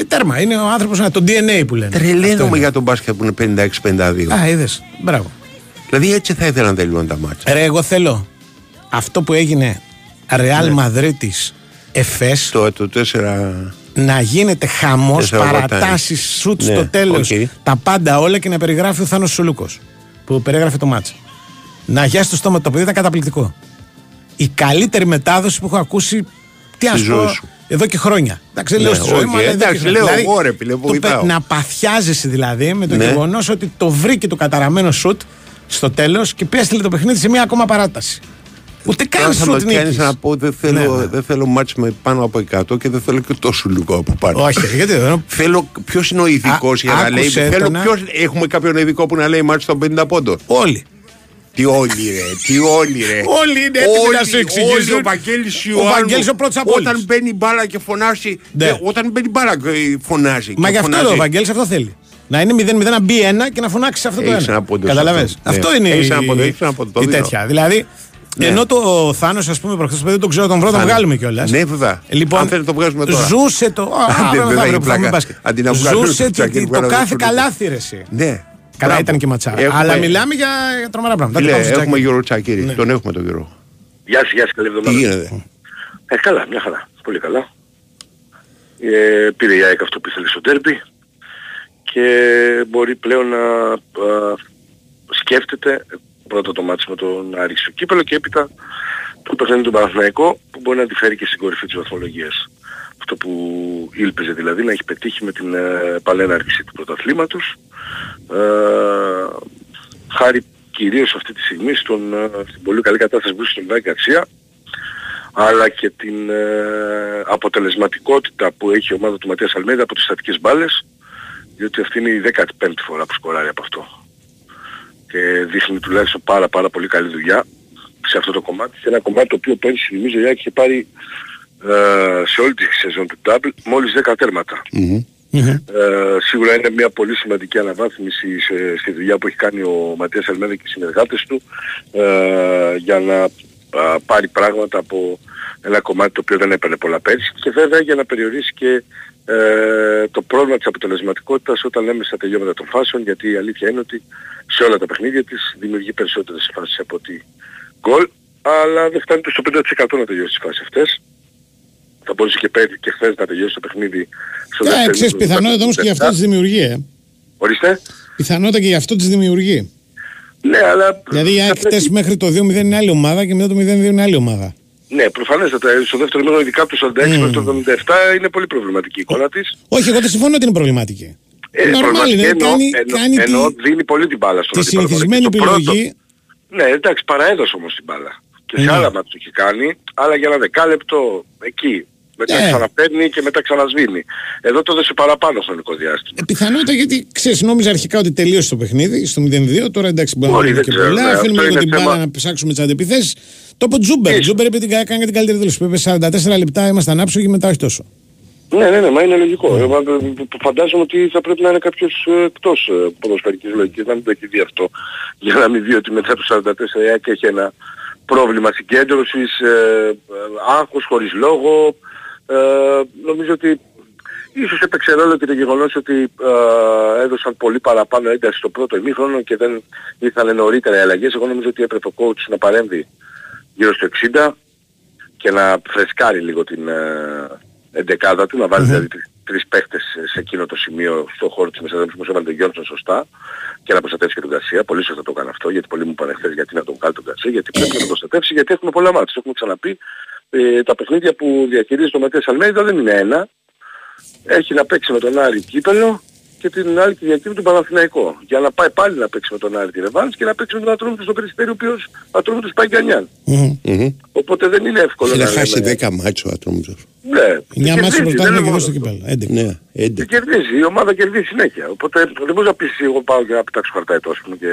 Τέρμα. Είναι ο άνθρωπος, το DNA που λένε. Τρελαίνομαι για τον μπάσκετ που είναι 56-52. Α, είδες. Μπράβο. Δηλαδή έτσι θα ήθελα να τελειώνουν τα μάτσα. Ρε, εγώ θέλω αυτό που έγινε Ρεάλ Μαδρίτης Εφές το 4... να γίνεται χαμός, παρατάσεις, σουτ στο τέλος, τα πάντα όλα και να περιγράφει ο Θάνος Σουλούκος που περιέγραφε το μάτσα. Να γιάσει το στόμα το παιδί ήταν καταπληκτικό. Η καλύτερη μετάδοση που έχω ακούσει Τι ας πω, εδώ και χρόνια. Εντάξει, λέω στη ζωή μου, αλλά εντάξει, λέω εγώ ρε πιλε, να παθιάζεσαι δηλαδή με το γεγονός ότι το βρήκε το καταραμένο σουτ στο τέλος και πέστειλε το παιχνίδι σε μία ακόμα παράταση. Ούτε καν σου την νίκης. Να πω, δεν θέλω μάτς με πάνω από 100 και δεν θέλω και τόσο λίγο από πάνω. Όχι, γιατί δεν θέλω. Ποιος είναι ο ειδικός για να λέει. Έχουμε κάποιον ειδικό που να λέει μάτς των 50 πόντων. Όλοι. Τι όλοι ρε. Όλοι είναι έτοιμοι να σου εξηγήσουν. Ο Βαγγέλης ο πρώτος από όλους. Όταν μπαίνει μπάλα και φωνάζει. Μα γι' αυτό ο Βαγγέλης αυτό θέλει. Να είναι 0-0, να μπει ένα και να φωνάξει αυτό το ένα. Καταλαβαίνεις. Αυτό είναι η τέτοια. Δηλαδή. Ναι. Ενώ το Θάνος, ας πούμε, προχθές δεν τον ξέρω, τον βρω, τον βγάλουμε κιόλας. Ναι, βέβαια. Λοιπόν, αν θέλει το βγάζουμε τώρα. Ζούσε το. Ζούσε το κάθε καλάθι, ρε εσύ. Ναι. Καλά, ήταν και ματσάρα. Αλλά μιλάμε για τρομερά πράγματα. Έχουμε Γιώργο Τσακίρη. Τον έχουμε τον Γιώργο. Γεια σας, καλή εβδομάδα. Τι γίνεται? Καλά, μια χαρά. Πολύ καλά. Πήρε η ΑΕΚ αυτό που ήθελε στο ντέρμπι και μπορεί πλέον να σκέφτεται πρώτα το μάτσο με τον Άρη στο κύπελλο και έπειτα το παιχνίδι του Παναθηναϊκού που μπορεί να τη φέρει και στην κορυφή της βαθμολογίας. Αυτό που ήλπιζε δηλαδή να έχει πετύχει με την παλέναρξη του πρωταθλήματος, χάρη κυρίως αυτή τη στιγμή στην πολύ καλή κατάσταση που στον Βάη Κατσία, αλλά και την αποτελεσματικότητα που έχει η ομάδα του Ματίας Αλμέιδα από τις στατικές μπάλες, διότι αυτή είναι η 15η φορά που σκοράρει από αυτό. Και δείχνει τουλάχιστον πάρα πολύ καλή δουλειά σε αυτό το κομμάτι. Σε ένα κομμάτι το οποίο πέρυσι νομίζω η ΑΕΚ είχε πάρει σε όλη τη σεζόν του Double μόλις 10 τέρματα. Σίγουρα είναι μια πολύ σημαντική αναβάθμιση στη δουλειά που έχει κάνει ο Ματίας Αλμέιδα και οι συνεργάτες του για να πάρει πράγματα από ένα κομμάτι το οποίο δεν έπαιρνε πολλά πέρυσι και βέβαια για να περιορίσει και το πρόβλημα της αποτελεσματικότητας όταν λέμε στα τελειώματα των φάσεων, γιατί η αλήθεια είναι ότι σε όλα τα παιχνίδια της δημιουργεί περισσότερες φάσεις από ότι γκολ, αλλά δεν φτάνει το στο 50% να τελειώσει τις φάσεις αυτές. Θα μπορούσε και χθες να τελειώσει το παιχνίδι στο δεύτερο. Ξέρεις, πιθανότητα όμως και γι' αυτό τις δημιουργεί. Ορίστε. Πιθανότητα και γι' αυτό τις δημιουργεί. Ναι, αλλά. Δηλαδή οι ακτές μέχρι το 2-0 είναι άλλη ομάδα και μετά το 0-2 είναι άλλη ομάδα. Ναι, προφανέστατα. Στο δεύτερο μήνο, ειδικά από το 46 μέχρι το 77, είναι πολύ προβληματική η εικόνα της. Όχι, εγώ δεν συμφωνώ ότι είναι προβληματική. Εννοώ δίνει πολύ την μπάλα στον αντίπαλο. Τη συνηθισμένη επιλογή. Ναι, εντάξει, παραέδωσε όμως την μπάλα. Και σε άλλα μάτια το έχει κάνει, αλλά για ένα δεκάλεπτο εκεί. Μετά ξαναπαίρνει και μετά ξανασβήνει. Εδώ το έδωσε παραπάνω χρονικό διάστημα. Πιθανότατα γιατί ξέρεις, νόμιζα αρχικά ότι τελείωσε το παιχνίδι στο 0-2. Τώρα εντάξει, μπορεί να είναι και πολλά. Αφήνουμε λίγο την μπάλα να ψάξουμε τις αντεπιθέσεις. Το είπε ο Τσούμπερ. Τσούμπερ είπε την καλύτερη δήλωση. Είπε 44 λεπτά ήμασταν άψογοι και μετά όχι τόσο. Ναι, μα είναι λογικό. Φαντάζομαι ότι θα πρέπει να είναι κάποιος εκτός ποδοσφαιρικής λογικής, να μην το έχει δει αυτό. Για να μην δει ότι μετά τους 44 έχει ένα πρόβλημα συγκέντρωσης, άγχος χωρίς λόγο. Νομίζω ότι ίσως έπαιξε ρόλο και το γεγονός ότι έδωσαν πολύ παραπάνω ένταση στο πρώτο ημίχρονο και δεν ήρθαν νωρίτερα οι αλλαγές. Εγώ νομίζω ότι έπρεπε ο coach να παρέμβει γύρω στο 60 και να φρεσκάρει λίγο την εντεκάδα του, να βάλει δηλαδή τρεις παίχτες σε εκείνο το σημείο στο χώρο της μεσαδέμψης, όπως έβαλε τον Γιόνσον σωστά και να προστατεύσει και τον Γκαρσία. Πολύ σωστά το έκανε αυτό, γιατί πολλοί μου είπαν χθες γιατί να τον βγάλει τον Γκαρσία, γιατί πρέπει να τον προστατεύσει, γιατί έχουμε πολλά μάτια. Έχουμε ξαναπεί. Τα παιχνίδια που διαχειρίζεται ο Ματίας Αλμέιδα δεν είναι ένα. Έχει να παίξει με τον Άρη κύπελλο και την άλλη τη διακύβει τον Παναθηναϊκό. Για να πάει πάλι να παίξει με τον Άρη τη Ρεβάνς και να παίξει με τον Ατρόμητο στο Περιστέρι, ο οποίος Ατρόμητος πάει γκανιάν. Οπότε δεν είναι εύκολο να χάσει 10 μάτσο ο Ατρόμητος. Ναι, 9 μάτσο πρωτάθλημα και στο κύπελλο. 11. Και κερδίζει, η ομάδα κερδίζει συνέχεια. Οπότε δεν μπορεί να πει εγώ πάω και να πετάξω χαρταετό, α πούμε, και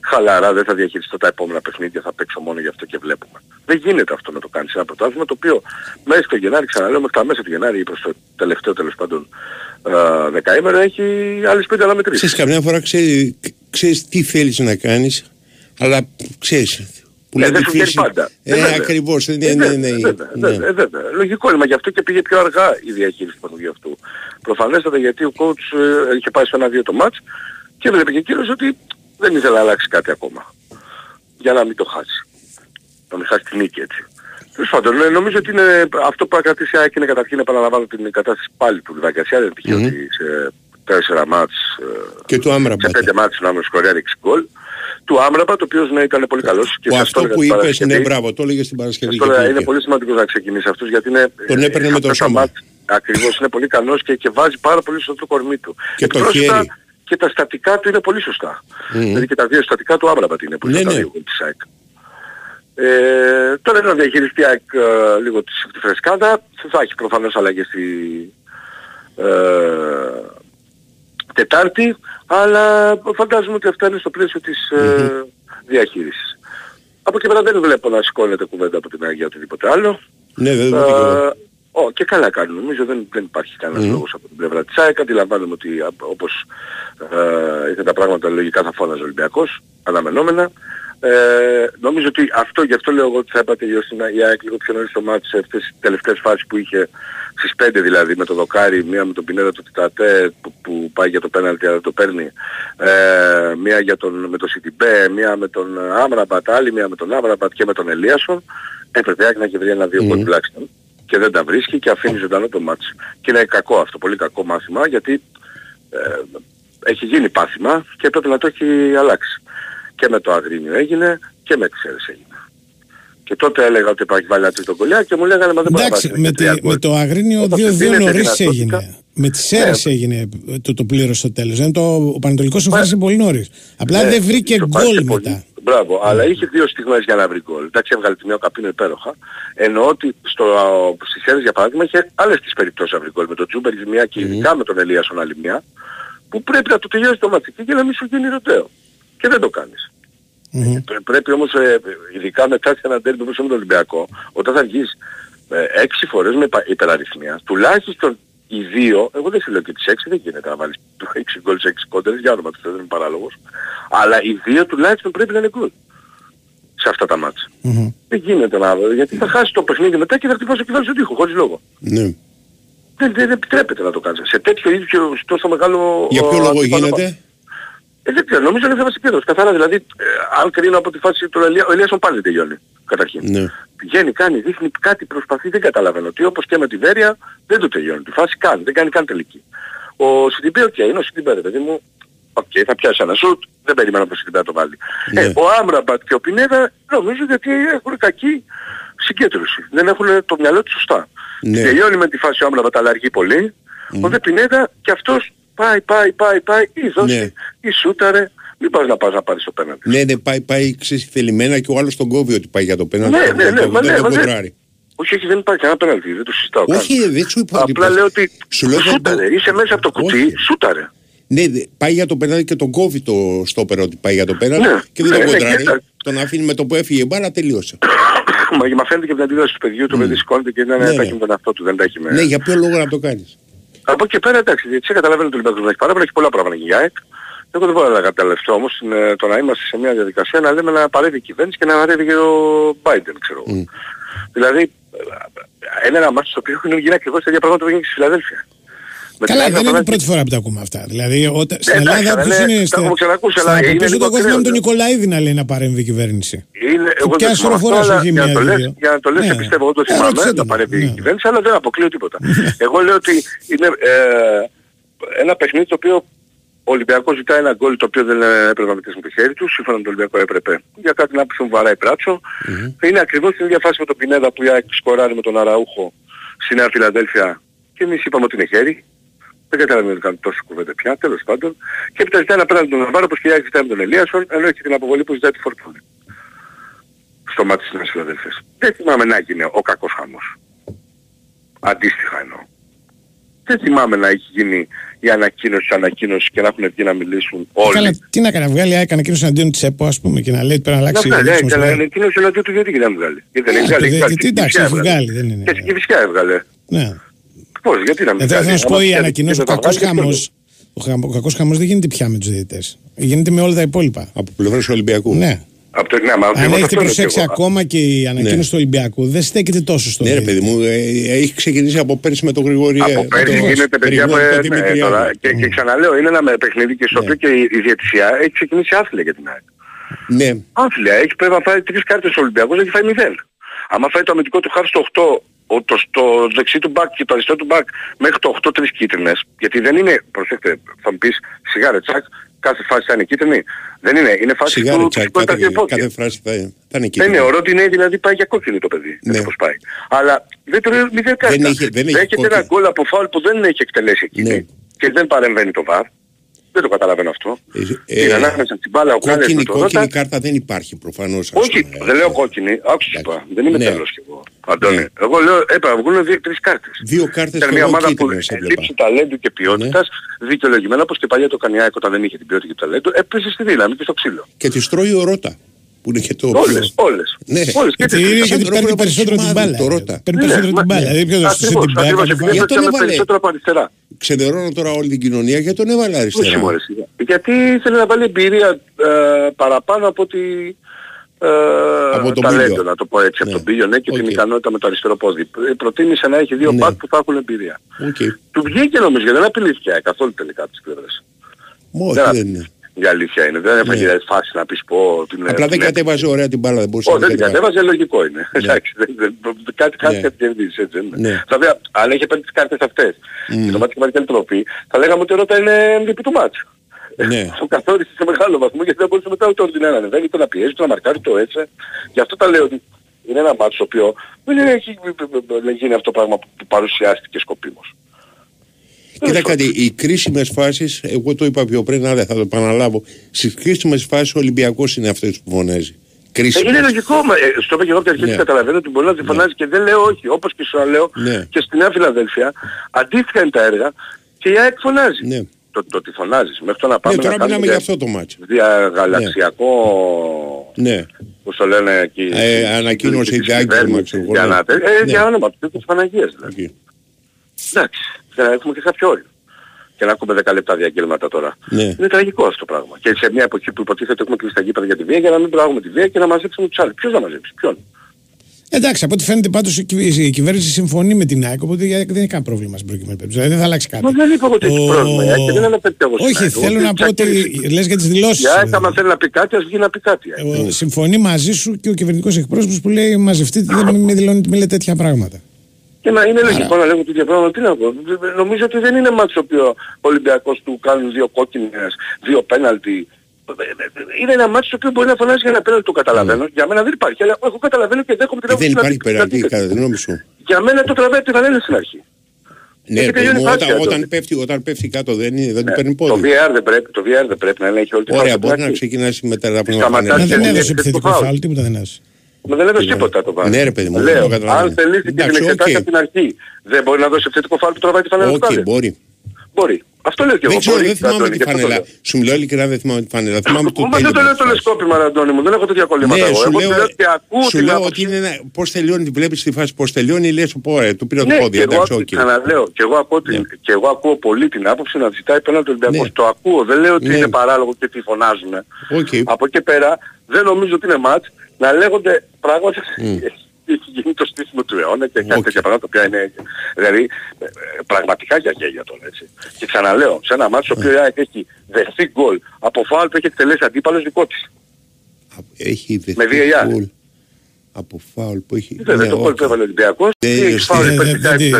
χαλαρά δεν θα διαχειριστώ τα επόμενα παιχνίδια, θα παίξω μόνο γι' αυτό και βλέπουμε. Δεν γίνεται αυτό να το κάνει σε ένα πρωτάθλημα το οποίο μέσα στο Γενάρη, ξαναλέω, μέχρι τα μέσα του Γενάρη ή προς το τελευταίο τέλος πάντων δεκαήμερο έχει άλλες 5 αναμετρήσεις. Ξέρεις, καμιά φορά ξέρεις τι θέλεις να κάνεις, αλλά ξέρεις. Δεν σου βγαίνει πάντα. Ακριβώς. Λογικό είναι, μα γι' αυτό και πήγε πιο αργά η διαχείριση του παιχνιδιού αυτού. Προφανέστατα γιατί ο coach είχε πάει στο 1-2 το μάτς και έβλεπε και εκείνος ότι δεν ήθελε να αλλάξει κάτι ακόμα. Για να μην το χάσει. Να μην χάσει τη νίκη έτσι. Τέλος πάντων, νομίζω ότι είναι αυτό που θα κρατήσει η ΑΕΚ είναι καταρχήν να επαναλαμβάνω την κατάσταση πάλι του Βαγκασιά. Δεν τυχαίο ότι σε 4 μάτς και του Άμραμπατ. Σε 5 μάτς ο Άμραμπατ σκοράρει 6 γκολ. του Άμραμπατ, το οποίος ναι, ήταν πολύ καλός. Και αυτό που είπες, ναι, μπράβο, το έλεγε στην Παρασκευή. Τώρα είναι πολύ σημαντικό να ξεκινήσει αυτός, γιατί είναι. Τον έπαιρνε με το σώμα. Ακριβώς, είναι πολύ καλός και βάζει πάρα πολύ στο κορμί του. Και το χέρι. Και τα στατικά του είναι πολύ σωστά. Δηλαδή και τα δύο στατικά του Άμραμπατ είναι πολύ σωστά. Τώρα είναι να διαχειριστεί λίγο τη φρεσκάδα. Θα έχει προφανώς αλλαγές στη Τετάρτη, αλλά φαντάζομαι ότι αυτά είναι στο πλαίσιο της διαχείρισης. Από εκεί πέρα δεν βλέπω να σηκώνεται κουβέντα από την Αγία οτιδήποτε άλλο. Ναι, βέβαια. Και καλά κάνουν. Νομίζω δεν υπάρχει κανένας λόγος από την πλευρά της ΑΕΚ. Αντιλαμβάνομαι ότι όπως ήταν τα πράγματα λογικά θα φώναζε ο Ολυμπιακός, αναμενόμενα. Νομίζω ότι αυτό, γι' αυτό λέω εγώ ότι θα έπατε η ΑΕΚ λίγο πιο νωρίς το μάτι σε αυτές τις τελευταίες φάσεις που είχε στις 5 δηλαδή με το δοκάρι, μία με τον Πινέδα το Τιτατέ που πάει για το πέναλτι αλλά το παίρνει, μία για με τον Σιντιμπέ, μία με τον Άμραμπατ, άλλη μία με τον Άμραμπατ και με τον Ελίασον, έπρεπε να έχει βρει ένα-δύο γκολ τουλάχιστον και δεν τα βρίσκει και αφήνει ζωντανό το μάτι. Και είναι κακό αυτό, πολύ κακό μάθημα γιατί έχει γίνει πάθημα και έπρεπε να το έχει αλλάξει. Και με το Αγρίνιο έγινε και με Ξέρες έγινε. Και τότε έλεγα ότι υπάρχει βαλιάτη στον κολλιά και μου λέγανε μα δεν μπορεί να πάρει. Εντάξει, με το Αγρίνιο 2-2 νωρίς έγινε. Με τις Σέρες έγινε το πλήρως στο τέλος. Ο Πανατολικός συμφώνησε πολύ νωρίς. Απλά δεν βρήκε γκολ μετά. Μπράβο, αλλά είχε δύο στιγμές για να βρει γκολ. Εντάξει, έβγαλε τη μία ο Καπίνο υπέροχα. Ενώ ότι στις Σέρες για παράδειγμα είχε άλλες τις περιπτώσεις να βρει γκολ. Με τον Τσούμπερ μία και ειδικά με τον Ελίασον άλλη μία. Που πρέπει να το τελειώσει το ματσική και να μην σου γίνει ρωτέο. Και δεν το κάνεις. Πρέπει όμως ειδικά μετά σε έναν τέρμι όπως με τον Ολυμπιακό, όταν θα βγεις 6 φορές με υπεραριθμία, τουλάχιστον οι δύο, εγώ δεν σου λέω και τις 6 δεν γίνεται να βάλεις 6 γκολ σε 6 κόντερες για όνομα του, δεν είναι παράλογος, αλλά οι δύο τουλάχιστον πρέπει να είναι γκολ σε αυτά τα μάτσα. Δεν γίνεται να βάλεις, γιατί θα χάσεις το παιχνίδι μετά και θα χτυπάς ο κεφάλι στον τοίχο, χωρίς λόγο. Δεν επιτρέπεται να το κάνεις. Σε τέτοιο ίδιο και τόσο μεγάλο... Για ποιο λόγο γίνεται? Δεν ξέρω, νομίζω ότι θα μας επίδωσε. Καθαρά δηλαδή, αν κρίνω από τη φάση του ο Ελίασον πάλι δεν τελειώνει. Καταρχήν. Πηγαίνει, κάνει, δείχνει κάτι, προσπαθεί, δεν καταλαβαίνω. Τι όπως και με τη Βέρεια δεν το τελειώνει. Τη φάση κάνει, δεν κάνει καν τελική. Ο Σιντιμπέ, οκ, είναι ο Σιντιμπέ, ρε παιδί μου. Οκ, θα πιάσει ένα σουτ, δεν περίμενα από το Σιντιμπέ να το βάλει. Ο Άμραμπατ και ο Πινέδα νομίζω ότι έχουν κακή συγκέντρωση. Δεν έχουν το μυαλό τους σωστά. Τελειώνει με τη φάση ο Άμραμπατ, αλλά αργεί πολύ. Ο Δε Πινέδα και αυτός. Πάει, ή δώσει, ή σούταρε, μην πας να πάρεις το πέναντι. Ναι, πάει ξεσυθελημένα και ο άλλος τον κόβει ότι πάει για το πέναντι. Ναι. Όχι, δεν υπάρχει κανένα πέναντι, δεν το συζητάω. Όχι, δεν σου είπα. Απλά λέω ότι σούταρε, είσαι μέσα από το κουτί, σούταρε. Ναι, πάει για το πέναντι και τον κόβει το στόπερο ότι πάει για το πέναντι και δεν τον κοντράρει. Τον αφήνει με το που έφυγε η μπάρα, τελείωσε. Μα φαίνεται και από την αντίδραση του παιδιού του, παιδί σηκώνεται και δεν τα έχει με τον αυτό του, δεν τα έχει με. Ναι, για ποιο λόγο να το κάνεις? Από εκεί πέρα εντάξει, έτσι καταλαβαίνω ότι ο Ολυμπιακός έχει παράπονο, έχει πολλά πράγματα για ΑΕΚ. Εγώ δεν μπορώ να καταλαβαίνω όμως το να είμαστε σε μια διαδικασία να λέμε να παρεύει η κυβέρνηση και να παρεύει και ο Biden, ξέρω εγώ. Δηλαδή, είναι ένα μάτι στο οποίο έχουν γίνει ακριβώς τα ίδια πράγματα που έγινε στη Φιλαδέλφια. Καλά, δεν είναι η πρώτη φορά που τα ακούμε αυτά. Δηλαδή, στην Ελλάδα ποιος είναι. Τα έχουμε ξανακούσει, αλλά είναι λίγο ακραίο. Με τον Νικολαίδη να λέει να παρέμβει η κυβέρνηση. Και ασχολοφορά σου έχει μια δουλειά. Για να το λες, πιστεύω εγώ το θυμάμαι να παρέμβει η κυβέρνηση, αλλά δεν αποκλείω τίποτα. Εγώ λέω ότι είναι ένα παιχνίδι το οποίο ο Ολυμπιακός ζητάει ένα γκολ το οποίο δεν έπρεπε να μετρήσει με το χέρι του, σύμφωνα με τον Ολυμπιακό έπρεπε. Για κάτι να πεις βαράει πράτσο. Είναι ακριβώς την ίδια φάση με τον Πινέδα που σκοράρει με τον Αραούχο στη Νέα Φιλαδέλφια και εμείς είπαμε ότι είναι χέρι. Δεν καταλαβαίνω ότι κάνουν τόσο κουβέντα πια, τέλος πάντων. Και έπειτα ζητάει να πέραν τον Ναβάρο όπως και η Άκη ζητάει με τον Ελίασον, ενώ έχει την αποβολή που ζητάει τη Φορτούνη. Στο μάτι της Νέας Φιλαδέλφειας. Δεν θυμάμαι να γίνει ο κακός χαμός. Αντίστοιχα εννοώ. Δεν θυμάμαι να έχει γίνει η ανακοίνωση και να έχουν βγει να μιλήσουν όλοι. Καλά, τι να κάνει, βγάλει ανακοίνωση εναντίον της ΕΠΟ, ας πούμε, και να λέει ότι πρέπει να αλλάξει. Ναι, ανακοίνωση εναντίον του γιατί να βγάλει. Πώς, γιατί να μην κάνει. Θα σου πω η ανακοίνωση ότι ο κακός χαμός δεν γίνεται πια με τους διαιτητές. Γίνεται με όλα τα υπόλοιπα. Από πλευράς του Ολυμπιακού. Ναι. Αν έχετε προσέξει ακόμα και η ανακοίνωση του Ολυμπιακού, δεν στέκεται τόσο στο. Ναι, ρε παιδί μου, έχει ξεκινήσει από πέρσι με τον Γρηγόρη. Από πέρσι γίνεται παιδιά και ξαναλέω, είναι ένα παιχνίδι και στο οποίο και η διαιτησία έχει ξεκινήσει άθλια για την ΑΕΚ. Άθλια, έχει πρέπει να φάει 3 κάρτες ο Ολυμπιακός, έχει φάει 0. Αν φάει το αμυντικό του χάρτη στο 8. Το δεξί του μπακ και το αριστερό του μπακ μέχρι το 8-3 κίτρινες, γιατί δεν είναι, προσέξτε, θα μου πεις σιγά ρε τσακ, κάθε φάση θα είναι κίτρινη. Δεν είναι. Είναι φάση σιγά, που κάθε φάση θα είναι κίτρινη. Ναι, ο Ρόντιν δηλαδή πάει για κόκκινη το παιδί. Ναι. Έτσι πως πάει. Αλλά δεν το λέω μηδέν κάτι. Δέχεται ένα γκολ από φάουλ που δεν έχει εκτελέσει εκείνη. Ναι. Και δεν παρεμβαίνει το βαρ. Δεν το καταλαβαίνω αυτό. Την ανάγνωση στην μπάλα, ο κόκκινη, κόκκινη κάρτα δεν υπάρχει προφανώς. Όχι, δεν λέω κόκκινη. Άκουσα είπα. Δεν είμαι τέλος κι εγώ. Αντώνη, εγώ λέω έπρεπε να βγουν τρεις κάρτες. Δύο κάρτες ήταν μια ομάδα που λείψει ταλέντου και ποιότητας, δικαιολογημένα όπως και παλιά το Κανιάκ όταν δεν είχε την ποιότητα και το ταλέντο, έπαιζε στη δύναμη και στο ξύλο. Και τη τρώει ο Ρότα. Που είναι και το όλες, όλες. Ναι, όλες. Και παίρνει περισσότερο την μπάλα. Παίρνει περισσότερο την μπάλα. Δεν πιέζει στην μπάλα. Γιατί τον έβαλε. Ξενερώνω τώρα όλη την κοινωνία γιατί τον έβαλε αριστερά. Γιατί ήθελε να βάλει εμπειρία παραπάνω από ότι... ταλέντο να το πω έτσι, από τον Πίλιο, ναι, και την ικανότητα με το αριστερό πόδι. Προτίμησε να έχει δύο μπακ που θα έχουν εμπειρία. Του βγήκε νομίζω γιατί δεν απειλήθηκε καθόλου τελικά από τις πλευρές. Μόλις. Η αλήθεια είναι, δεν έφαγε φάση να πεις πω... Απλά δεν κατέβαζε ωραία την μπάλα, δεν μπορούσε να την κατέβαζε. Όχι, δεν κατέβαζε, λογικό είναι. Κάτι κατεβαίνεις, έτσι είναι. Αν είχε παίρνει τις κάρτες αυτές, και το μάτι και μαρικέλη τροπή, θα λέγαμε ότι η Ρώτα είναι MVP του μάτσου. Το καθόρισε σε μεγάλο βαθμό γιατί δεν μπορούσε μετά ούτε ορδινά να ανεβαίνει, το να πιέζει, το να μαρκάρει, το έτσι. Γι' αυτό τα λέω ότι είναι ένα μάτσο το οποίο δεν έχει γίνει αυτό το πράγμα που παρουσιάστηκε σκοπίμως. Κοίτα κάτι, οι κρίσιμες φάσεις, εγώ το είπα πιο πριν, αλλά θα το επαναλάβω, στις κρίσιμες φάσεις ο Ολυμπιακός είναι αυτός που φωνάζει. Είναι λογικό, στο είπα και εγώ από την αρχή, καταλαβαίνω ότι μπορεί να τη φωνάζει και δεν λέω όχι, όπως και σου λέω και στη Νέα Φιλαδέλφια, αντίστοιχα είναι τα έργα και η ΑΕΚ φωνάζει. Ναι. Το τι φωνάζεις, μέχρι το να πάμε να κάνουμε διαγαλαξιακό, όπως το λένε εκεί, ανακοίνωση για όνομα της Παναγίας δηλαδή. Εντάξει, να έχουμε και κάποιο όριο. Και να ακούμε 10 λεπτά διαγγέλματα τώρα. Ναι. Είναι τραγικό αυτό το πράγμα. Και σε μια εποχή που υποτίθεται έχουμε κλειστά γήπεδα για τη βία, για να μην πράγουμε τη βία και να μαζέψουμε τους άλλους. Ποιος να μαζέψει, ποιον. Εντάξει, από ό,τι φαίνεται πάντως η κυβέρνηση συμφωνεί με την ΑΕΚ, οπότε δεν έχει κανένα πρόβλημα στην προκειμένη περίπτωση. Δηλαδή δεν θα αλλάξει κάτι. Μα δεν είπα ότι έχει πρόβλημα. Δεν αναφέρει εγώ. Όχι, θέλω να πω ότι λες για τις δηλώσεις. Η ΑΕΚ, άμα θέλει να πει κάτι, ας βγει να πει κάτι. Συμφωνεί μαζί σου και ο κυβερνητικός εκπρόσωπος που λέει μαζευτείτε, δεν με δηλώνει, μη λέτε τέτοια πράγματα. Και να είναι λογικό να λέγω τέτοια πράγματα, τι να πω. Νομίζω ότι δεν είναι μάτσο που ο Ολυμπιακός του κάνουν δύο κόκκινες, δύο πέναλτι. Είναι ένα μάτσο που μπορεί να φωνάζει για ένα πέναλτι, το καταλαβαίνω. Για μένα δεν υπάρχει, αλλά εγώ καταλαβαίνω και δέχομαι την άποψη. Δεν υπάρχει πέναλτι, κατά τη γνώμη σου. Για μένα το τραβάει την βαλέλα στην αρχή. Ναι, όταν πέφτει κάτω δεν του παίρνει πόδι. Το VR δεν πρέπει να ελέγχει όλη την ώρα. Ωραία, μπορεί να ξεκινάσει μετά από την ώρα. Δεν έδωσε επιθετικό φάουλ, τίποτα δεν έδωσε. Μα δεν έδωσε τίποτα το βάρος. Ναι ρε παιδί μου, λέω, αν θελήσει και την εξετάσει από την αρχή, δεν μπορεί να δώσει επιθετικό φάουλ που τραβάει τη φανέλα. Όχι, μπορεί. Αυτό λέω και εγώ. Δεν θυμάμαι τη φανέλα. Σου μιλάω ειλικρινά, δεν θυμάμαι τη φανέλα. Δεν το λέω το λεσκόπημα, Αντώνη μου, δεν έχω τέτοια κολλήματα. Σου λέω ότι είναι πώς τελειώνει, βλέπεις τη φάση πώς τελειώνει, λες του πήρα το πόδι. Ξαναλέω, και εγώ ακούω πολύ την άποψη να ζητάει πέναν τον Ολυμπιακό. Το ακούω, δεν λέω ότι είναι παράλογο και τι φωνάζουν. Από εκεί πέρα δεν νομίζω ότι είναι μάτς. Να λέγονται πράγματα έχει γίνει το στήσιμο του αιώνα και κάτι τέτοια πράγματα που είναι δηλαδή πραγματικά για γέλια τώρα έτσι. Και ξαναλέω, σε ένα μάτσο που έχει δεχθεί γκολ από φάουλ που έχει εκτελέσει αντίπαλος δικό της. Έχει δεχθεί γκολ από φάουλ που έχει... Δεν το γκολ που έβαλε ο Ολυμπιακός και έχει φάουλ υπερτικά και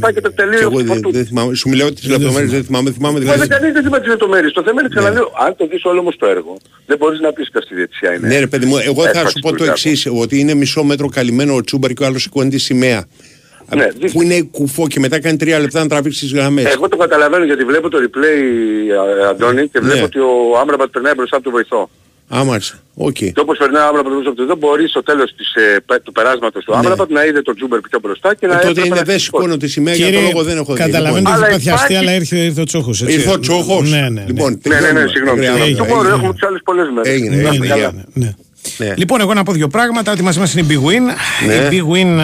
πάει και το τελείω. Σου μιλάω τις λεπτομέρειες, δεν θυμάμαι. Μα κανείς δεν θυμάμαι τις λεπτομέρειες. Το θέμα είναι ξαναλέω, αν το δεις όλο όμως το έργο, δεν μπορείς να πεις ποια στη διαιτησία είναι. Ναι ρε παιδί μου, εγώ θα σου πω το εξής, ότι είναι μισό μέτρο καλυμμένο ο Τσούμπερ και ο άλλος σηκώνει τη σημαία. Ναι, που είναι κουφό και μετά κάνει 3 λεπτά να τραβήξει τις γραμμές. Εγώ το καταλαβαίνω γιατί βλέπω το replay, Αντώνη, και βλέπω ότι ο Άμραμπατ περνάει μπροστά από τον βοηθό. Άμαρσα, οκ. Και όπως περνάει ο Άμραμπατ από το εδώ μπορεί στο τέλος του περάσματος του Άμραμπατ να είδε τον Τζούμπερ πιο μπροστά και να έρθει. Τότε είναι δεν σηκώνω τη σημαία για τον λόγο δεν έχω δει. Καταλαβαίνω ότι έχει παθιαστεί αλλά ήρθε ο Τσόχος. Ήρθε ο Τσόχος. Ναι, συγγνώμη. Έχουμε τις άλλες πολλές μέρες. Έγινε. Λοιπόν, εγώ να πω δύο πράγματα. Ότι μαζί μας είναι η BWIN. Η BWIN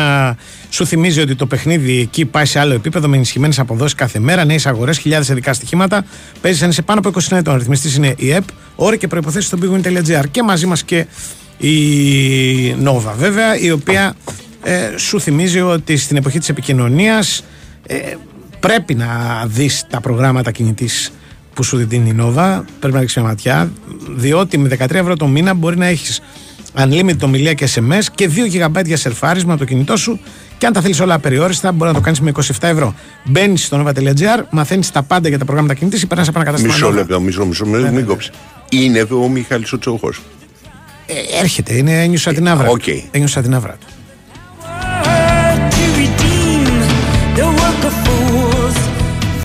σου θυμίζει ότι το παιχνίδι εκεί πάει σε άλλο επίπεδο με ενισχυμένες αποδόσεις κάθε μέρα, νέες αγορές, χιλιάδες ειδικά στοιχήματα. Παίζεις αν είσαι πάνω από 20 ετών. Ρυθμιστής είναι η ΕΠ. Όροι και προϋποθέσεις στο BWIN.gr. Και μαζί μας και η NOVA, βέβαια, η οποία σου θυμίζει ότι στην εποχή της επικοινωνίας πρέπει να δεις τα προγράμματα κινητής που σου δίνει η Νόβα, πρέπει να ρίξεις μια ματιά, διότι με 13 ευρώ το μήνα μπορεί να έχεις unlimited ομιλία και SMS και 2 GB για σερφάρισμα από το κινητό σου Και αν τα θέλεις όλα απεριόριστα, μπορεί να το κάνεις με 27 ευρώ. Μπαίνεις στο nova.gr, μαθαίνεις τα πάντα για τα προγράμματα κινητής, περνάς από ένα κατάστημα. Μισό λεπτό, μην κόψεις. Είναι ο Μιχάλης ο Τσοχός. Έρχεται, ένιωσα την άβρα του.